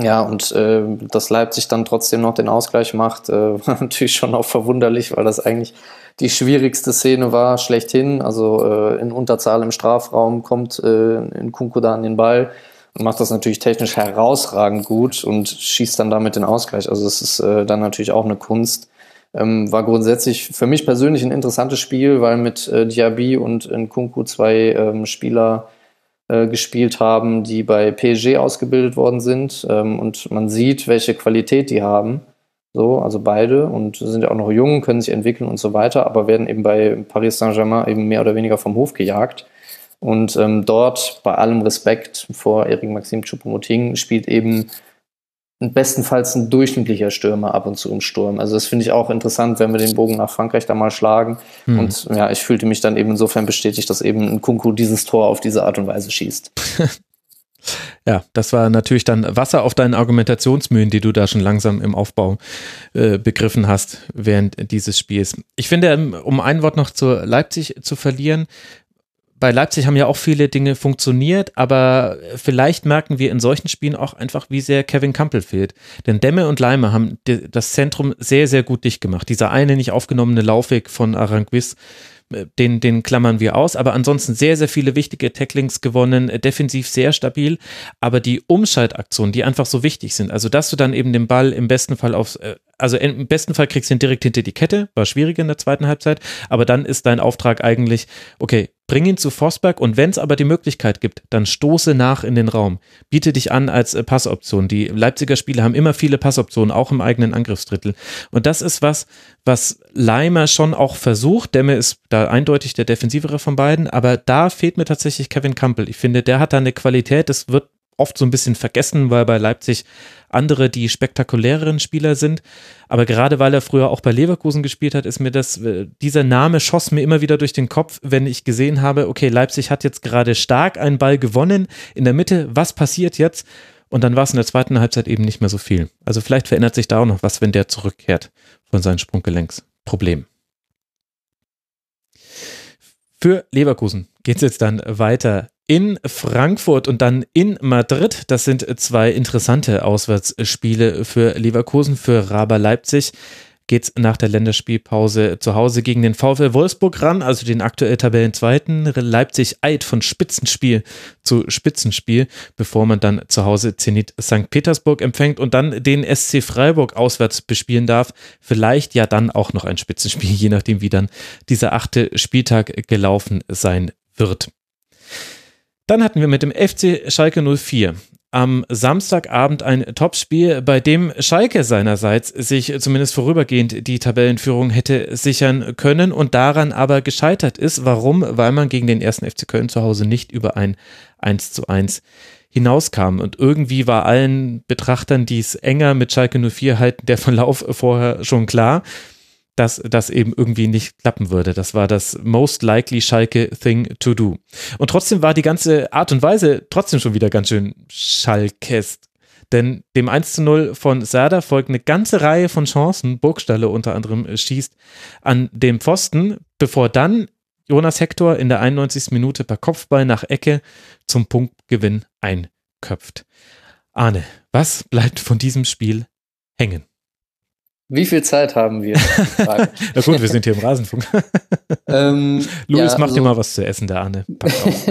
ja, und äh, dass Leipzig dann trotzdem noch den Ausgleich macht, äh, natürlich schon auch verwunderlich, weil das eigentlich die schwierigste Szene war, schlechthin. Also äh, in Unterzahl im Strafraum kommt äh, in Kunku da an den Ball und macht das natürlich technisch herausragend gut und schießt dann damit den Ausgleich. Also es ist äh, dann natürlich auch eine Kunst. Ähm, war grundsätzlich für mich persönlich ein interessantes Spiel, weil mit äh, Diaby und Nkunku zwei ähm, Spieler äh, gespielt haben, die bei P S G ausgebildet worden sind ähm, und man sieht, welche Qualität die haben. So, also beide und sind ja auch noch jung, können sich entwickeln und so weiter, aber werden eben bei Paris Saint-Germain eben mehr oder weniger vom Hof gejagt. Und ähm, dort, bei allem Respekt vor Eric-Maxim Choupo-Moting, spielt eben bestenfalls ein durchschnittlicher Stürmer ab und zu im Sturm. Also das finde ich auch interessant, wenn wir den Bogen nach Frankreich da mal schlagen. Hm. Und ja, ich fühlte mich dann eben insofern bestätigt, dass eben Nkunku dieses Tor auf diese Art und Weise schießt. Ja, das war natürlich dann Wasser auf deinen Argumentationsmühlen, die du da schon langsam im Aufbau äh, begriffen hast während dieses Spiels. Ich finde, um ein Wort noch zu Leipzig zu verlieren, bei Leipzig haben ja auch viele Dinge funktioniert, aber vielleicht merken wir in solchen Spielen auch einfach, wie sehr Kevin Kampl fehlt. Denn Demme und Leimer haben das Zentrum sehr, sehr gut dicht gemacht. Dieser eine nicht aufgenommene Laufweg von Aranguiz, den, den klammern wir aus. Aber ansonsten sehr, sehr viele wichtige Tacklings gewonnen, defensiv sehr stabil. Aber die Umschaltaktionen, die einfach so wichtig sind, also dass du dann eben den Ball im besten Fall aufs... Also im besten Fall kriegst du ihn direkt hinter die Kette, war schwierig in der zweiten Halbzeit, aber dann ist dein Auftrag eigentlich, okay, bring ihn zu Forsberg und wenn es aber die Möglichkeit gibt, dann stoße nach in den Raum, biete dich an als Passoption. Die Leipziger Spieler haben immer viele Passoptionen, auch im eigenen Angriffsdrittel und das ist was, was Leimer schon auch versucht. Demme ist da eindeutig der defensivere von beiden, aber da fehlt mir tatsächlich Kevin Kampl. Ich finde, der hat da eine Qualität, das wird oft so ein bisschen vergessen, weil bei Leipzig andere die spektakuläreren Spieler sind, aber gerade weil er früher auch bei Leverkusen gespielt hat, ist mir das, dieser Name schoss mir immer wieder durch den Kopf, wenn ich gesehen habe, okay, Leipzig hat jetzt gerade stark einen Ball gewonnen in der Mitte, was passiert jetzt? Und dann war es in der zweiten Halbzeit eben nicht mehr so viel. Also vielleicht verändert sich da auch noch was, wenn der zurückkehrt von seinem Sprunggelenksproblem. Für Leverkusen geht es jetzt dann weiter in Frankfurt und dann in Madrid. Das sind zwei interessante Auswärtsspiele für Leverkusen. Für R B Leipzig geht es nach der Länderspielpause zu Hause gegen den VfL Wolfsburg ran, also den aktuell Tabellenzweiten. Leipzig eilt von Spitzenspiel zu Spitzenspiel, bevor man dann zu Hause Zenit Sankt Petersburg empfängt und dann den S C Freiburg auswärts bespielen darf. Vielleicht ja dann auch noch ein Spitzenspiel, je nachdem, wie dann dieser achte Spieltag gelaufen sein wird. Dann hatten wir mit dem F C Schalke null vier am Samstagabend ein Topspiel, bei dem Schalke seinerseits sich zumindest vorübergehend die Tabellenführung hätte sichern können und daran aber gescheitert ist. Warum? Weil man gegen den ersten F C Köln zu Hause nicht über ein eins zu eins hinauskam. Und irgendwie war allen Betrachtern, die es enger mit Schalke null vier halten, der Verlauf vorher schon klar, dass das eben irgendwie nicht klappen würde. Das war das most likely Schalke thing to do. Und trotzdem war die ganze Art und Weise trotzdem schon wieder ganz schön schalkesk. Denn dem eins zu null von Serdar folgt eine ganze Reihe von Chancen. Burgstalle unter anderem schießt an dem Pfosten, bevor dann Jonas Hector in der einundneunzigsten Minute per Kopfball nach Ecke zum Punktgewinn einköpft. Arne, was bleibt von diesem Spiel hängen? Wie viel Zeit haben wir? Na gut, wir sind hier im Rasenfunk. ähm, Luis, ja, mach also, dir mal was zu essen, der Arne. Pack auf.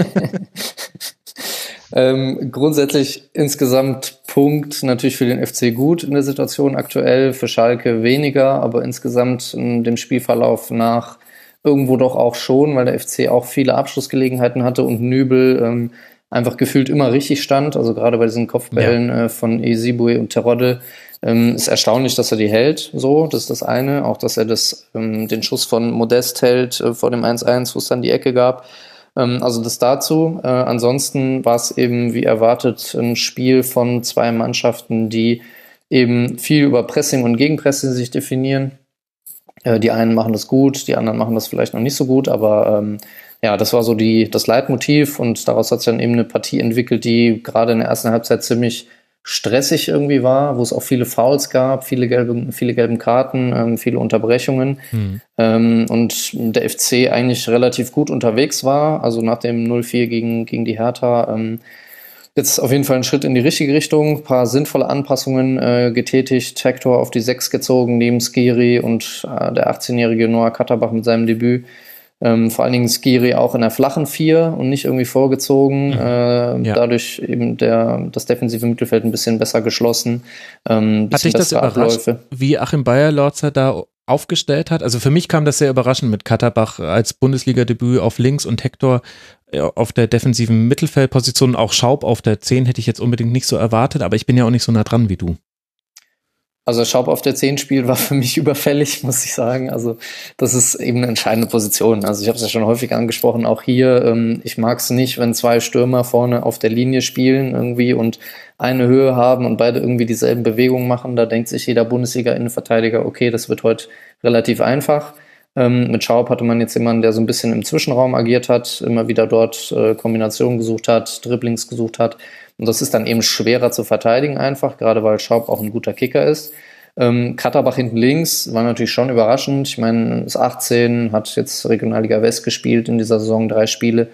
ähm, grundsätzlich insgesamt Punkt, natürlich für den F C gut in der Situation aktuell, für Schalke weniger, aber insgesamt in dem Spielverlauf nach irgendwo doch auch schon, weil der F C auch viele Abschlussgelegenheiten hatte und Nübel ähm, einfach gefühlt immer richtig stand, also gerade bei diesen Kopfbällen ja. äh, von Ezibue und Terodde. Ähm, ist erstaunlich, dass er die hält, so, das ist das eine, auch dass er das ähm, den Schuss von Modest hält äh, vor dem eins eins, wo es dann die Ecke gab, ähm, also das dazu. Äh, ansonsten war es eben wie erwartet ein Spiel von zwei Mannschaften, die eben viel über Pressing und Gegenpressing sich definieren. Äh, die einen machen das gut, die anderen machen das vielleicht noch nicht so gut, aber ähm, ja, das war so die das Leitmotiv und daraus hat sich dann eben eine Partie entwickelt, die gerade in der ersten Halbzeit ziemlich stressig irgendwie war, wo es auch viele Fouls gab, viele gelbe, viele gelben Karten, ähm, viele Unterbrechungen hm. ähm, und der F C eigentlich relativ gut unterwegs war, also nach dem null vier gegen, gegen die Hertha ähm, jetzt auf jeden Fall ein Schritt in die richtige Richtung, ein paar sinnvolle Anpassungen äh, getätigt, Hector auf die sechs gezogen, neben Skiri und äh, der achtzehnjährige Noah Katterbach mit seinem Debüt. Ähm, vor allen Dingen Skiri auch in der flachen Vier und nicht irgendwie vorgezogen, äh, ja. dadurch eben der das defensive Mittelfeld ein bisschen besser geschlossen. Ähm, Hat dich das überrascht, Abläufe. Wie Achim Bayer-Lorzer da aufgestellt hat? Also für mich kam das sehr überraschend mit Katterbach als Bundesliga-Debüt auf links und Hector auf der defensiven Mittelfeldposition, auch Schaub auf der zehn hätte ich jetzt unbedingt nicht so erwartet, aber ich bin ja auch nicht so nah dran wie du. Also Schaub auf der zehn spielt war für mich überfällig, muss ich sagen. Also das ist eben eine entscheidende Position. Also ich habe es ja schon häufig angesprochen, auch hier. Ähm, ich mag es nicht, wenn zwei Stürmer vorne auf der Linie spielen irgendwie und eine Höhe haben und beide irgendwie dieselben Bewegungen machen. Da denkt sich jeder Bundesliga-Innenverteidiger, okay, das wird heute relativ einfach. Ähm, mit Schaub hatte man jetzt jemanden, der so ein bisschen im Zwischenraum agiert hat, immer wieder dort äh, Kombinationen gesucht hat, Dribblings gesucht hat. Und das ist dann eben schwerer zu verteidigen einfach, gerade weil Schaub auch ein guter Kicker ist. Ähm, Katterbach hinten links war natürlich schon überraschend. Ich meine, ist achtzehn, hat jetzt Regionalliga West gespielt in dieser Saison, drei Spiele.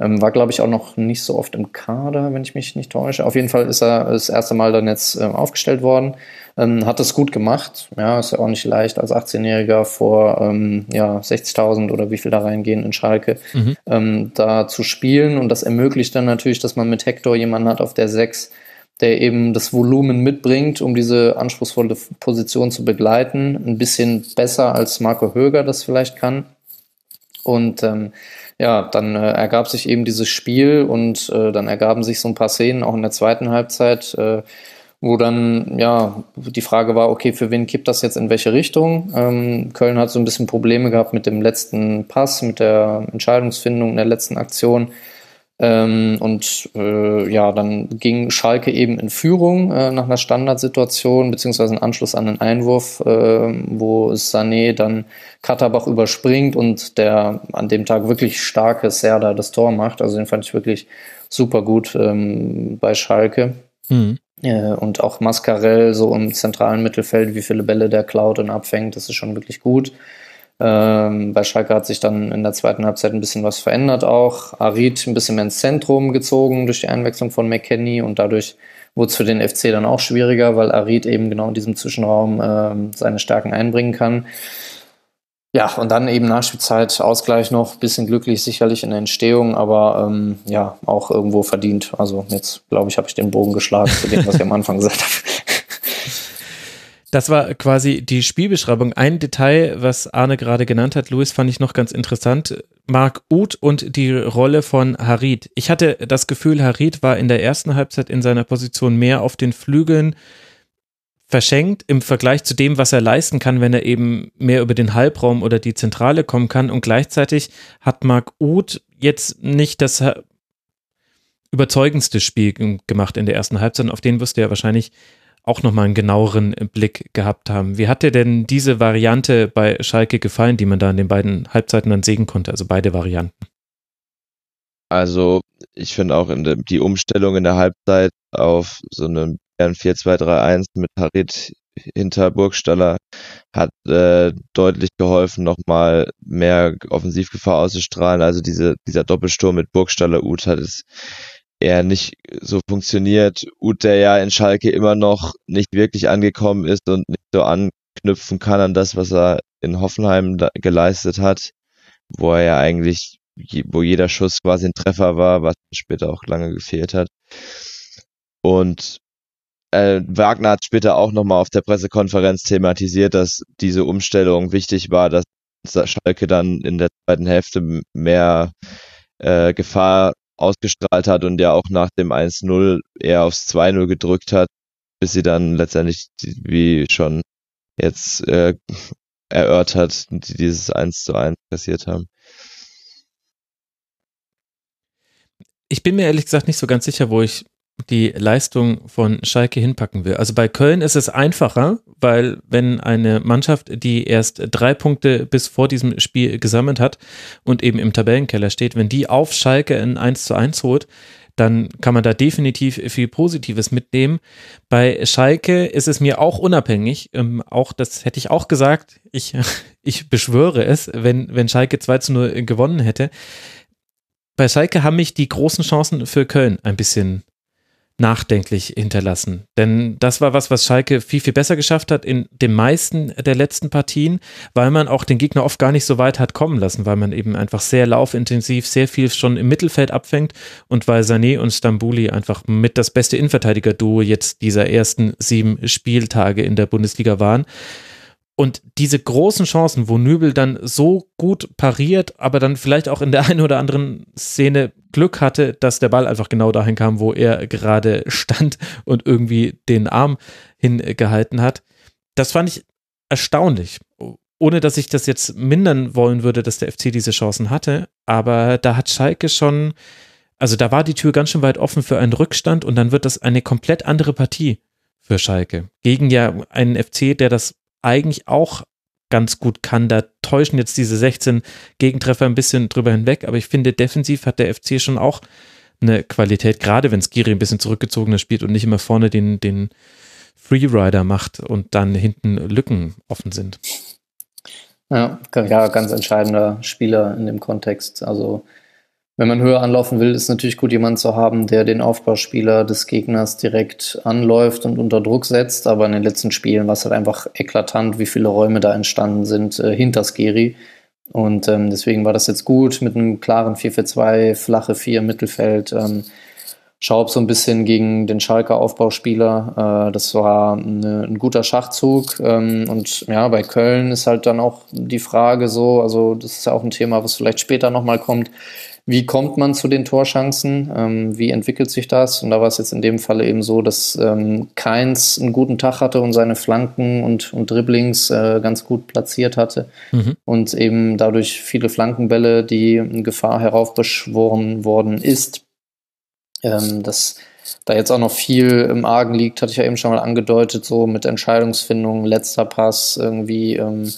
Ähm, war, glaube ich, auch noch nicht so oft im Kader, wenn ich mich nicht täusche. Auf jeden Fall ist er das erste Mal dann jetzt ähm, aufgestellt worden. Ähm, hat das gut gemacht. Ja, ist ja auch nicht leicht als achtzehnjähriger vor ähm, ja, sechzigtausend oder wie viel da reingehen in Schalke, mhm. ähm, da zu spielen. Und das ermöglicht dann natürlich, dass man mit Hector jemanden hat auf der sechs, der eben das Volumen mitbringt, um diese anspruchsvolle Position zu begleiten. Ein bisschen besser als Marco Höger das vielleicht kann. Und ähm, ja, dann äh, ergab sich eben dieses Spiel und äh, dann ergaben sich so ein paar Szenen, auch in der zweiten Halbzeit, äh, wo dann ja die Frage war, okay, für wen kippt das jetzt in welche Richtung? Ähm, Köln hat so ein bisschen Probleme gehabt mit dem letzten Pass, mit der Entscheidungsfindung in der letzten Aktion. Ähm, und äh, ja, dann ging Schalke eben in Führung äh, nach einer Standardsituation, beziehungsweise in Anschluss an einen Einwurf, äh, wo Sané dann Katterbach überspringt und der an dem Tag wirklich starke Serdar das Tor macht. Also den fand ich wirklich super gut ähm, bei Schalke. Mhm. Äh, und auch Mascarell so im zentralen Mittelfeld, wie viele Bälle der klaut und abfängt, das ist schon wirklich gut. Ähm, bei Schalke hat sich dann in der zweiten Halbzeit ein bisschen was verändert auch. Arid ein bisschen mehr ins Zentrum gezogen durch die Einwechslung von McKennie und dadurch wurde es für den F C dann auch schwieriger, weil Arid eben genau in diesem Zwischenraum ähm, seine Stärken einbringen kann. Ja, und dann eben Nachspielzeit, Ausgleich noch, bisschen glücklich sicherlich in der Entstehung, aber ähm, ja, auch irgendwo verdient. Also jetzt, glaube ich, habe ich den Bogen geschlagen zu dem, was ich am Anfang gesagt habe. Das war quasi die Spielbeschreibung. Ein Detail, was Arne gerade genannt hat, Luis, fand ich noch ganz interessant. Marc Uth und die Rolle von Harit. Ich hatte das Gefühl, Harit war in der ersten Halbzeit in seiner Position mehr auf den Flügeln verschenkt im Vergleich zu dem, was er leisten kann, wenn er eben mehr über den Halbraum oder die Zentrale kommen kann. Und gleichzeitig hat Marc Uth jetzt nicht das überzeugendste Spiel gemacht in der ersten Halbzeit. Und auf den wirst du ja wahrscheinlich auch nochmal einen genaueren Blick gehabt haben. Wie hat dir denn diese Variante bei Schalke gefallen, die man da in den beiden Halbzeiten dann sehen konnte, also beide Varianten? Also ich finde auch in der, die Umstellung in der Halbzeit auf so eine ein vier zwei drei eins mit Harit hinter Burgstaller hat äh, deutlich geholfen, nochmal mehr Offensivgefahr auszustrahlen. Also diese, dieser Doppelsturm mit Burgstaller, Uth hat es eher nicht so funktioniert. Uth, der ja in Schalke immer noch nicht wirklich angekommen ist und nicht so anknüpfen kann an das, was er in Hoffenheim da geleistet hat, wo er ja eigentlich, wo jeder Schuss quasi ein Treffer war, was später auch lange gefehlt hat. Und Äh, Wagner hat später auch nochmal auf der Pressekonferenz thematisiert, dass diese Umstellung wichtig war, dass Schalke dann in der zweiten Hälfte mehr äh, Gefahr ausgestrahlt hat und ja auch nach dem eins null eher aufs zwei null gedrückt hat, bis sie dann letztendlich, wie schon jetzt äh, erörtert, dieses eins zu eins kassiert haben. Ich bin mir ehrlich gesagt nicht so ganz sicher, wo ich die Leistung von Schalke hinpacken will. Also bei Köln ist es einfacher, weil wenn eine Mannschaft, die erst drei Punkte bis vor diesem Spiel gesammelt hat und eben im Tabellenkeller steht, wenn die auf Schalke ein eins zu eins holt, dann kann man da definitiv viel Positives mitnehmen. Bei Schalke ist es mir auch unabhängig, ähm, auch das hätte ich auch gesagt, ich, ich beschwöre es, wenn, wenn Schalke zwei zu null gewonnen hätte. Bei Schalke haben mich die großen Chancen für Köln ein bisschen nachdenklich hinterlassen. Denn das war was, was Schalke viel, viel besser geschafft hat in den meisten der letzten Partien, weil man auch den Gegner oft gar nicht so weit hat kommen lassen, weil man eben einfach sehr laufintensiv, sehr viel schon im Mittelfeld abfängt und weil Sané und Stambouli einfach mit das beste Innenverteidiger-Duo jetzt dieser ersten sieben Spieltage in der Bundesliga waren. Und diese großen Chancen, wo Nübel dann so gut pariert, aber dann vielleicht auch in der einen oder anderen Szene Glück hatte, dass der Ball einfach genau dahin kam, wo er gerade stand und irgendwie den Arm hingehalten hat. Das fand ich erstaunlich. Ohne, dass ich das jetzt mindern wollen würde, dass der F C diese Chancen hatte. Aber da hat Schalke schon, also da war die Tür ganz schön weit offen für einen Rückstand und dann wird das eine komplett andere Partie für Schalke. Gegen ja einen F C, der das eigentlich auch ganz gut kann. Da täuschen jetzt diese sechzehn Gegentreffer ein bisschen drüber hinweg, aber ich finde, defensiv hat der F C schon auch eine Qualität, gerade wenn Skiri ein bisschen zurückgezogener spielt und nicht immer vorne den, den Freerider macht und dann hinten Lücken offen sind. Ja, ja, ganz entscheidender Spieler in dem Kontext. Also wenn man höher anlaufen will, ist natürlich gut, jemanden zu haben, der den Aufbauspieler des Gegners direkt anläuft und unter Druck setzt. Aber in den letzten Spielen war es halt einfach eklatant, wie viele Räume da entstanden sind äh, hinter Skiri. Und ähm, deswegen war das jetzt gut mit einem klaren vier vier zwei, flache vier im Mittelfeld. Ähm, Schaub so ein bisschen gegen den Schalker Aufbauspieler. Äh, das war eine, ein guter Schachzug. Ähm, und ja, bei Köln ist halt dann auch die Frage so, also das ist ja auch ein Thema, was vielleicht später nochmal kommt. Wie kommt man zu den Torchancen? Ähm, wie entwickelt sich das? Und da war es jetzt in dem Falle eben so, dass ähm, Kainz einen guten Tag hatte und seine Flanken und, und Dribblings äh, ganz gut platziert hatte. Mhm. Und eben dadurch viele Flankenbälle, die in Gefahr heraufbeschworen worden ist. Ähm, dass da jetzt auch noch viel im Argen liegt, hatte ich ja eben schon mal angedeutet, so mit Entscheidungsfindung, letzter Pass irgendwie. Ähm,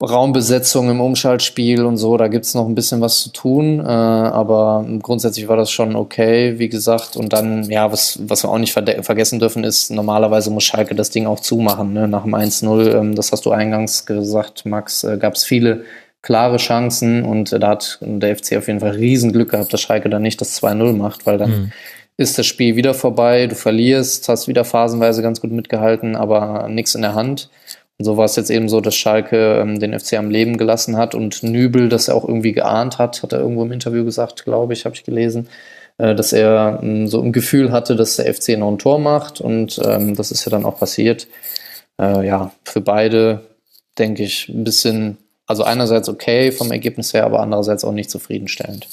Raumbesetzung im Umschaltspiel und so, da gibt es noch ein bisschen was zu tun, äh, aber grundsätzlich war das schon okay, wie gesagt, und dann, ja, was, was wir auch nicht ver- vergessen dürfen ist, normalerweise muss Schalke das Ding auch zumachen, ne? Nach dem eins null, ähm, das hast du eingangs gesagt, Max, äh, gab es viele klare Chancen und äh, da hat der F C auf jeden Fall riesen Glück gehabt, dass Schalke dann nicht das zwei null macht, weil dann mhm. ist das Spiel wieder vorbei, du verlierst, hast wieder phasenweise ganz gut mitgehalten, aber nichts in der Hand. So war es jetzt eben so, dass Schalke ähm, den F C am Leben gelassen hat und Nübel das auch irgendwie geahnt hat, hat er irgendwo im Interview gesagt, glaube ich, habe ich gelesen, äh, dass er ähm, so ein Gefühl hatte, dass der F C noch ein Tor macht und ähm, das ist ja dann auch passiert. Äh, ja, für beide denke ich ein bisschen, also einerseits okay vom Ergebnis her, aber andererseits auch nicht zufriedenstellend.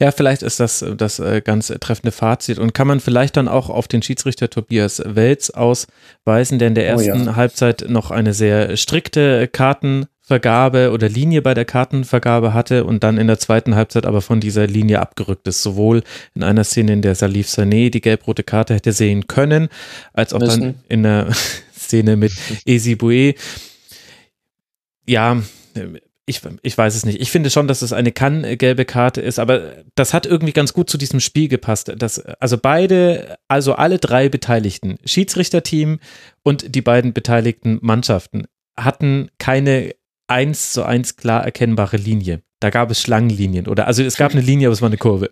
Ja, vielleicht ist das das ganz treffende Fazit und kann man vielleicht dann auch auf den Schiedsrichter Tobias Welz ausweisen, der in der ersten oh ja. Halbzeit noch eine sehr strikte Kartenvergabe oder Linie bei der Kartenvergabe hatte und dann in der zweiten Halbzeit aber von dieser Linie abgerückt ist. Sowohl in einer Szene, in der Salif Sané die gelb-rote Karte hätte sehen können, als auch Müssen. dann in der Szene mit Ezi Boué. Ja, Ich, ich weiß es nicht. Ich finde schon, dass es eine kann-gelbe Karte ist, aber das hat irgendwie ganz gut zu diesem Spiel gepasst. Das, also beide, also alle drei Beteiligten, Schiedsrichterteam und die beiden beteiligten Mannschaften, hatten keine eins zu eins klar erkennbare Linie. Da gab es Schlangenlinien oder, also es gab eine Linie, aber es war eine Kurve.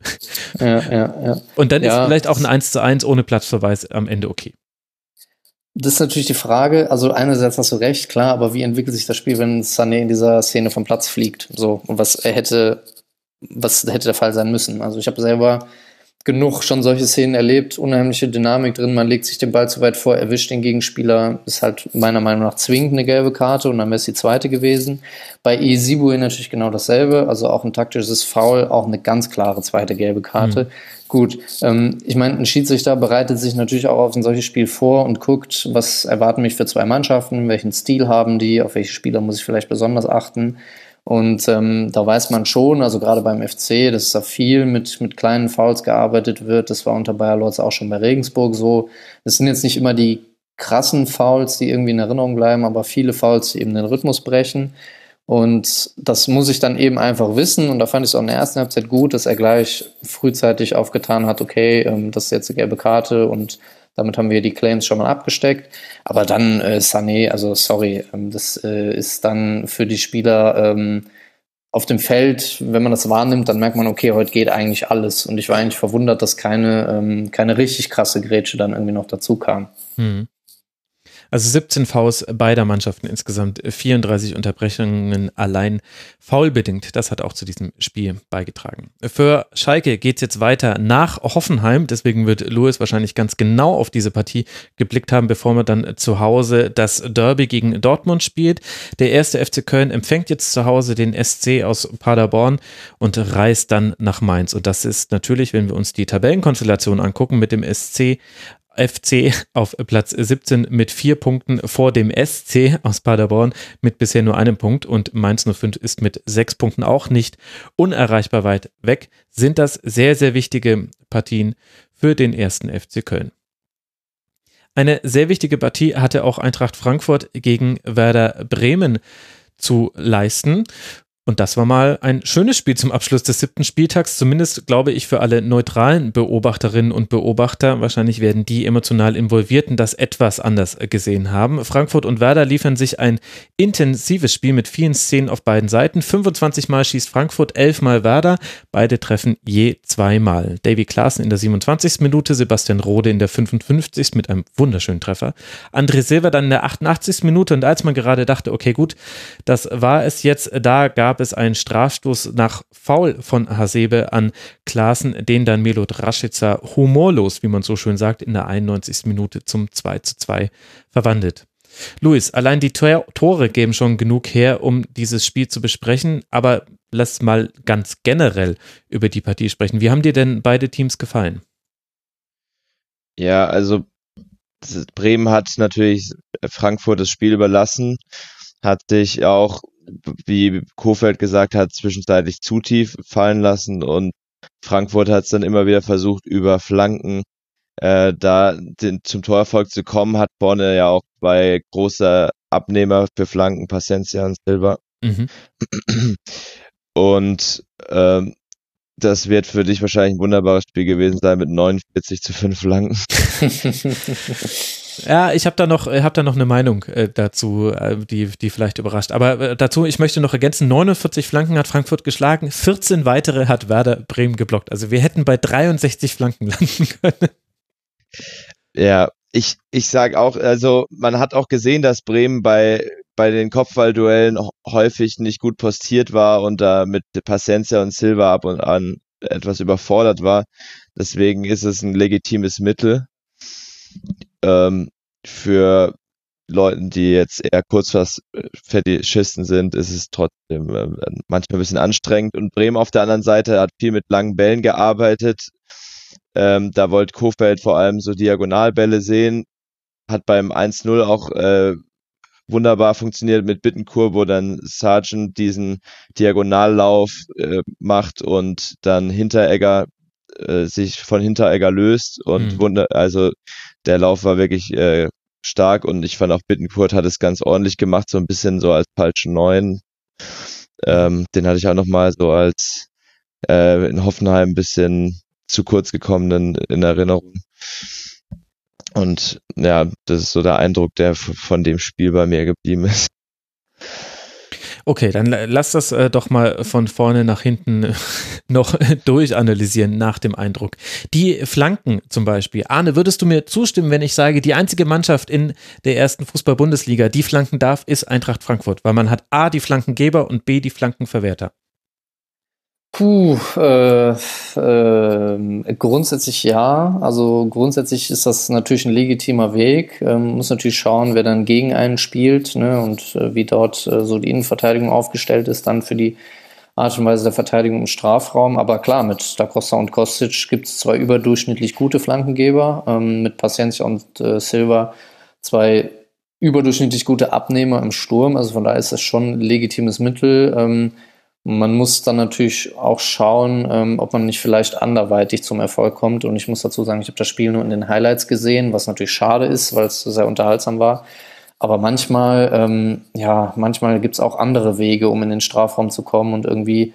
Ja, ja, ja. Und dann ja, ist vielleicht auch ein eins zu eins ohne Platzverweis am Ende okay. Das ist natürlich die Frage, also einerseits hast du recht, klar, aber wie entwickelt sich das Spiel, wenn Sané in dieser Szene vom Platz fliegt? So, und was hätte, was hätte der Fall sein müssen? Also ich habe selber genug schon solche Szenen erlebt, unheimliche Dynamik drin, man legt sich den Ball zu weit vor, erwischt den Gegenspieler, ist halt meiner Meinung nach zwingend eine gelbe Karte und dann wäre es die zweite gewesen. Bei Ezibue natürlich genau dasselbe, also auch ein taktisches Foul, auch eine ganz klare zweite gelbe Karte. Mhm. Gut, ähm, ich meine, ein Schiedsrichter bereitet sich natürlich auch auf ein solches Spiel vor und guckt, was erwarten mich für zwei Mannschaften, welchen Stil haben die, auf welche Spieler muss ich vielleicht besonders achten. Und ähm, da weiß man schon, also gerade beim F C, dass da viel mit mit kleinen Fouls gearbeitet wird. Das war unter Bayer Lorz auch schon bei Regensburg so. Das sind jetzt nicht immer die krassen Fouls, die irgendwie in Erinnerung bleiben, aber viele Fouls, die eben den Rhythmus brechen. Und das muss ich dann eben einfach wissen. Und da fand ich es auch in der ersten Halbzeit gut, dass er gleich frühzeitig aufgetan hat, okay, ähm, das ist jetzt eine gelbe Karte und damit haben wir die Claims schon mal abgesteckt. Aber dann äh, Sané, also sorry, ähm, das äh, ist dann für die Spieler ähm, auf dem Feld, wenn man das wahrnimmt, dann merkt man, okay, heute geht eigentlich alles. Und ich war eigentlich verwundert, dass keine, ähm, keine richtig krasse Grätsche dann irgendwie noch dazu kam. Mhm. Also siebzehn Fouls beider Mannschaften insgesamt, vierunddreißig Unterbrechungen allein foulbedingt. Das hat auch zu diesem Spiel beigetragen. Für Schalke geht es jetzt weiter nach Hoffenheim. Deswegen wird Luis wahrscheinlich ganz genau auf diese Partie geblickt haben, bevor man dann zu Hause das Derby gegen Dortmund spielt. Der erste F C Köln empfängt jetzt zu Hause den S C aus Paderborn und reist dann nach Mainz. Und das ist natürlich, wenn wir uns die Tabellenkonstellation angucken, mit dem S C F C auf Platz siebzehn mit vier Punkten vor dem S C aus Paderborn mit bisher nur einem Punkt und Mainz null fünf ist mit sechs Punkten auch nicht unerreichbar weit weg. Sind das sehr, sehr wichtige Partien für den ersten F C Köln. Eine sehr wichtige Partie hatte auch Eintracht Frankfurt gegen Werder Bremen zu leisten. Und das war mal ein schönes Spiel zum Abschluss des siebten Spieltags, zumindest glaube ich für alle neutralen Beobachterinnen und Beobachter. Wahrscheinlich werden die emotional Involvierten das etwas anders gesehen haben. Frankfurt und Werder liefern sich ein intensives Spiel mit vielen Szenen auf beiden Seiten. fünfundzwanzig Mal schießt Frankfurt, elf Mal Werder. Beide treffen je zweimal. Davy Klaassen in der siebenundzwanzigsten Minute, Sebastian Rode in der fünfundfünfzigsten mit einem wunderschönen Treffer. André Silva dann in der achtundachtzigsten Minute und als man gerade dachte, okay gut, das war es jetzt, da gab es einen Strafstoß nach Foul von Hasebe an Klaassen, den dann Milot Rashica humorlos, wie man so schön sagt, in der einundneunzigsten Minute zum zwei zu zwei verwandelt. Luis, allein die Tore geben schon genug her, um dieses Spiel zu besprechen, aber lass mal ganz generell über die Partie sprechen. Wie haben dir denn beide Teams gefallen? Ja, also Bremen hat natürlich Frankfurt das Spiel überlassen, hat sich auch, wie Kohfeldt gesagt hat, zwischenzeitlich zu tief fallen lassen und Frankfurt hat es dann immer wieder versucht, über Flanken äh, da den, zum Torerfolg zu kommen, hat vorne ja auch bei großer Abnehmer für Flanken, Paciencia und Silva. Mhm. Und ähm, das wird für dich wahrscheinlich ein wunderbares Spiel gewesen sein mit neunundvierzig zu fünf Flanken. Ja, ich habe da noch, hab da noch eine Meinung äh, dazu, äh, die, die vielleicht überrascht. Aber äh, dazu, ich möchte noch ergänzen, neunundvierzig Flanken hat Frankfurt geschlagen, vierzehn weitere hat Werder Bremen geblockt. Also wir hätten bei dreiundsechzig Flanken landen können. Ja, ich, ich sage auch, also man hat auch gesehen, dass Bremen bei, bei den Kopfballduellen häufig nicht gut postiert war und da äh, mit Paciencia und Silva ab und an etwas überfordert war. Deswegen ist es ein legitimes Mittel für Leuten, die jetzt eher Kurzpass-Fetischisten sind, ist es trotzdem manchmal ein bisschen anstrengend. Und Bremen auf der anderen Seite hat viel mit langen Bällen gearbeitet. Ähm, da wollte Kohfeldt vor allem so Diagonalbälle sehen. Hat beim eins null auch äh, wunderbar funktioniert mit Bittencourt, wo dann Sargent diesen Diagonallauf äh, macht und dann Hinteregger sich von Hinteregger löst und mhm. wunder, also der Lauf war wirklich äh, stark und ich fand auch Bittencourt hat es ganz ordentlich gemacht, so ein bisschen so als falschen Neuen Ähm, den hatte ich auch nochmal so als äh, in Hoffenheim ein bisschen zu kurz gekommenen in Erinnerung. Und ja, das ist so der Eindruck, der von dem Spiel bei mir geblieben ist. Okay, dann lass das äh, doch mal von vorne nach hinten noch durchanalysieren nach dem Eindruck. Die Flanken zum Beispiel. Arne, würdest du mir zustimmen, wenn ich sage, die einzige Mannschaft in der ersten Fußball-Bundesliga, die flanken darf, ist Eintracht Frankfurt, weil man hat A, die Flankengeber und B, die Flankenverwerter? Puh, äh, äh, grundsätzlich ja. Also grundsätzlich ist das natürlich ein legitimer Weg. Ähm, muss natürlich schauen, wer dann gegen einen spielt, ne, und äh, wie dort äh, so die Innenverteidigung aufgestellt ist, dann für die Art und Weise der Verteidigung im Strafraum. Aber klar, mit Da Costa und Kostic gibt es zwei überdurchschnittlich gute Flankengeber, ähm, mit Paciencia und äh, Silva zwei überdurchschnittlich gute Abnehmer im Sturm. Also von daher ist das schon ein legitimes Mittel. Ähm, Man muss dann natürlich auch schauen, ähm, ob man nicht vielleicht anderweitig zum Erfolg kommt. Und ich muss dazu sagen, ich habe das Spiel nur in den Highlights gesehen, was natürlich schade ist, weil es sehr unterhaltsam war. Aber manchmal, ähm, ja, manchmal gibt es auch andere Wege, um in den Strafraum zu kommen und irgendwie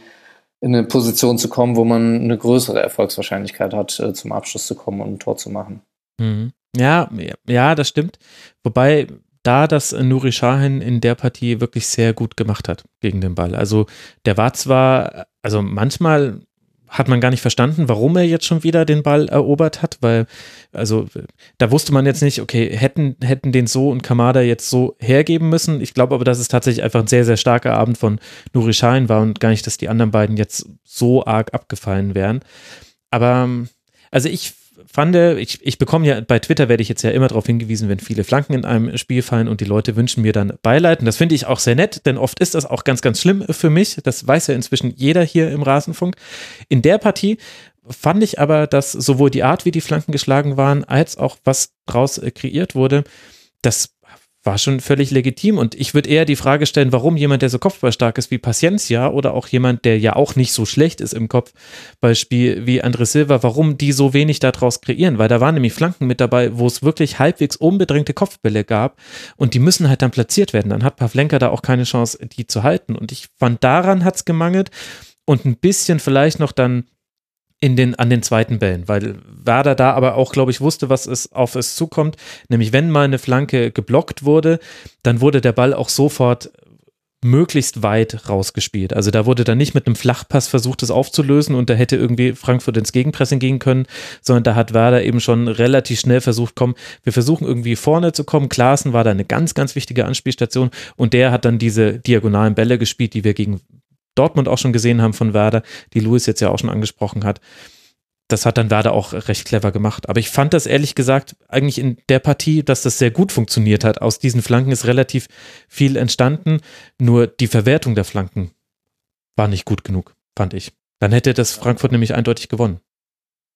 in eine Position zu kommen, wo man eine größere Erfolgswahrscheinlichkeit hat, äh, zum Abschluss zu kommen und ein Tor zu machen. Mhm. Ja, ja, das stimmt. Wobei da das Nuri Sahin in der Partie wirklich sehr gut gemacht hat gegen den Ball. Also der war zwar, also manchmal hat man gar nicht verstanden, warum er jetzt schon wieder den Ball erobert hat, weil, also da wusste man jetzt nicht, okay, hätten, hätten den so und Kamada jetzt so hergeben müssen. Ich glaube aber, dass es tatsächlich einfach ein sehr, sehr starker Abend von Nuri Sahin war und gar nicht, dass die anderen beiden jetzt so arg abgefallen wären. Aber, also ich fand, ich, ich bekomme ja, bei Twitter werde ich jetzt ja immer darauf hingewiesen, wenn viele Flanken in einem Spiel fallen und die Leute wünschen mir dann Beileid. Und das finde ich auch sehr nett, denn oft ist das auch ganz, ganz schlimm für mich. Das weiß ja inzwischen jeder hier im Rasenfunk. In der Partie fand ich aber, dass sowohl die Art, wie die Flanken geschlagen waren, als auch was draus kreiert wurde, das war schon völlig legitim. Und ich würde eher die Frage stellen, warum jemand, der so kopfballstark ist wie Paciencia oder auch jemand, der ja auch nicht so schlecht ist im Kopfballspiel wie André Silva, warum die so wenig daraus kreieren. Weil da waren nämlich Flanken mit dabei, wo es wirklich halbwegs unbedrängte Kopfbälle gab. Und die müssen halt dann platziert werden. Dann hat Pavlenka da auch keine Chance, die zu halten. Und ich fand, daran hat es gemangelt. Und ein bisschen vielleicht noch dann in den, an den zweiten Bällen, weil Werder da aber auch, glaube ich, wusste, was es auf es zukommt, nämlich wenn mal eine Flanke geblockt wurde, dann wurde der Ball auch sofort möglichst weit rausgespielt. Also da wurde dann nicht mit einem Flachpass versucht, das aufzulösen und da hätte irgendwie Frankfurt ins Gegenpressing gehen können, sondern da hat Werder eben schon relativ schnell versucht, komm, wir versuchen irgendwie vorne zu kommen. Klaassen war da eine ganz, ganz wichtige Anspielstation und der hat dann diese diagonalen Bälle gespielt, die wir gegen Dortmund auch schon gesehen haben von Werder, die Luis jetzt ja auch schon angesprochen hat. Das hat dann Werder auch recht clever gemacht. Aber ich fand das ehrlich gesagt eigentlich in der Partie, dass das sehr gut funktioniert hat. Aus diesen Flanken ist relativ viel entstanden, nur die Verwertung der Flanken war nicht gut genug, fand ich. Dann hätte das Frankfurt nämlich eindeutig gewonnen.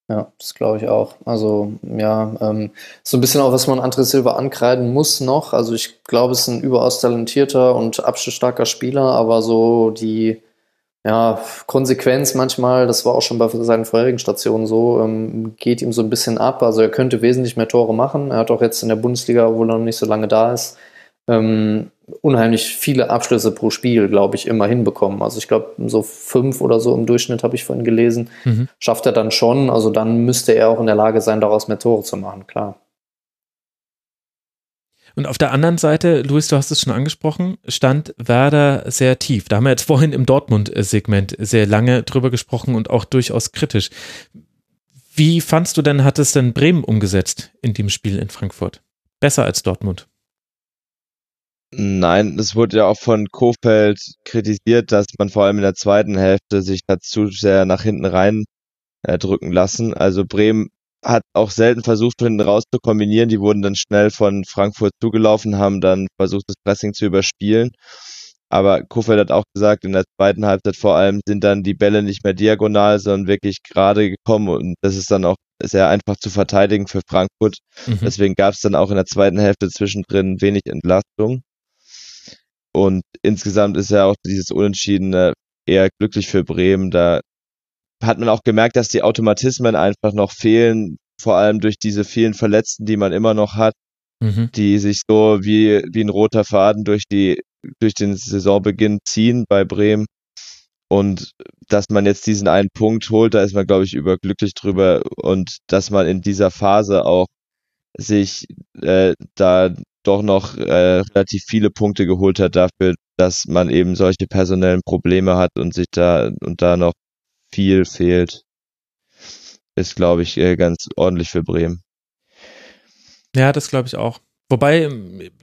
Ja, das glaube ich auch. Also ja, ähm, so ein bisschen auch, was man André Silva ankreiden muss noch. Also ich glaube, es ist ein überaus talentierter und abschlussstarker Spieler, aber so die ja, Konsequenz manchmal, das war auch schon bei seinen vorherigen Stationen so, ähm, geht ihm so ein bisschen ab. Also er könnte wesentlich mehr Tore machen. Er hat auch jetzt in der Bundesliga, obwohl er noch nicht so lange da ist, ähm, unheimlich viele Abschlüsse pro Spiel, glaube ich, immer hinbekommen. Also ich glaube, so fünf oder so im Durchschnitt habe ich vorhin gelesen. Mhm. Schafft er dann schon. Also dann müsste er auch in der Lage sein, daraus mehr Tore zu machen, klar. Und auf der anderen Seite, Luis, du hast es schon angesprochen, stand Werder sehr tief. Da haben wir jetzt vorhin im Dortmund-Segment sehr lange drüber gesprochen und auch durchaus kritisch. Wie fandst du denn, hat es denn Bremen umgesetzt in dem Spiel in Frankfurt? Besser als Dortmund? Nein, es wurde ja auch von Kofeld kritisiert, dass man vor allem in der zweiten Hälfte sich dazu sehr nach hinten rein äh, drücken lassen. Also Bremen hat auch selten versucht, hinten raus zu kombinieren. Die wurden dann schnell von Frankfurt zugelaufen, haben dann versucht, das Pressing zu überspielen. Aber Kofeld hat auch gesagt, in der zweiten Halbzeit vor allem sind dann die Bälle nicht mehr diagonal, sondern wirklich gerade gekommen. Und das ist dann auch sehr einfach zu verteidigen für Frankfurt. Mhm. Deswegen gab es dann auch in der zweiten Hälfte zwischendrin wenig Entlastung. Und insgesamt ist ja auch dieses Unentschiedene eher glücklich für Bremen. Da hat man auch gemerkt, dass die Automatismen einfach noch fehlen, vor allem durch diese vielen Verletzten, die man immer noch hat, mhm. die sich so wie, wie ein roter Faden durch die, durch den Saisonbeginn ziehen bei Bremen. Und dass man jetzt diesen einen Punkt holt, da ist man, glaube ich, überglücklich drüber. Und dass man in dieser Phase auch sich äh, da doch noch äh, relativ viele Punkte geholt hat dafür, dass man eben solche personellen Probleme hat und sich da und da noch viel fehlt, ist, glaube ich, äh, ganz ordentlich für Bremen. Ja, das glaube ich auch. Wobei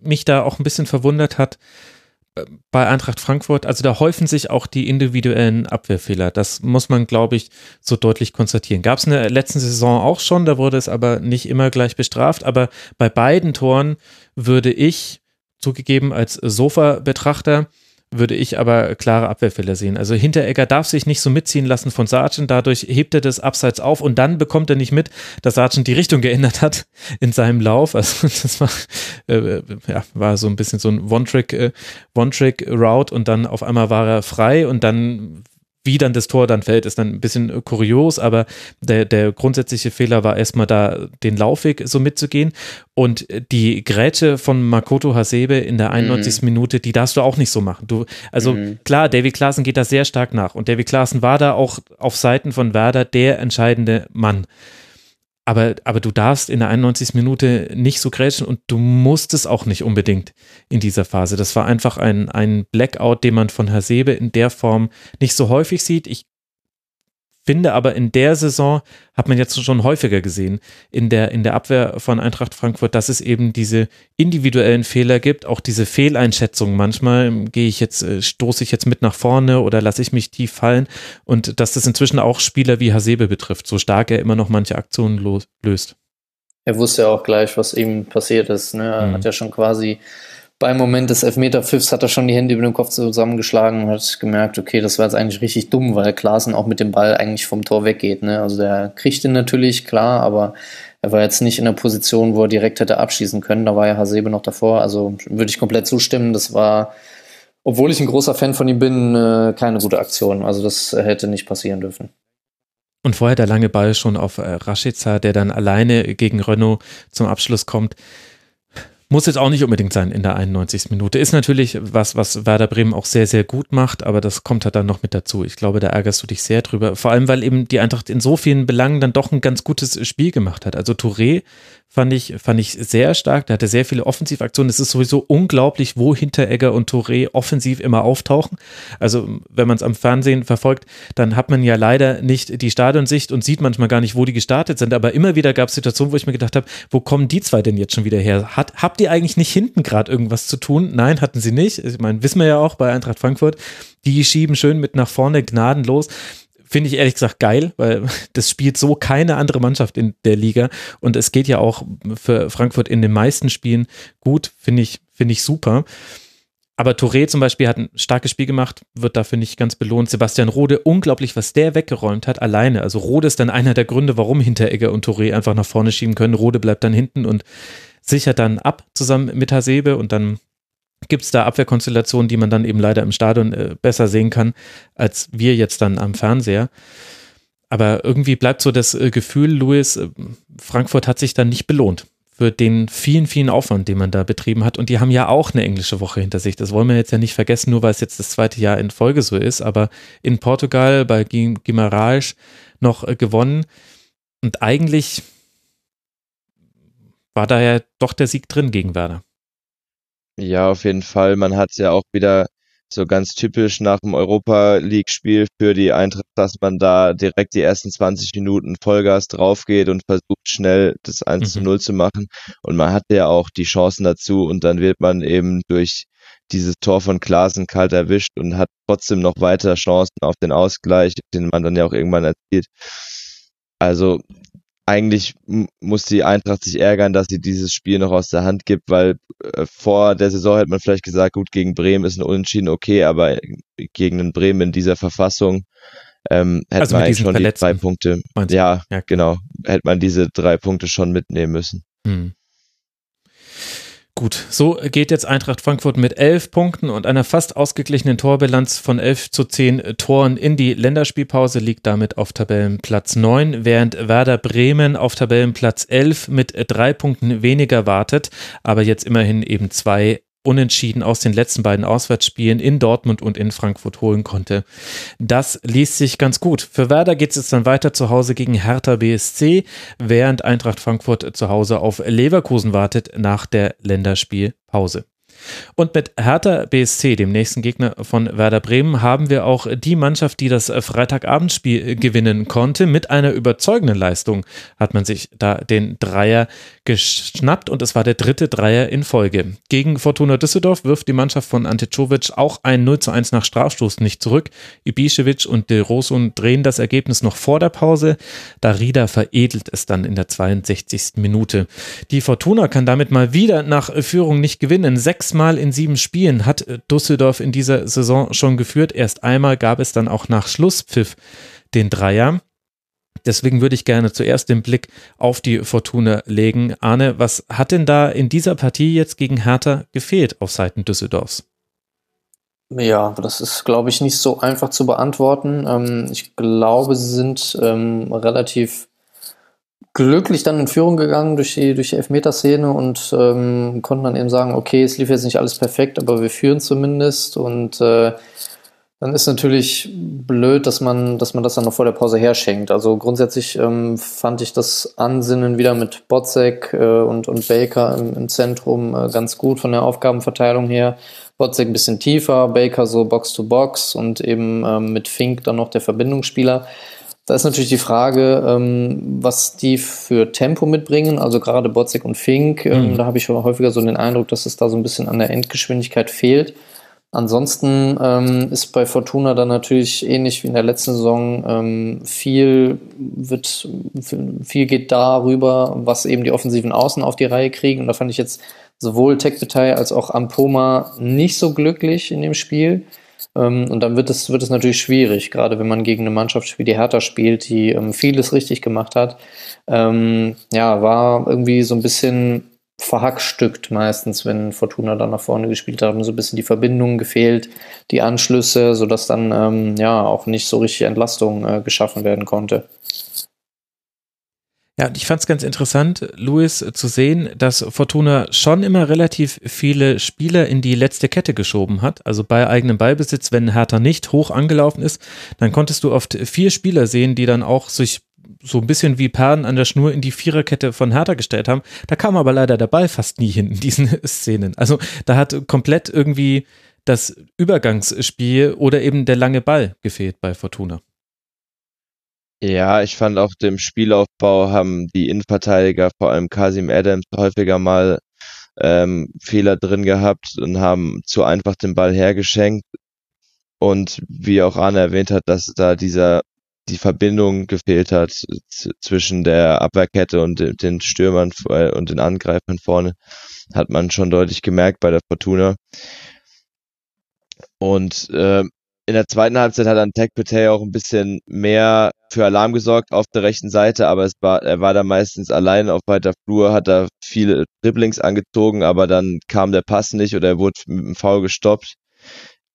mich da auch ein bisschen verwundert hat, bei Eintracht Frankfurt, also da häufen sich auch die individuellen Abwehrfehler. Das muss man, glaube ich, so deutlich konstatieren. Gab es in der letzten Saison auch schon, da wurde es aber nicht immer gleich bestraft. Aber bei beiden Toren würde ich, zugegeben als Sofa-Betrachter, würde ich aber klare Abwehrfehler sehen. Also Hinteregger darf sich nicht so mitziehen lassen von Sargent, dadurch hebt er das Abseits auf und dann bekommt er nicht mit, dass Sargent die Richtung geändert hat in seinem Lauf. Also das war, äh, ja, war so ein bisschen so ein One-Trick, äh, One-Trick-Route und dann auf einmal war er frei und dann, wie dann das Tor dann fällt, ist dann ein bisschen kurios, aber der, der grundsätzliche Fehler war erstmal da, den Laufweg so mitzugehen. Und die Grätsche von Makoto Hasebe in der einundneunzigsten Mhm. Minute, die darfst du auch nicht so machen. Du, also mhm. klar, Davy Klaassen geht da sehr stark nach und Davy Klaassen war da auch auf Seiten von Werder der entscheidende Mann. Aber, aber du darfst in der einundneunzigsten Minute nicht so grätschen und du musst es auch nicht unbedingt in dieser Phase. Das war einfach ein, ein Blackout, den man von Hasebe in der Form nicht so häufig sieht. Ich finde aber in der Saison hat man jetzt schon häufiger gesehen in der, in der Abwehr von Eintracht Frankfurt, dass es eben diese individuellen Fehler gibt, auch diese Fehleinschätzung. Manchmal gehe ich jetzt, stoße ich jetzt mit nach vorne oder lasse ich mich tief fallen und dass das inzwischen auch Spieler wie Hasebe betrifft, so stark er immer noch manche Aktionen los, löst. Er wusste ja auch gleich, was ihm passiert ist. Ne? Er mhm. hat ja schon quasi beim Moment des Elfmeterpfiffs hat er schon die Hände über den Kopf zusammengeschlagen und hat gemerkt, okay, das war jetzt eigentlich richtig dumm, weil Klaassen auch mit dem Ball eigentlich vom Tor weggeht. Ne? Also der kriegt ihn natürlich, klar, aber er war jetzt nicht in der Position, wo er direkt hätte abschießen können. Da war ja Hasebe noch davor, also würde ich komplett zustimmen. Das war, obwohl ich ein großer Fan von ihm bin, keine gute Aktion. Also das hätte nicht passieren dürfen. Und vorher der lange Ball schon auf Rashica, der dann alleine gegen Renaud zum Abschluss kommt. Muss jetzt auch nicht unbedingt sein in der einundneunzigsten Minute. Ist natürlich was, was Werder Bremen auch sehr, sehr gut macht, aber das kommt halt dann noch mit dazu. Ich glaube, da ärgerst du dich sehr drüber. Vor allem, weil eben die Eintracht in so vielen Belangen dann doch ein ganz gutes Spiel gemacht hat. Also Touré fand ich, fand ich sehr stark. Der hatte sehr viele Offensivaktionen. Es ist sowieso unglaublich, wo Hinteregger und Touré offensiv immer auftauchen. Also wenn man es am Fernsehen verfolgt, dann hat man ja leider nicht die Stadionsicht und sieht manchmal gar nicht, wo die gestartet sind. Aber immer wieder gab es Situationen, wo ich mir gedacht habe, wo kommen die zwei denn jetzt schon wieder her? Hat, habt ihr eigentlich nicht hinten gerade irgendwas zu tun? Nein, hatten sie nicht. Ich meine, wissen wir ja auch bei Eintracht Frankfurt, die schieben schön mit nach vorne gnadenlos. Finde ich ehrlich gesagt geil, weil das spielt so keine andere Mannschaft in der Liga und es geht ja auch für Frankfurt in den meisten Spielen gut, finde ich, finde ich super. Aber Touré zum Beispiel hat ein starkes Spiel gemacht, wird dafür nicht ganz belohnt. Sebastian Rode, unglaublich, was der weggeräumt hat, alleine. Also Rode ist dann einer der Gründe, warum Hinteregger und Touré einfach nach vorne schieben können. Rode bleibt dann hinten und sichert dann ab zusammen mit Hasebe und dann gibt es da Abwehrkonstellationen, die man dann eben leider im Stadion äh, besser sehen kann, als wir jetzt dann am Fernseher. Aber irgendwie bleibt so das äh, Gefühl, Luis, äh, Frankfurt hat sich dann nicht belohnt für den vielen, vielen Aufwand, den man da betrieben hat und die haben ja auch eine englische Woche hinter sich, das wollen wir jetzt ja nicht vergessen, nur weil es jetzt das zweite Jahr in Folge so ist, aber in Portugal bei Guimarães noch äh, gewonnen und eigentlich war daher ja doch der Sieg drin gegen Werder. Ja, auf jeden Fall. Man hat es ja auch wieder so ganz typisch nach dem Europa-League-Spiel für die Eintracht, dass man da direkt die ersten zwanzig Minuten Vollgas drauf geht und versucht schnell das eins zu null mhm. zu machen. Und man hatte ja auch die Chancen dazu und dann wird man eben durch dieses Tor von Klaassen kalt erwischt und hat trotzdem noch weiter Chancen auf den Ausgleich, den man dann ja auch irgendwann erzielt. Also eigentlich muss die Eintracht sich ärgern, dass sie dieses Spiel noch aus der Hand gibt, weil äh, vor der Saison hätte man vielleicht gesagt, gut, gegen Bremen ist ein Unentschieden okay, aber gegen den Bremen in dieser Verfassung ähm, hätte also man eigentlich schon Verletzten, die drei Punkte, ja, ja, genau, hätte man diese drei Punkte schon mitnehmen müssen. Hm. Gut, so geht jetzt Eintracht Frankfurt mit elf Punkten und einer fast ausgeglichenen Torbilanz von elf zu zehn Toren in die Länderspielpause, liegt damit auf Tabellenplatz neun, während Werder Bremen auf Tabellenplatz elf mit drei Punkten weniger wartet, aber jetzt immerhin eben zwei Unentschieden aus den letzten beiden Auswärtsspielen in Dortmund und in Frankfurt holen konnte. Das liest sich ganz gut. Für Werder geht es jetzt dann weiter zu Hause gegen Hertha B S C, während Eintracht Frankfurt zu Hause auf Leverkusen wartet nach der Länderspielpause. Und mit Hertha B S C, dem nächsten Gegner von Werder Bremen, haben wir auch die Mannschaft, die das Freitagabendspiel gewinnen konnte. Mit einer überzeugenden Leistung hat man sich da den Dreier geschnappt und es war der dritte Dreier in Folge. Gegen Fortuna Düsseldorf wirft die Mannschaft von Ante Čović auch ein null zu eins nach Strafstoß nicht zurück. Ibišević und De Rosun drehen das Ergebnis noch vor der Pause. Darida veredelt es dann in der zweiundsechzigsten Minute. Die Fortuna kann damit mal wieder nach Führung nicht gewinnen. Sechs Mal in sieben Spielen hat Düsseldorf in dieser Saison schon geführt. Erst einmal gab es dann auch nach Schlusspfiff den Dreier. Deswegen würde ich gerne zuerst den Blick auf die Fortuna legen. Arne, was hat denn da in dieser Partie jetzt gegen Hertha gefehlt auf Seiten Düsseldorfs? Ja, das ist, glaube ich, nicht so einfach zu beantworten. Ich glaube, sie sind relativ glücklich dann in Führung gegangen durch die, durch die Elfmeterszene und ähm, konnten dann eben sagen, okay, es lief jetzt nicht alles perfekt, aber wir führen zumindest und äh, dann ist natürlich blöd, dass man, dass man das dann noch vor der Pause herschenkt. Also grundsätzlich ähm, fand ich das Ansinnen wieder mit Botzek äh, und, und Baker im, im Zentrum äh, ganz gut von der Aufgabenverteilung her. Botzek ein bisschen tiefer, Baker so Box-to-Box und eben ähm, mit Fink dann noch der Verbindungsspieler. Da ist natürlich die Frage, was die für Tempo mitbringen, also gerade Botzek und Fink, mhm. da habe ich häufiger so den Eindruck, dass es da so ein bisschen an der Endgeschwindigkeit fehlt. Ansonsten ist bei Fortuna dann natürlich ähnlich wie in der letzten Saison, viel wird, viel geht darüber, was eben die offensiven Außen auf die Reihe kriegen und da fand ich jetzt sowohl Tekpetai als auch Ampoma nicht so glücklich in dem Spiel. Und dann wird es, wird es natürlich schwierig, gerade wenn man gegen eine Mannschaft wie die Hertha spielt, die ähm, vieles richtig gemacht hat. Ähm, ja, war irgendwie so ein bisschen verhackstückt meistens, wenn Fortuna dann nach vorne gespielt hat, haben so ein bisschen die Verbindungen gefehlt, die Anschlüsse, sodass dann ähm, ja auch nicht so richtig Entlastung äh, geschaffen werden konnte. Ja, ich fand es ganz interessant, Luis, zu sehen, dass Fortuna schon immer relativ viele Spieler in die letzte Kette geschoben hat. Also bei eigenem Ballbesitz, wenn Hertha nicht hoch angelaufen ist, dann konntest du oft vier Spieler sehen, die dann auch sich so ein bisschen wie Perlen an der Schnur in die Viererkette von Hertha gestellt haben. Da kam aber leider der Ball fast nie hin in diesen Szenen. Also da hat komplett irgendwie das Übergangsspiel oder eben der lange Ball gefehlt bei Fortuna. Ja, ich fand auch dem Spielaufbau haben die Innenverteidiger, vor allem Kasim Adams, häufiger mal ähm, Fehler drin gehabt und haben zu einfach den Ball hergeschenkt. Und wie auch Arne erwähnt hat, dass da dieser die Verbindung gefehlt hat z- zwischen der Abwehrkette und den Stürmern und den Angreifern vorne, hat man schon deutlich gemerkt bei der Fortuna. Und äh, in der zweiten Halbzeit hat dann Tekpetai auch ein bisschen mehr für Alarm gesorgt auf der rechten Seite, aber es war, er war da meistens allein auf weiter Flur, hat da viele Dribblings angezogen, aber dann kam der Pass nicht oder er wurde mit dem Foul gestoppt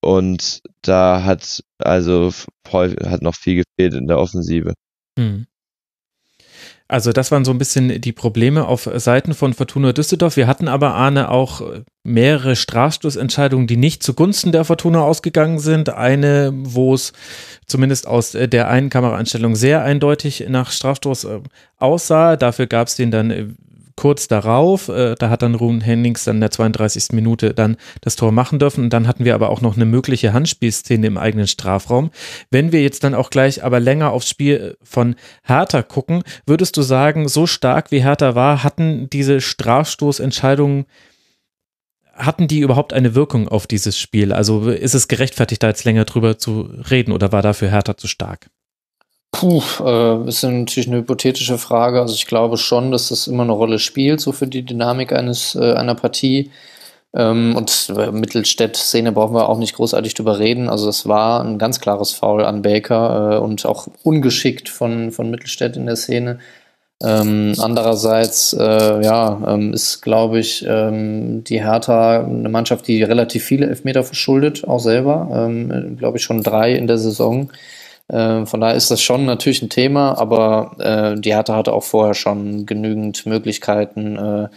und da hat also hat noch viel gefehlt in der Offensive. Mhm. Also das waren so ein bisschen die Probleme auf Seiten von Fortuna Düsseldorf. Wir hatten aber, Arne, auch mehrere Strafstoßentscheidungen, die nicht zugunsten der Fortuna ausgegangen sind. Eine, wo es zumindest aus der einen Kameraeinstellung sehr eindeutig nach Strafstoß aussah. Dafür gab es den dann kurz darauf. Da hat dann Ruben Hennings dann in der zweiunddreißigsten Minute dann das Tor machen dürfen. Und dann hatten wir aber auch noch eine mögliche Handspielszene im eigenen Strafraum. Wenn wir jetzt dann auch gleich aber länger aufs Spiel von Hertha gucken, würdest du sagen, so stark wie Hertha war, hatten diese Strafstoßentscheidungen, hatten die überhaupt eine Wirkung auf dieses Spiel? Also ist es gerechtfertigt, da jetzt länger drüber zu reden oder war dafür Hertha zu stark? Puh, äh, ist natürlich eine hypothetische Frage. Also ich glaube schon, dass das immer eine Rolle spielt, so für die Dynamik eines äh, einer Partie. Ähm, und äh, Mittelstädt-Szene brauchen wir auch nicht großartig drüber reden. Also das war ein ganz klares Foul an Baker äh, und auch ungeschickt von, von Mittelstädt in der Szene. Ähm, andererseits äh, ja, ähm, ist, glaube ich, ähm, die Hertha eine Mannschaft, die relativ viele Elfmeter verschuldet, auch selber. Ähm, glaube ich schon drei in der Saison. Äh, von daher ist das schon natürlich ein Thema, aber äh, die Hertha hatte auch vorher schon genügend Möglichkeiten äh,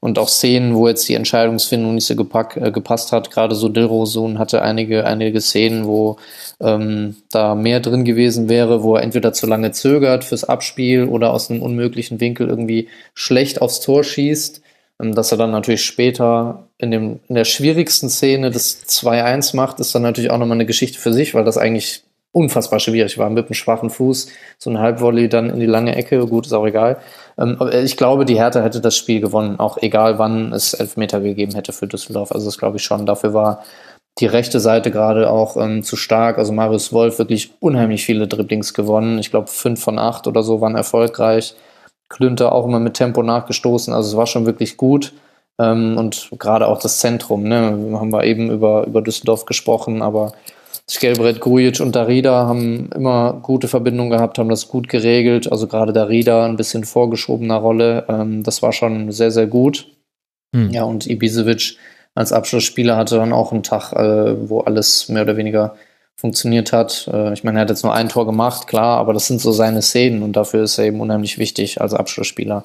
und auch Szenen, wo jetzt die Entscheidungsfindung nicht so gepack, äh, gepasst hat. Gerade so Dilrosun hatte einige, einige Szenen, wo ähm, da mehr drin gewesen wäre, wo er entweder zu lange zögert fürs Abspiel oder aus einem unmöglichen Winkel irgendwie schlecht aufs Tor schießt. Dass er dann natürlich später in, dem, in der schwierigsten Szene das zwei eins macht, ist dann natürlich auch nochmal eine Geschichte für sich, weil das eigentlich unfassbar schwierig war. Mit einem schwachen Fuß, so ein Halbvolley dann in die lange Ecke, gut, ist auch egal. Aber ich glaube, die Hertha hätte das Spiel gewonnen, auch egal wann es Elfmeter gegeben hätte für Düsseldorf. Also das glaube ich schon. Dafür war die rechte Seite gerade auch ähm, zu stark. Also Marius Wolf wirklich unheimlich viele Dribblings gewonnen. Ich glaube, fünf von acht oder so waren erfolgreich. Klünter auch immer mit Tempo nachgestoßen, also es war schon wirklich gut und gerade auch das Zentrum, ne, haben wir eben über, über Düsseldorf gesprochen, aber Skelbred, Grujic und Darida haben immer gute Verbindungen gehabt, haben das gut geregelt, also gerade Darida ein bisschen vorgeschobener Rolle, das war schon sehr, sehr gut. Hm. Ja, und Ibisevic als Abschlussspieler hatte dann auch einen Tag, wo alles mehr oder weniger funktioniert hat. Ich meine, er hat jetzt nur ein Tor gemacht, klar, aber das sind so seine Szenen und dafür ist er eben unheimlich wichtig als Abschlussspieler.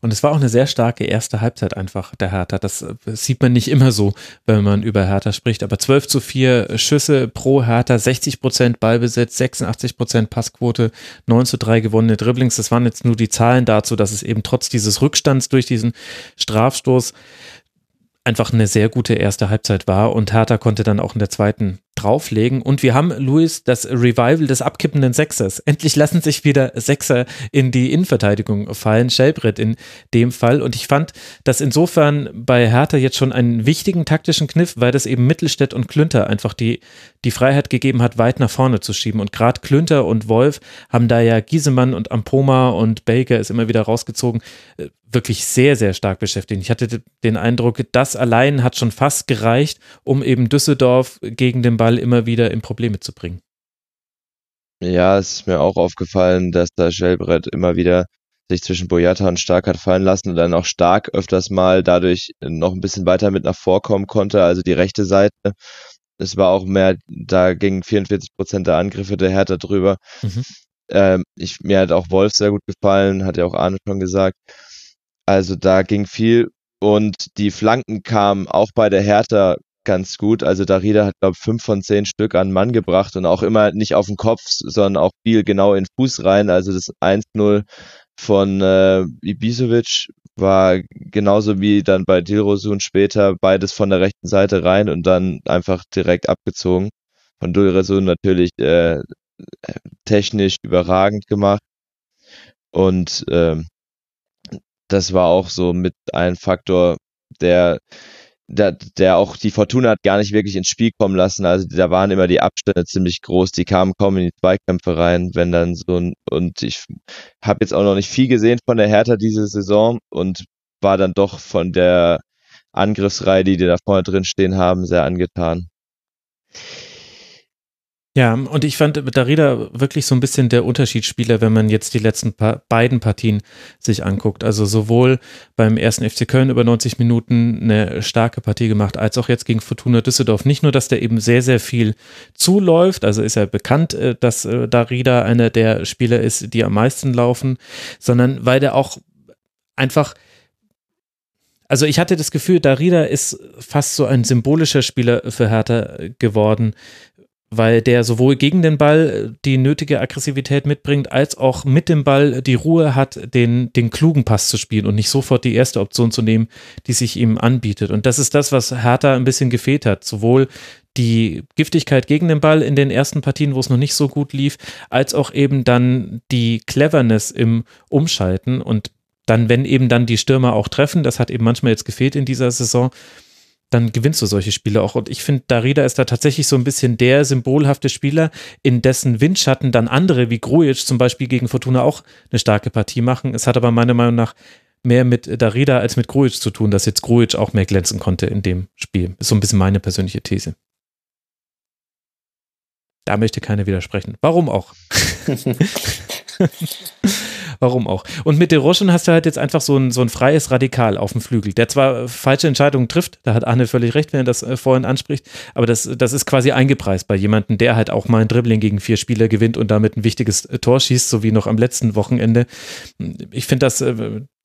Und es war auch eine sehr starke erste Halbzeit einfach der Hertha. Das sieht man nicht immer so, wenn man über Hertha spricht. Aber zwölf zu vier Schüsse pro Hertha, sechzig Prozent Ballbesitz, sechsundachtzig Prozent Passquote, neun zu drei gewonnene Dribblings. Das waren jetzt nur die Zahlen dazu, dass es eben trotz dieses Rückstands durch diesen Strafstoß einfach eine sehr gute erste Halbzeit war und Hertha konnte dann auch in der zweiten drauflegen und wir haben, Luis, das Revival des abkippenden Sechsers. Endlich lassen sich wieder Sechser in die Innenverteidigung fallen, Schellbrett in dem Fall, und ich fand das insofern bei Hertha jetzt schon einen wichtigen taktischen Kniff, weil das eben Mittelstädt und Klünter einfach die, die Freiheit gegeben hat, weit nach vorne zu schieben, und gerade Klünter und Wolf haben da ja Giesemann und Ampoma und Baker ist immer wieder rausgezogen, wirklich sehr, sehr stark beschäftigt. Ich hatte den Eindruck, das allein hat schon fast gereicht, um eben Düsseldorf gegen den Ball immer wieder in Probleme zu bringen. Ja, es ist mir auch aufgefallen, dass da Schellbrett immer wieder sich zwischen Boyata und Stark hat fallen lassen und dann auch Stark öfters mal dadurch noch ein bisschen weiter mit nach vorkommen konnte, also die rechte Seite. Es war auch mehr, da gingen vierundvierzig Prozent der Angriffe der Hertha drüber. Mhm. Ähm, ich, mir hat auch Wolf sehr gut gefallen, hat ja auch Arne schon gesagt. Also da ging viel und die Flanken kamen auch bei der Hertha ganz gut. Also Darida hat, glaube ich, fünf von zehn Stück an den Mann gebracht und auch immer nicht auf den Kopf, sondern auch viel genau in den Fuß rein. Also das eins null von äh, Ibisevic war genauso wie dann bei Dilrosun später, beides von der rechten Seite rein und dann einfach direkt abgezogen. Von Dilrosun natürlich äh, technisch überragend gemacht und äh, das war auch so mit ein Faktor, der, der, der auch die Fortuna hat gar nicht wirklich ins Spiel kommen lassen. Also da waren immer die Abstände ziemlich groß, die kamen kaum in die Zweikämpfe rein, wenn dann so ein, und ich habe jetzt auch noch nicht viel gesehen von der Hertha diese Saison und war dann doch von der Angriffsreihe, die die da vorne drin stehen haben, sehr angetan. Ja, und ich fand Darida wirklich so ein bisschen der Unterschiedsspieler, wenn man jetzt die letzten pa- beiden Partien sich anguckt. Also sowohl beim ersten F C Köln über neunzig Minuten eine starke Partie gemacht, als auch jetzt gegen Fortuna Düsseldorf. Nicht nur, dass der eben sehr, sehr viel zuläuft, also ist ja bekannt, dass Darida einer der Spieler ist, die am meisten laufen, sondern weil der auch einfach... Also ich hatte das Gefühl, Darida ist fast so ein symbolischer Spieler für Hertha geworden, weil der sowohl gegen den Ball die nötige Aggressivität mitbringt, als auch mit dem Ball die Ruhe hat, den, den klugen Pass zu spielen und nicht sofort die erste Option zu nehmen, die sich ihm anbietet. Und das ist das, was Hertha ein bisschen gefehlt hat. Sowohl die Giftigkeit gegen den Ball in den ersten Partien, wo es noch nicht so gut lief, als auch eben dann die Cleverness im Umschalten. Und dann, wenn eben dann die Stürmer auch treffen, das hat eben manchmal jetzt gefehlt in dieser Saison, dann gewinnst du solche Spiele auch. Und ich finde, Darida ist da tatsächlich so ein bisschen der symbolhafte Spieler, in dessen Windschatten dann andere wie Grujic zum Beispiel gegen Fortuna auch eine starke Partie machen. Es hat aber meiner Meinung nach mehr mit Darida als mit Grujic zu tun, dass jetzt Grujic auch mehr glänzen konnte in dem Spiel. Ist so ein bisschen meine persönliche These. Da möchte keiner widersprechen. Warum auch? Warum auch? Und mit Deroschen hast du halt jetzt einfach so ein, so ein freies Radikal auf dem Flügel, der zwar falsche Entscheidungen trifft, da hat Arne völlig recht, wenn er das vorhin anspricht, aber das, das ist quasi eingepreist bei jemandem, der halt auch mal ein Dribbling gegen vier Spieler gewinnt und damit ein wichtiges Tor schießt, so wie noch am letzten Wochenende. Ich finde, das,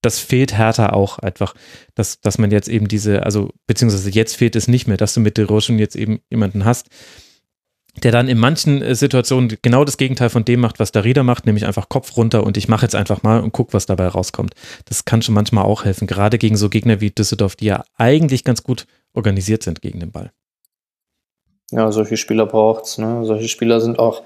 das fehlt Hertha auch einfach, dass, dass man jetzt eben diese, also beziehungsweise jetzt fehlt es nicht mehr, dass du mit Deroschen jetzt eben jemanden hast, der dann in manchen Situationen genau das Gegenteil von dem macht, was Darida macht, nämlich einfach Kopf runter und ich mache jetzt einfach mal und gucke, was dabei rauskommt. Das kann schon manchmal auch helfen, gerade gegen so Gegner wie Düsseldorf, die ja eigentlich ganz gut organisiert sind gegen den Ball. Ja, solche Spieler braucht's, ne? Solche Spieler sind auch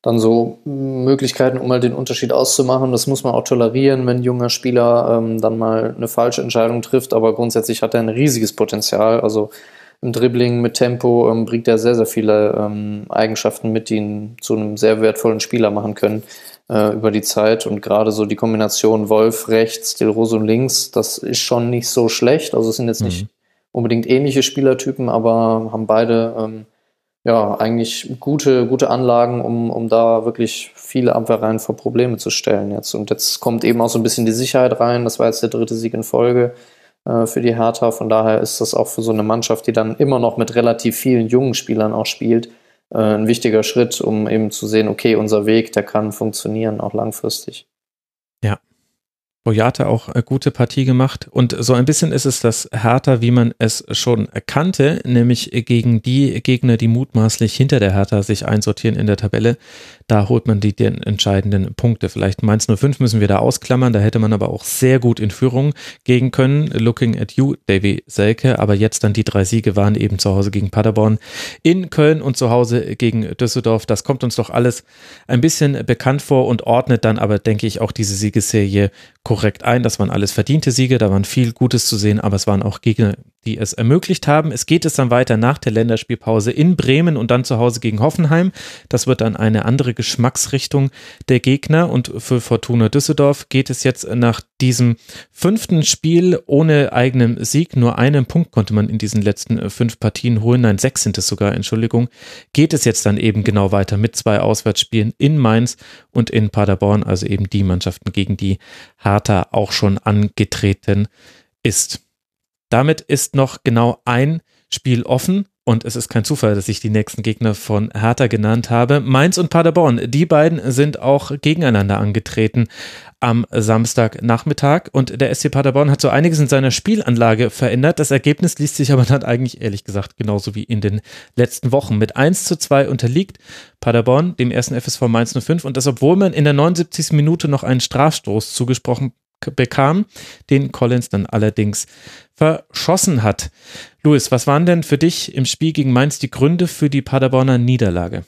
dann so Möglichkeiten, um mal den Unterschied auszumachen. Das muss man auch tolerieren, wenn ein junger Spieler ähm, dann mal eine falsche Entscheidung trifft, aber grundsätzlich hat er ein riesiges Potenzial, also im Dribbling mit Tempo ähm, bringt er sehr, sehr viele ähm, Eigenschaften mit, die ihn zu einem sehr wertvollen Spieler machen können äh, über die Zeit. Und gerade so die Kombination Wolf rechts, Del Rosso links, das ist schon nicht so schlecht. Also es sind jetzt mhm. nicht unbedingt ähnliche Spielertypen, aber haben beide ähm, ja eigentlich gute, gute Anlagen, um, um da wirklich viele Abwehrreihen vor Probleme zu stellen jetzt. Und jetzt kommt eben auch so ein bisschen die Sicherheit rein. Das war jetzt der dritte Sieg in Folge für die Hertha. Von daher ist das auch für so eine Mannschaft, die dann immer noch mit relativ vielen jungen Spielern auch spielt, ein wichtiger Schritt, um eben zu sehen, okay, unser Weg, der kann funktionieren, auch langfristig. Ja. Boyata auch eine gute Partie gemacht und so ein bisschen ist es das Hertha, wie man es schon kannte, nämlich gegen die Gegner, die mutmaßlich hinter der Hertha sich einsortieren in der Tabelle, da holt man die, die entscheidenden Punkte. Vielleicht Mainz null fünf müssen wir da ausklammern, da hätte man aber auch sehr gut in Führung gehen können, looking at you, Davy Selke, aber jetzt dann die drei Siege waren eben zu Hause gegen Paderborn, in Köln und zu Hause gegen Düsseldorf, das kommt uns doch alles ein bisschen bekannt vor und ordnet dann aber, denke ich, auch diese Siegesserie korrekt ein. Das waren alles verdiente Siege, da waren viel Gutes zu sehen, aber es waren auch Gegner, die es ermöglicht haben. Es geht es dann weiter nach der Länderspielpause in Bremen und dann zu Hause gegen Hoffenheim. Das wird dann eine andere Geschmacksrichtung der Gegner und für Fortuna Düsseldorf geht es jetzt nach diesem fünften Spiel ohne eigenen Sieg. Nur einen Punkt konnte man in diesen letzten fünf Partien holen, nein, sechs sind es sogar, Entschuldigung. Geht es jetzt dann eben genau weiter mit zwei Auswärtsspielen in Mainz und in Paderborn, also eben die Mannschaften, gegen die H auch schon angetreten ist. Damit ist noch genau ein Spiel offen und es ist kein Zufall, dass ich die nächsten Gegner von Hertha genannt habe. Mainz und Paderborn, die beiden sind auch gegeneinander angetreten am Samstagnachmittag und der S C Paderborn hat so einiges in seiner Spielanlage verändert. Das Ergebnis liest sich aber dann eigentlich ehrlich gesagt genauso wie in den letzten Wochen. Mit eins zu zwei unterliegt Paderborn dem ersten F S V Mainz null fünf und das, obwohl man in der neunundsiebzigsten Minute noch einen Strafstoß zugesprochen bekam, den Collins dann allerdings verschossen hat. Luis, was waren denn für dich im Spiel gegen Mainz die Gründe für die Paderborner Niederlage?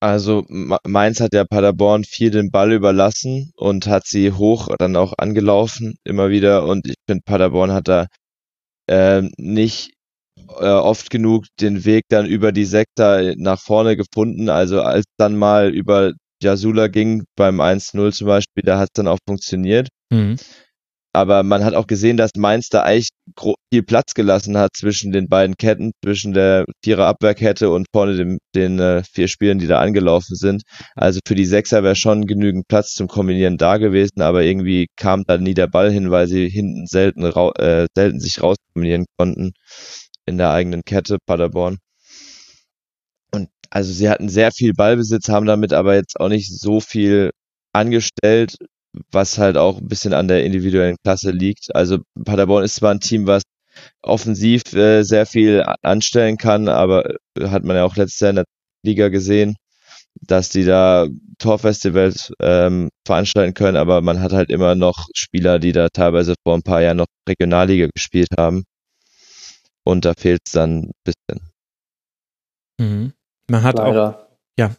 Also Mainz hat ja Paderborn viel den Ball überlassen und hat sie hoch dann auch angelaufen immer wieder und ich finde, Paderborn hat da äh, nicht äh, oft genug den Weg dann über die Sektor nach vorne gefunden, also als dann mal über Jasula ging beim eins null zum Beispiel, da hat es dann auch funktioniert. Mhm. Aber man hat auch gesehen, dass Mainz da eigentlich viel Platz gelassen hat zwischen den beiden Ketten, zwischen der Vierer-Abwehrkette und vorne dem, den äh, vier Spielern, die da angelaufen sind. Also für die Sechser wäre schon genügend Platz zum Kombinieren da gewesen, aber irgendwie kam da nie der Ball hin, weil sie hinten selten, ra- äh, selten sich rauskombinieren konnten in der eigenen Kette, Paderborn. Und also sie hatten sehr viel Ballbesitz, haben damit aber jetzt auch nicht so viel angestellt, was halt auch ein bisschen an der individuellen Klasse liegt. Also Paderborn ist zwar ein Team, was offensiv äh, sehr viel anstellen kann, aber hat man ja auch letztes Jahr in der Liga gesehen, dass die da Torfestivals ähm, veranstalten können, aber man hat halt immer noch Spieler, die da teilweise vor ein paar Jahren noch Regionalliga gespielt haben und da fehlt es dann ein bisschen. Mhm. Man hat Leider. auch... ja.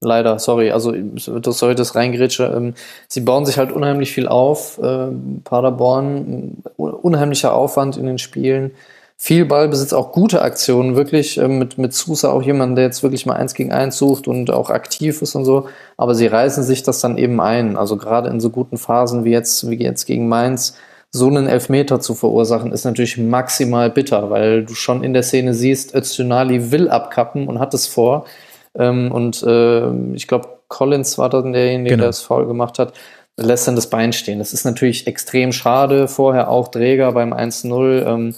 Leider, sorry, also das soll ich das reingrätsche. Sie bauen sich halt unheimlich viel auf, Paderborn, unheimlicher Aufwand in den Spielen, viel Ballbesitz, auch gute Aktionen, wirklich mit, mit Sousa auch jemanden, der jetzt wirklich mal eins gegen eins sucht und auch aktiv ist und so, aber sie reißen sich das dann eben ein, also gerade in so guten Phasen wie jetzt, wie jetzt gegen Mainz, so einen Elfmeter zu verursachen, ist natürlich maximal bitter, weil du schon in der Szene siehst, Öztunali will abkappen und hat es vor. Ähm, und äh, ich glaube, Collins war dann derjenige, genau. der das Foul gemacht hat, lässt dann das Bein stehen. Das ist natürlich extrem schade. Vorher auch Dräger beim eins null, ähm,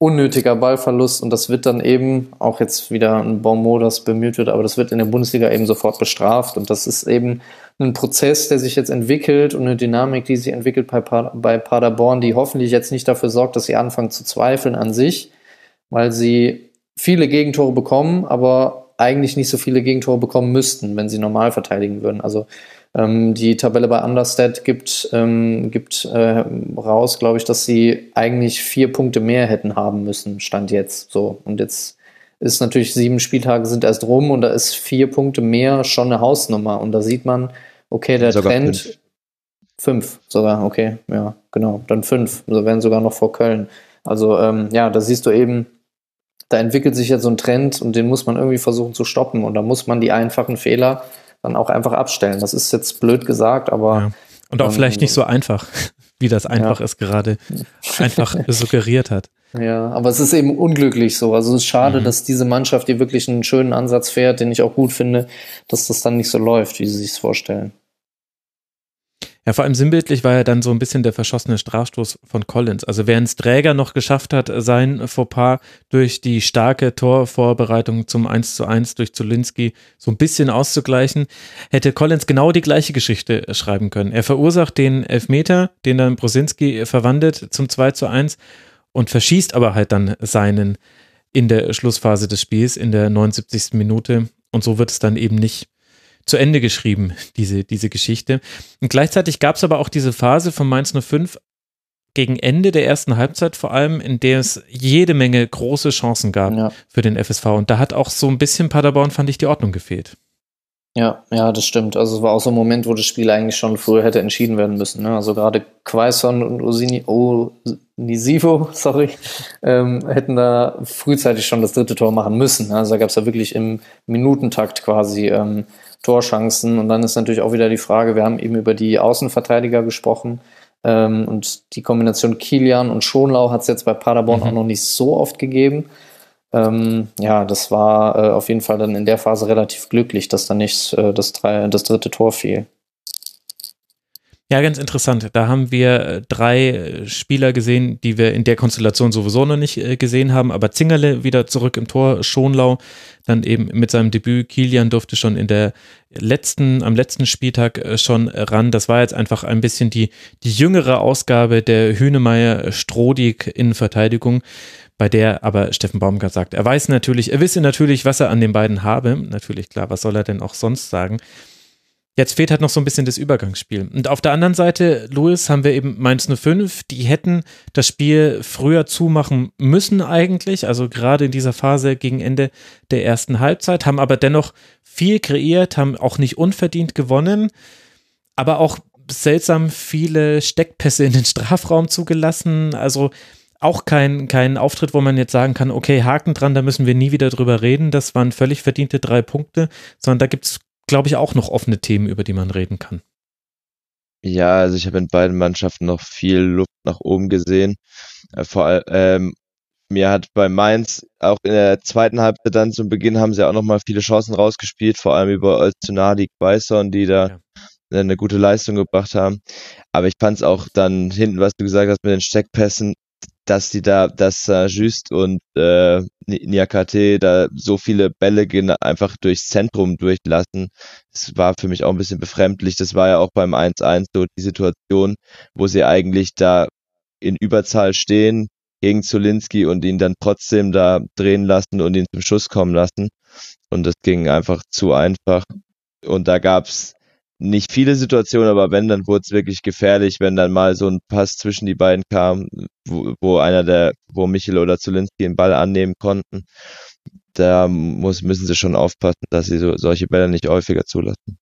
unnötiger Ballverlust, und das wird dann eben, auch jetzt wieder ein Bonmot, das bemüht wird, aber das wird in der Bundesliga eben sofort bestraft, und das ist eben ein Prozess, der sich jetzt entwickelt, und eine Dynamik, die sich entwickelt bei, Pader- bei Paderborn, die hoffentlich jetzt nicht dafür sorgt, dass sie anfangen zu zweifeln an sich, weil sie viele Gegentore bekommen, aber eigentlich nicht so viele Gegentore bekommen müssten, wenn sie normal verteidigen würden. Also ähm, die Tabelle bei Understat gibt, ähm, gibt äh, raus, glaube ich, dass sie eigentlich vier Punkte mehr hätten haben müssen, Stand jetzt. So. Und jetzt ist natürlich, sieben Spieltage sind erst rum, und da ist vier Punkte mehr schon eine Hausnummer. Und da sieht man, okay, der sogar Trend... Fünf. fünf sogar, okay, ja, genau. Dann fünf, also wären sogar noch vor Köln. Also ähm, ja, da siehst du eben, da entwickelt sich jetzt so ein Trend, und den muss man irgendwie versuchen zu stoppen. Und da muss man die einfachen Fehler dann auch einfach abstellen. Das ist jetzt blöd gesagt, aber... Ja. Und auch ähm, vielleicht nicht so einfach, wie das einfach ja. ist gerade einfach suggeriert hat. Ja, aber es ist eben unglücklich so. Also es ist schade, mhm. dass diese Mannschaft, die wirklich einen schönen Ansatz fährt, den ich auch gut finde, dass das dann nicht so läuft, wie sie sich es vorstellen. Ja, vor allem sinnbildlich war ja dann so ein bisschen der verschossene Strafstoß von Collins. Also während es Dräger noch geschafft hat, sein Fauxpas durch die starke Torvorbereitung zum eins zu eins durch Zulinski so ein bisschen auszugleichen, hätte Collins genau die gleiche Geschichte schreiben können. Er verursacht den Elfmeter, den dann Brosinski verwandelt zum zwei zu eins, und verschießt aber halt dann seinen in der Schlussphase des Spiels, in der neunundsiebzigsten Minute. Und so wird es dann eben nicht zu Ende geschrieben, diese, diese Geschichte. Und gleichzeitig gab es aber auch diese Phase von Mainz null fünf gegen Ende der ersten Halbzeit vor allem, in der es jede Menge große Chancen gab ja. für den F S V. Und da hat auch so ein bisschen Paderborn, fand ich, die Ordnung gefehlt. Ja, ja, das stimmt. Also es war auch so ein Moment, wo das Spiel eigentlich schon früher hätte entschieden werden müssen. Ne? Also gerade Quaison und Osini, Onisivo, sorry, ähm, hätten da frühzeitig schon das dritte Tor machen müssen. Also da gab es ja wirklich im Minutentakt quasi ähm, Torchancen. Und dann ist natürlich auch wieder die Frage, wir haben eben über die Außenverteidiger gesprochen, ähm, und die Kombination Kilian und Schonlau hat es jetzt bei Paderborn mhm. auch noch nicht so oft gegeben. Ähm, ja, das war äh, auf jeden Fall dann in der Phase relativ glücklich, dass dann nicht äh, das, drei, das dritte Tor fiel. Ja, ganz interessant. Da haben wir drei Spieler gesehen, die wir in der Konstellation sowieso noch nicht äh, gesehen haben, aber Zingerle wieder zurück im Tor, Schonlau dann eben mit seinem Debüt, Kilian durfte schon in der letzten, am letzten Spieltag äh, schon ran. Das war jetzt einfach ein bisschen die, die jüngere Ausgabe der Hünemeyer-Strodig in Verteidigung, bei der aber Steffen Baumgart sagt, er weiß natürlich, er wisse natürlich, was er an den beiden habe. Natürlich, klar, was soll er denn auch sonst sagen? Jetzt fehlt halt noch so ein bisschen das Übergangsspiel. Und auf der anderen Seite, Louis, haben wir eben Mainz null fünf, die hätten das Spiel früher zumachen müssen eigentlich, also gerade in dieser Phase gegen Ende der ersten Halbzeit, haben aber dennoch viel kreiert, haben auch nicht unverdient gewonnen, aber auch seltsam viele Steckpässe in den Strafraum zugelassen, also auch kein, kein Auftritt, wo man jetzt sagen kann, okay, Haken dran, da müssen wir nie wieder drüber reden, das waren völlig verdiente drei Punkte, sondern da gibt es, glaube ich, auch noch offene Themen, über die man reden kann. Ja, also ich habe in beiden Mannschaften noch viel Luft nach oben gesehen. Vor allem, ähm, mir hat bei Mainz auch in der zweiten Halbzeit dann zum Beginn haben sie auch nochmal viele Chancen rausgespielt, vor allem über Öztunadi, Quaison, die da ja. eine gute Leistung gebracht haben. Aber ich fand es auch dann hinten, was du gesagt hast mit den Steckpässen, dass die da, dass äh, Just und äh, Niakate da so viele Bälle gehen, einfach durchs Zentrum durchlassen. Das war für mich auch ein bisschen befremdlich. Das war ja auch beim eins eins so die Situation, wo sie eigentlich da in Überzahl stehen gegen Zulinski und ihn dann trotzdem da drehen lassen und ihn zum Schuss kommen lassen. Und das ging einfach zu einfach. Und da gab's nicht viele Situationen, aber wenn, dann wurde es wirklich gefährlich, wenn dann mal so ein Pass zwischen die beiden kam, wo, wo einer der, wo Michel oder Zulinski den Ball annehmen konnten. Da muss, müssen sie schon aufpassen, dass sie so, solche Bälle nicht häufiger zulassen.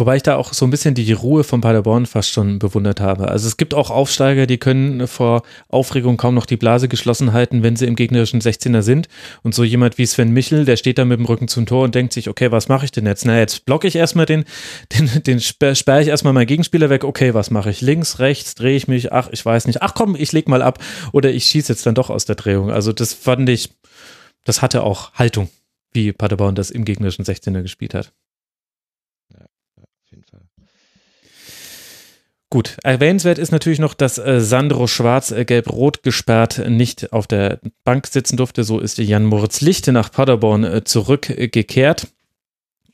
Wobei ich da auch so ein bisschen die Ruhe von Paderborn fast schon bewundert habe. Also es gibt auch Aufsteiger, die können vor Aufregung kaum noch die Blase geschlossen halten, wenn sie im gegnerischen sechzehner sind. Und so jemand wie Sven Michel, der steht da mit dem Rücken zum Tor und denkt sich, okay, was mache ich denn jetzt? Na, jetzt blocke ich erstmal den, den, den sperre sperr ich erstmal meinen Gegenspieler weg. Okay, was mache ich? Links, rechts, drehe ich mich? Ach, ich weiß nicht. Ach komm, ich leg mal ab. Oder ich schieße jetzt dann doch aus der Drehung. Also das fand ich, das hatte auch Haltung, wie Paderborn das im gegnerischen sechzehner gespielt hat. Gut, erwähnenswert ist natürlich noch, dass äh, Sandro Schwarz äh, gelb-rot gesperrt nicht auf der Bank sitzen durfte. So ist Jan-Moritz Lichte nach Paderborn äh, zurückgekehrt.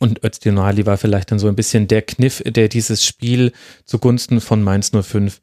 Und Özcan Nali war vielleicht dann so ein bisschen der Kniff, der dieses Spiel zugunsten von Mainz null fünf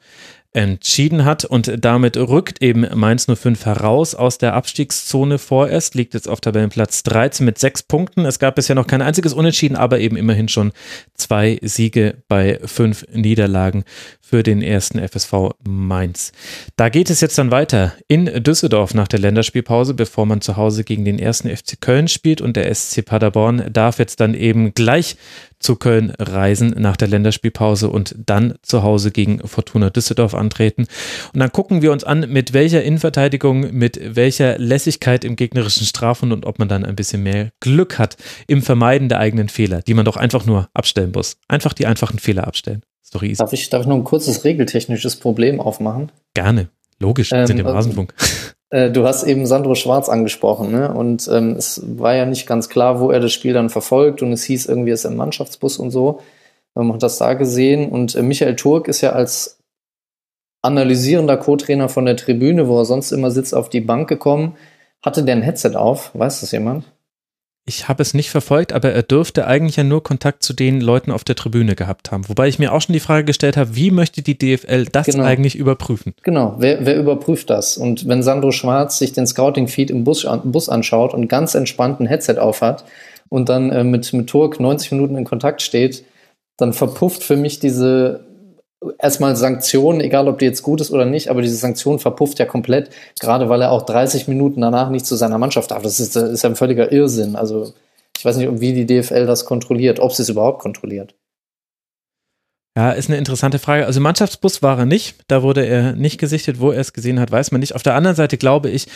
entschieden hat. Und damit rückt eben Mainz null fünf heraus aus der Abstiegszone vorerst, liegt jetzt auf Tabellenplatz dreizehn mit sechs Punkten. Es gab bisher noch kein einziges Unentschieden, aber eben immerhin schon zwei Siege bei fünf Niederlagen für den ersten F S V Mainz. Da geht es jetzt dann weiter in Düsseldorf nach der Länderspielpause, bevor man zu Hause gegen den ersten F C Köln spielt. Und der S C Paderborn darf jetzt dann eben gleich zu Köln reisen nach der Länderspielpause und dann zu Hause gegen Fortuna Düsseldorf antreten. Und dann gucken wir uns an, mit welcher Innenverteidigung, mit welcher Lässigkeit im gegnerischen Strafraum und ob man dann ein bisschen mehr Glück hat im Vermeiden der eigenen Fehler, die man doch einfach nur abstellen muss. Einfach die einfachen Fehler abstellen. Ist doch easy. Darf ich, darf ich noch ein kurzes regeltechnisches Problem aufmachen? Gerne. Logisch, ähm, sind im Rasenfunk. Äh, du hast eben Sandro Schwarz angesprochen, ne? Und ähm, es war ja nicht ganz klar, wo er das Spiel dann verfolgt und es hieß irgendwie, es ist im Mannschaftsbus und so. Man hat das da gesehen und äh, Michael Turk ist ja als analysierender Co-Trainer von der Tribüne, wo er sonst immer sitzt, auf die Bank gekommen. Hatte der ein Headset auf? Weiß das jemand? Ich habe es nicht verfolgt, aber er dürfte eigentlich ja nur Kontakt zu den Leuten auf der Tribüne gehabt haben. Wobei ich mir auch schon die Frage gestellt habe, wie möchte die D F L das genau. eigentlich überprüfen? Genau, wer, wer überprüft das? Und wenn Sandro Schwarz sich den Scouting-Feed im Bus, an, Bus anschaut und ganz entspannt ein Headset aufhat und dann äh, mit, mit Turk neunzig Minuten in Kontakt steht, dann verpufft für mich diese erstmal Sanktionen, egal ob die jetzt gut ist oder nicht, aber diese Sanktion verpufft ja komplett, gerade weil er auch dreißig Minuten danach nicht zu seiner Mannschaft darf. Das ist, das ist ja ein völliger Irrsinn. Also ich weiß nicht, wie die D F L das kontrolliert, ob sie es überhaupt kontrolliert. Ja, ist eine interessante Frage. Also Mannschaftsbus war er nicht, da wurde er nicht gesichtet. Wo er es gesehen hat, weiß man nicht. Auf der anderen Seite glaube ich,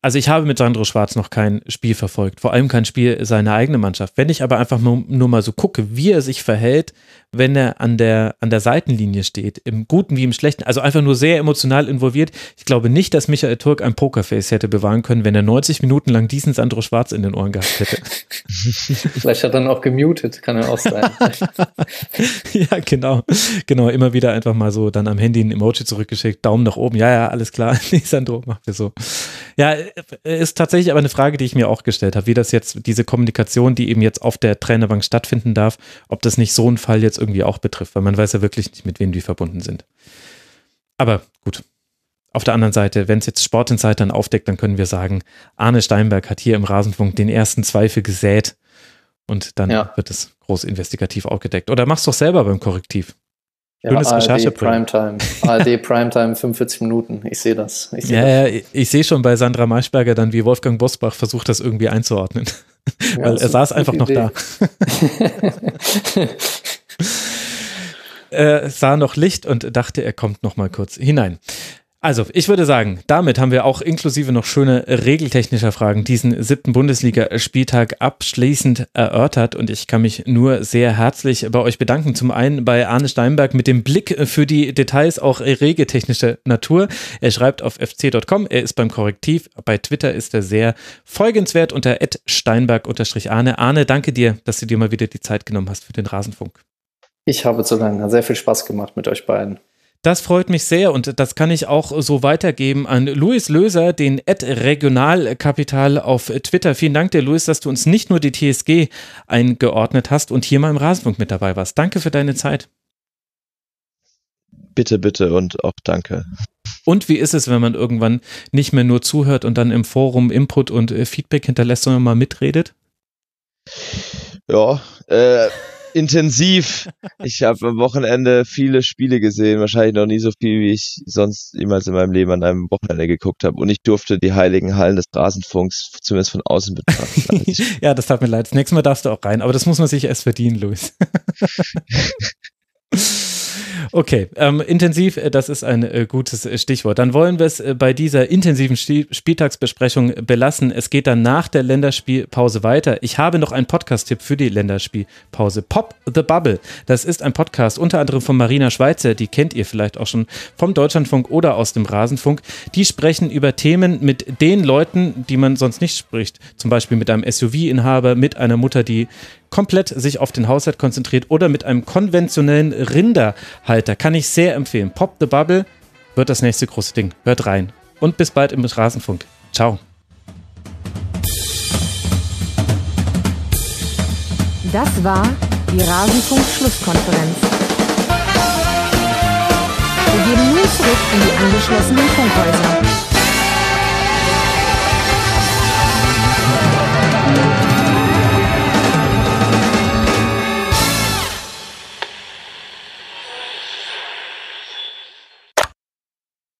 also ich habe mit Sandro Schwarz noch kein Spiel verfolgt, vor allem kein Spiel seiner eigenen Mannschaft. Wenn ich aber einfach nur, nur mal so gucke, wie er sich verhält, wenn er an der, an der Seitenlinie steht, im Guten wie im Schlechten, also einfach nur sehr emotional involviert. Ich glaube nicht, dass Michael Turk ein Pokerface hätte bewahren können, wenn er neunzig Minuten lang diesen Sandro Schwarz in den Ohren gehabt hätte. Vielleicht hat er dann auch gemutet, kann er auch sein. Ja, genau. Genau, immer wieder einfach mal so dann am Handy ein Emoji zurückgeschickt, Daumen nach oben, ja, ja, alles klar, nee, Sandro, machen wir so. Ja, ist tatsächlich aber eine Frage, die ich mir auch gestellt habe, wie das jetzt, diese Kommunikation, die eben jetzt auf der Trainerbank stattfinden darf, ob das nicht so ein Fall jetzt irgendwie auch betrifft, weil man weiß ja wirklich nicht, mit wem die verbunden sind. Aber gut, auf der anderen Seite, wenn es jetzt Sport Insight dann aufdeckt, dann können wir sagen, Arne Steinberg hat hier im Rasenfunk den ersten Zweifel gesät und dann ja. wird es groß investigativ aufgedeckt. Oder mach's doch selber beim Korrektiv. Ja, A R D Primetime, A R D Primetime, fünfundvierzig Minuten, ich sehe das. Ich seh ja, das. Ja, ich sehe schon bei Sandra Maischberger dann, wie Wolfgang Bosbach versucht, das irgendwie einzuordnen, ja, weil er saß einfach Idee. noch da. äh, sah noch Licht und dachte, er kommt noch mal kurz hinein. Also, ich würde sagen, damit haben wir auch inklusive noch schöne regeltechnischer Fragen diesen siebten Bundesliga-Spieltag abschließend erörtert und ich kann mich nur sehr herzlich bei euch bedanken. Zum einen bei Arne Steinberg mit dem Blick für die Details auch regeltechnischer Natur. Er schreibt auf f c punkt com, er ist beim Korrektiv, bei Twitter ist er sehr folgenswert unter at steinberg unterstrich arne. Arne, danke dir, dass du dir mal wieder die Zeit genommen hast für den Rasenfunk. Ich habe zu lange, hat sehr viel Spaß gemacht mit euch beiden. Das freut mich sehr und das kann ich auch so weitergeben an Luis Löser, den at regionalkapital auf Twitter. Vielen Dank dir, Luis, dass du uns nicht nur die T S G eingeordnet hast und hier mal im Rasenfunk mit dabei warst. Danke für deine Zeit. Bitte, bitte und auch danke. Und wie ist es, wenn man irgendwann nicht mehr nur zuhört und dann im Forum Input und Feedback hinterlässt, sondern mal mitredet? Ja, äh... intensiv. Ich habe am Wochenende viele Spiele gesehen, wahrscheinlich noch nie so viel, wie ich sonst jemals in meinem Leben an einem Wochenende geguckt habe. Und ich durfte die heiligen Hallen des Rasenfunks zumindest von außen betrachten. Ja, das tat mir leid. Das nächste Mal darfst du auch rein, aber das muss man sich erst verdienen, Luis. Okay, ähm, intensiv, das ist ein äh, gutes Stichwort. Dann wollen wir es äh, bei dieser intensiven Sti- Spieltagsbesprechung belassen. Es geht dann nach der Länderspielpause weiter. Ich habe noch einen Podcast-Tipp für die Länderspielpause. Pop the Bubble. Das ist ein Podcast unter anderem von Marina Schweizer. Die kennt ihr vielleicht auch schon vom Deutschlandfunk oder aus dem Rasenfunk. Die sprechen über Themen mit den Leuten, die man sonst nicht spricht. Zum Beispiel mit einem S U V-Inhaber, mit einer Mutter, die komplett sich auf den Haushalt konzentriert oder mit einem konventionellen Rinder Halter. Kann ich sehr empfehlen. Pop the Bubble wird das nächste große Ding. Hört rein. Und bis bald im Straßenfunk. Ciao. Das war die Rasenfunk-Schlusskonferenz. Wir gehen nun zurück in die angeschlossenen Funkhäuser.